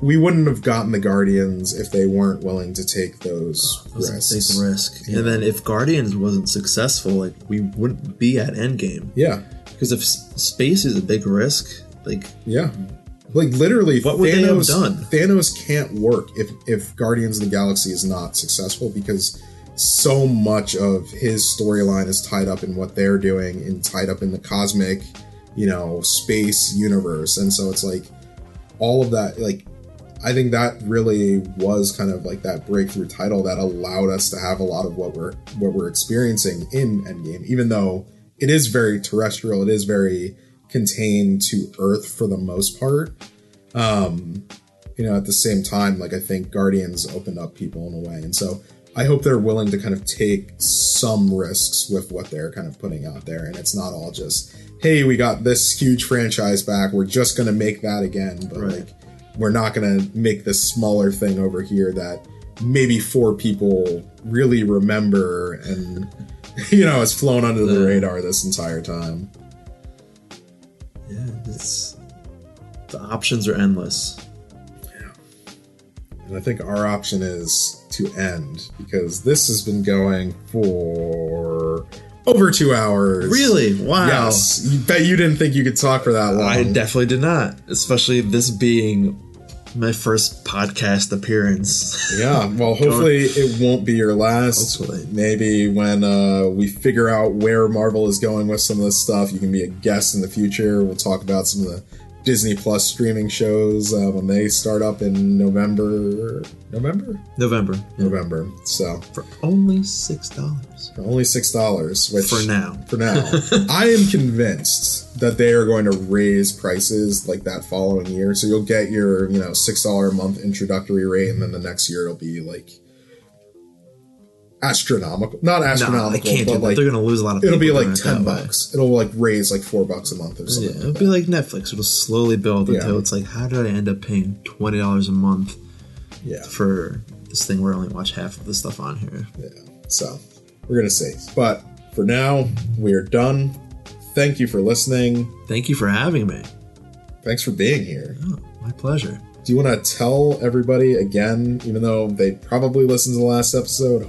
we wouldn't have gotten the Guardians if they weren't willing to take those risks. Big risk. Yeah. And then if Guardians wasn't successful, like, we wouldn't be at Endgame. Yeah. Because if space is a big risk, like... Yeah. Like, literally, what would they have done? Thanos can't work if Guardians of the Galaxy is not successful, because so much of his storyline is tied up in what they're doing and tied up in the cosmic, you know, space universe. And so it's like, all of that, like... I think that really was kind of like that breakthrough title that allowed us to have a lot of what we're experiencing in Endgame, even though it is very terrestrial, it is very contained to Earth for the most part. You know, at the same time, like, I think Guardians opened up people in a way. And so I hope they're willing to kind of take some risks with what they're kind of putting out there. And it's not all just, hey, we got this huge franchise back, we're just going to make that again. But like, we're not going to make this smaller thing over here that maybe four people really remember and, you know, it's flown under the radar this entire time. Yeah, the options are endless. Yeah. And I think our option is to end, because this has been going for... over 2 hours. Really? Wow. Yes. You bet you didn't think you could talk for that long. I definitely did not. Especially this being my first podcast appearance. Yeah. Well, hopefully it won't be your last. Hopefully. Maybe when we figure out where Marvel is going with some of this stuff, you can be a guest in the future. We'll talk about some of the Disney Plus streaming shows when they start up in November. November. November. So for only $6. Which for now, I am convinced that they are going to raise prices like that following year. So you'll get your, you know, $6 a month introductory rate, and then the next year it'll be like astronomical. Not astronomical. No, they can't do that. Like, they're going to lose a lot of people. It'll be like $10. It'll like raise like $4 a month or something. Yeah, it'll be like Netflix. It'll slowly build until it's like, how did I end up paying $20 a month? Yeah. For this thing where I only watch half of the stuff on here. Yeah. So we're going to see. But for now, we are done. Thank you for listening. Thank you for having me. Thanks for being here. Oh, my pleasure. Do you want to tell everybody again, even though they probably listened to the last episode,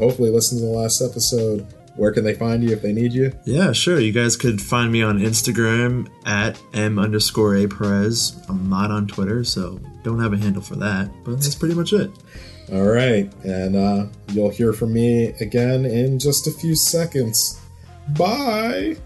where can they find you if they need you? Yeah, sure. You guys could find me on Instagram at m_a_Perez. I'm not on Twitter, so don't have a handle for that, but that's pretty much it. All right. And you'll hear from me again in just a few seconds. Bye.